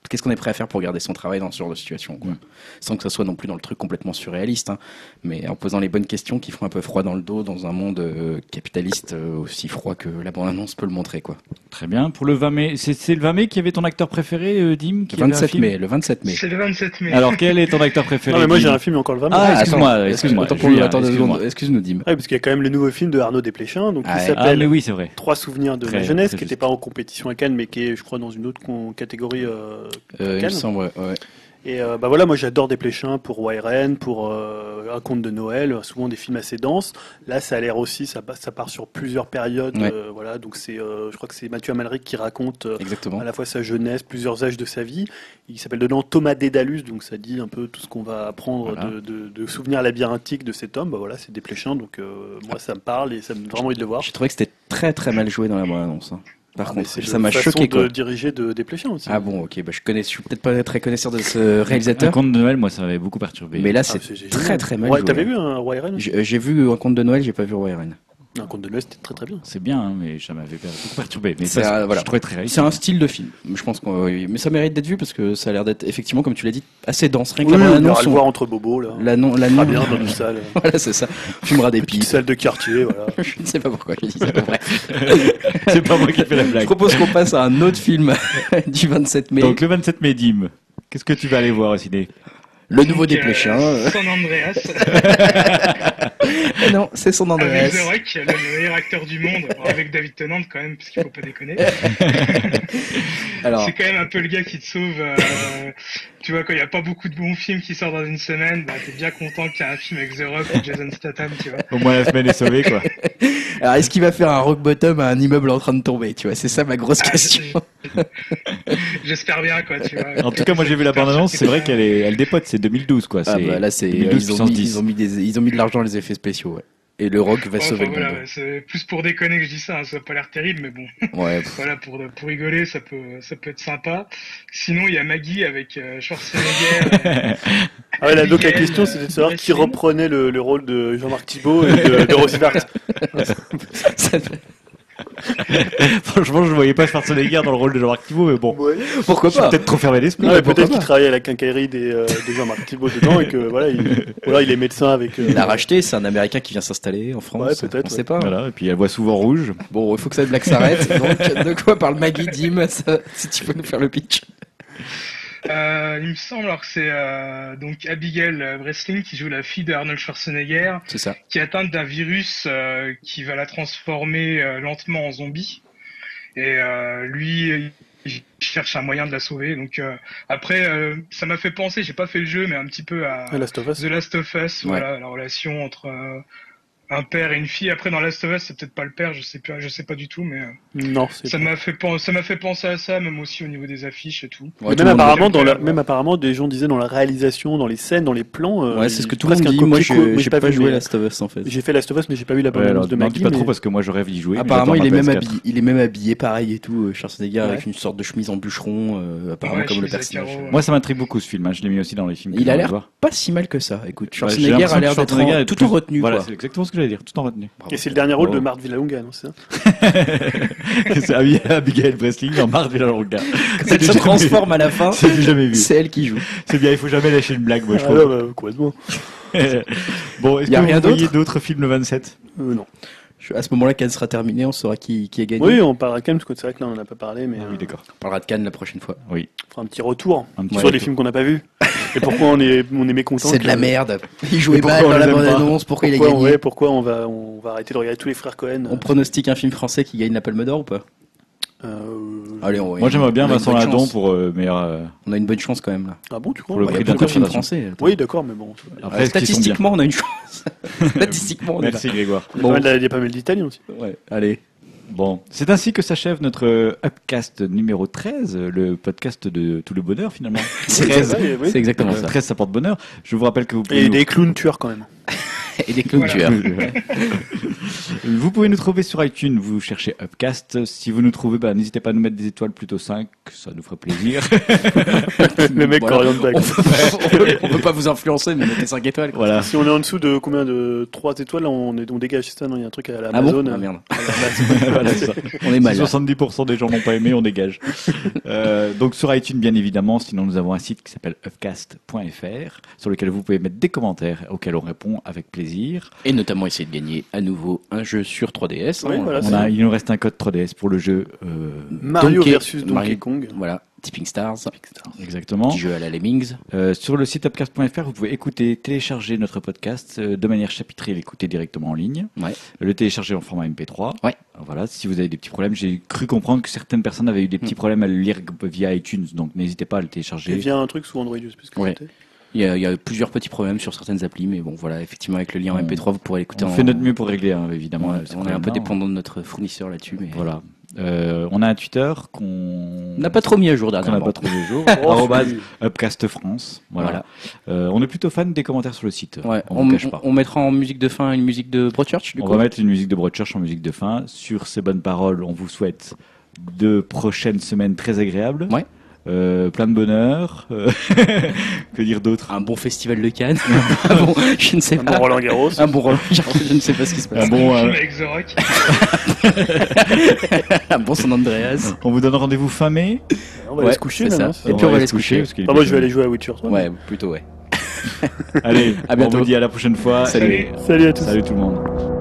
qu'est-ce qu'on est prêt à faire pour garder son travail dans ce genre de situation, quoi. Sans que ça soit non plus dans le truc complètement surréaliste, hein, mais en posant les bonnes questions qui font un peu froid dans le dos dans un monde capitaliste aussi froid que la bande-annonce peut le montrer, quoi. Très bien. Pour le 20 mai, c'est le 20 mai qui avait ton acteur préféré, Dim, qui le 27 mai. C'est le 27 mai. Alors quel est ton acteur préféré? Non mais moi j'ai un film encore le 20 mai. Ah, excuse-moi. Excuse-nous, Dim. Ah, parce qu'il y a quand même le nouveau film de Arnaud Desplechin, donc qui s'appelle Trois souvenirs de ma jeunesse, qui n'était pas en compétition à Cannes, mais qui est, je crois, dans une autre catégorie. Il me semble, ouais. Et bah voilà, moi j'adore Desplechin pour Warren, pour Un conte de Noël, souvent des films assez denses. Là, ça a l'air aussi, ça part sur plusieurs périodes. Ouais. Voilà, donc c'est, je crois que c'est Mathieu Amalric qui raconte à la fois sa jeunesse, plusieurs âges de sa vie. Il s'appelle dedans Thomas Dédalus, donc ça dit un peu tout ce qu'on va apprendre de souvenirs labyrinthiques de cet homme. Bah voilà, c'est Desplechin, donc moi ça me parle et ça me donne vraiment envie de le voir. J'ai trouvé que c'était très très mal joué dans la bande-annonce. Hein. Par contre, ça m'a choqué. C'est une façon de diriger Desplechin aussi. Ah bon, ok, bah je suis peut-être pas très connaisseur de ce réalisateur. Un conte de Noël, moi, ça m'avait beaucoup perturbé. Mais là, c'est très très mal joué. T'avais vu un Warren? J'ai vu Un conte de Noël, j'ai pas vu Warren. Un conte de Noël, c'était très très bien. C'est bien, hein, mais ça m'avait beaucoup perturbé. Mais je trouvais très réaliste. C'est un style de film. Je pense mais ça mérite d'être vu parce que ça a l'air d'être effectivement, comme tu l'as dit, assez dense. Rien que l'annonce, on va le voir entre bobos là. La non. Bien dans une salle. Voilà, c'est ça. Tu me rends des piles. Salle de quartier, voilà. Je ne sais pas pourquoi j'ai dit ça. C'est pas moi qui fais la blague. Je propose qu'on passe à un autre film du 27 mai. Donc le 27 mai, Dim, qu'est-ce que tu vas aller voir au ciné? Le nouveau Desplechin. San Andreas. Non, c'est San Andreas. Avec The Rock, le meilleur acteur du monde, avec David Tennant quand même, parce qu'il faut pas déconner. Alors... c'est quand même un peu le gars qui te sauve. Tu vois, quand il n'y a pas beaucoup de bons films qui sortent dans une semaine, bah, t'es bien content qu'il y ait un film avec The Rock ou Jason Statham, tu vois. Au moins la semaine est sauvée, quoi. Alors, est-ce qu'il va faire un rock bottom à un immeuble en train de tomber, tu vois? C'est ça ma grosse question. J'espère bien, quoi, tu vois. En tout cas, moi j'ai vu la bande-annonce, c'est vrai qu'elle dépote, c'est 2012, quoi. Ah bah là, c'est 2012, ils ont mis de l'argent dans les effets spéciaux, ouais. Et le rock va sauver le monde. C'est plus pour déconner que je dis ça, hein, ça n'a pas l'air terrible, mais bon. Ouais. Voilà, pour rigoler, ça peut être sympa. Sinon, il y a Maggie avec Schwarzenegger. Ah ouais, là, donc la question, c'était de savoir qui reprenait le rôle de Jean-Marc Thibault et de Rosy Vart. Franchement, je ne voyais pas Schwarzenegger dans le rôle de Jean-Marc Thibault, mais bon, ouais. Pourquoi pas? Peut-être trop fermé l'esprit. Ah, peut-être qu'il travaille à la quincaillerie de Jean-Marc Thibault dedans et que voilà, il est médecin avec. Il l'a racheté, c'est un Américain qui vient s'installer en France. Ouais, peut-être. On sait pas. Voilà, et puis elle voit souvent rouge. Bon, il faut que cette blague s'arrête. Donc, de quoi parle Maggie, Dim, si tu peux nous faire le pitch? Il me semble alors que c'est donc Abigail Breslin qui joue la fille de Arnold Schwarzenegger, c'est ça, qui est atteinte d'un virus qui va la transformer lentement en zombie. Et lui, il cherche un moyen de la sauver. Donc après, ça m'a fait penser, j'ai pas fait le jeu, mais un petit peu à The Last of Us, voilà, la relation entre un père et une fille. Après, dans Last of Us, c'est peut-être pas le père, je sais pas du tout, mais non, ça m'a fait penser à ça, même aussi au niveau des affiches et tout. Ouais, tout apparemment, des gens disaient dans la réalisation, dans les scènes, dans les plans. Ouais, c'est ce que tout le monde dit. Moi, j'ai pas joué Last of Us en fait. J'ai fait Last of Us, mais j'ai pas eu la bonne annonce de Maggie. Pas trop parce que moi, je rêve d'y jouer. Apparemment, il est même habillé pareil et tout. Schwarzenegger avec une sorte de chemise en bûcheron, apparemment comme le personnage. Moi, ça m'intrigue beaucoup ce film. Je l'ai mis aussi dans les films. Il a l'air pas si mal que ça. Écoute, Schwarzenegger a l'air d'être tout en retenue. Voilà, c'est exactement ce que j'allais dire, tout en retenue. Bravo. Et c'est le dernier rôle de Marthe Villalonga, non, c'est ça? C'est Abigail Breslin dans Marthe Villalonga. Elle se transforme à la fin, c'est jamais vu. C'est elle qui joue. C'est bien, il faut jamais lâcher une blague, moi je trouve. Bah, complètement. Bon, est-ce que vous voyez d'autres films le 27? Non. À ce moment-là, Cannes sera terminé, on saura qui a gagné. Oui, on parlera de Cannes, parce que c'est vrai que là, on n'en a pas parlé. Mais oui, d'accord. On parlera de Cannes la prochaine fois. Oui. On fera un petit retour sur les films qu'on n'a pas vus. Et pourquoi on est mécontent. C'est de la merde. Il jouait mal dans la bande-annonce, pourquoi il a gagné. Pourquoi on va arrêter de regarder tous les frères Cohen. On pronostique un film français qui gagne la Palme d'Or ou pas? Allez, moi j'aimerais bien Vincent Lindon pour meilleur. On a une bonne chance quand même là. Ah bon, tu crois? Pour le prix d'un film français. Oui, d'accord, mais bon. Après, statistiquement, on a une chance. Statistiquement, on est là. Merci Grégoire. Bon, il y a pas mal d'Italiens aussi. Ouais, allez. Bon, c'est ainsi que s'achève notre Upcast numéro 13, le podcast de tout le bonheur finalement. 13, c'est exactement ça. 13, ça porte bonheur. Je vous rappelle que vous pouvez. Et des clowns tueurs quand même. et des clôtures. Voilà. Vous pouvez nous trouver sur iTunes, vous cherchez Upcast. Si vous nous trouvez, bah, n'hésitez pas à nous mettre des étoiles, plutôt 5, ça nous ferait plaisir. Le mec voilà. On peut pas vous influencer, mais mettez 5 étoiles. Voilà. Si on est en dessous de combien de 3 étoiles, on dégage ça, non, il y a un truc à l'Amazon. Ah bon ah, merde. Voilà, c'est ça. On est mal. Si 70% des gens n'ont pas aimé, on dégage. Donc sur iTunes, bien évidemment, sinon nous avons un site qui s'appelle upcast.fr sur lequel vous pouvez mettre des commentaires auxquels on répond avec plaisir. Et notamment essayer de gagner à nouveau un jeu sur 3DS. Oui, voilà, il nous reste un code 3DS pour le jeu Mario vs Donkey Kong. Voilà, Tipping Stars. Exactement. Petit jeu à la Lemmings. Sur le site upcast.fr, vous pouvez écouter, télécharger notre podcast de manière chapitrée et l'écouter directement en ligne. Ouais. Le télécharger en format MP3. Ouais. Alors voilà, si vous avez des petits problèmes, j'ai cru comprendre que certaines personnes avaient eu des petits problèmes à le lire via iTunes, donc n'hésitez pas à le télécharger. Et via un truc sous Android, je sais pas ce que c'était. Il y a plusieurs petits problèmes sur certaines applis, mais bon, voilà, effectivement, avec le lien MP3, vous pourrez l'écouter. On fait notre mieux pour régler, hein, évidemment. Ouais, on est un peu dépendant de notre fournisseur là-dessus, mais voilà. On a un Twitter qu'on n'a pas trop mis à jour dernièrement. Upcast France. Voilà. On est plutôt fan des commentaires sur le site. Ouais, on cache pas. On mettra en musique de fin une musique de Broadchurch. On va mettre une musique de Broadchurch en musique de fin. Sur ces bonnes paroles, on vous souhaite de prochaines semaines très agréables. Ouais. Plein de bonheur. Que dire d'autre? Un bon festival de Cannes. Je ne sais pas. Un bon Roland Garros. Un bon Roland Garros. Je ne sais pas ce qui se passe. Un bon Exoroc. Un bon San Andreas. On vous donne rendez-vous fin mai. On va aller se coucher, là. Et puis on va aller se coucher. Moi, je vais aller jouer à Witcher 3. Ouais, plutôt. Allez, à bientôt. On vous dit à la prochaine fois. Salut. Salut à tous. Salut tout le monde.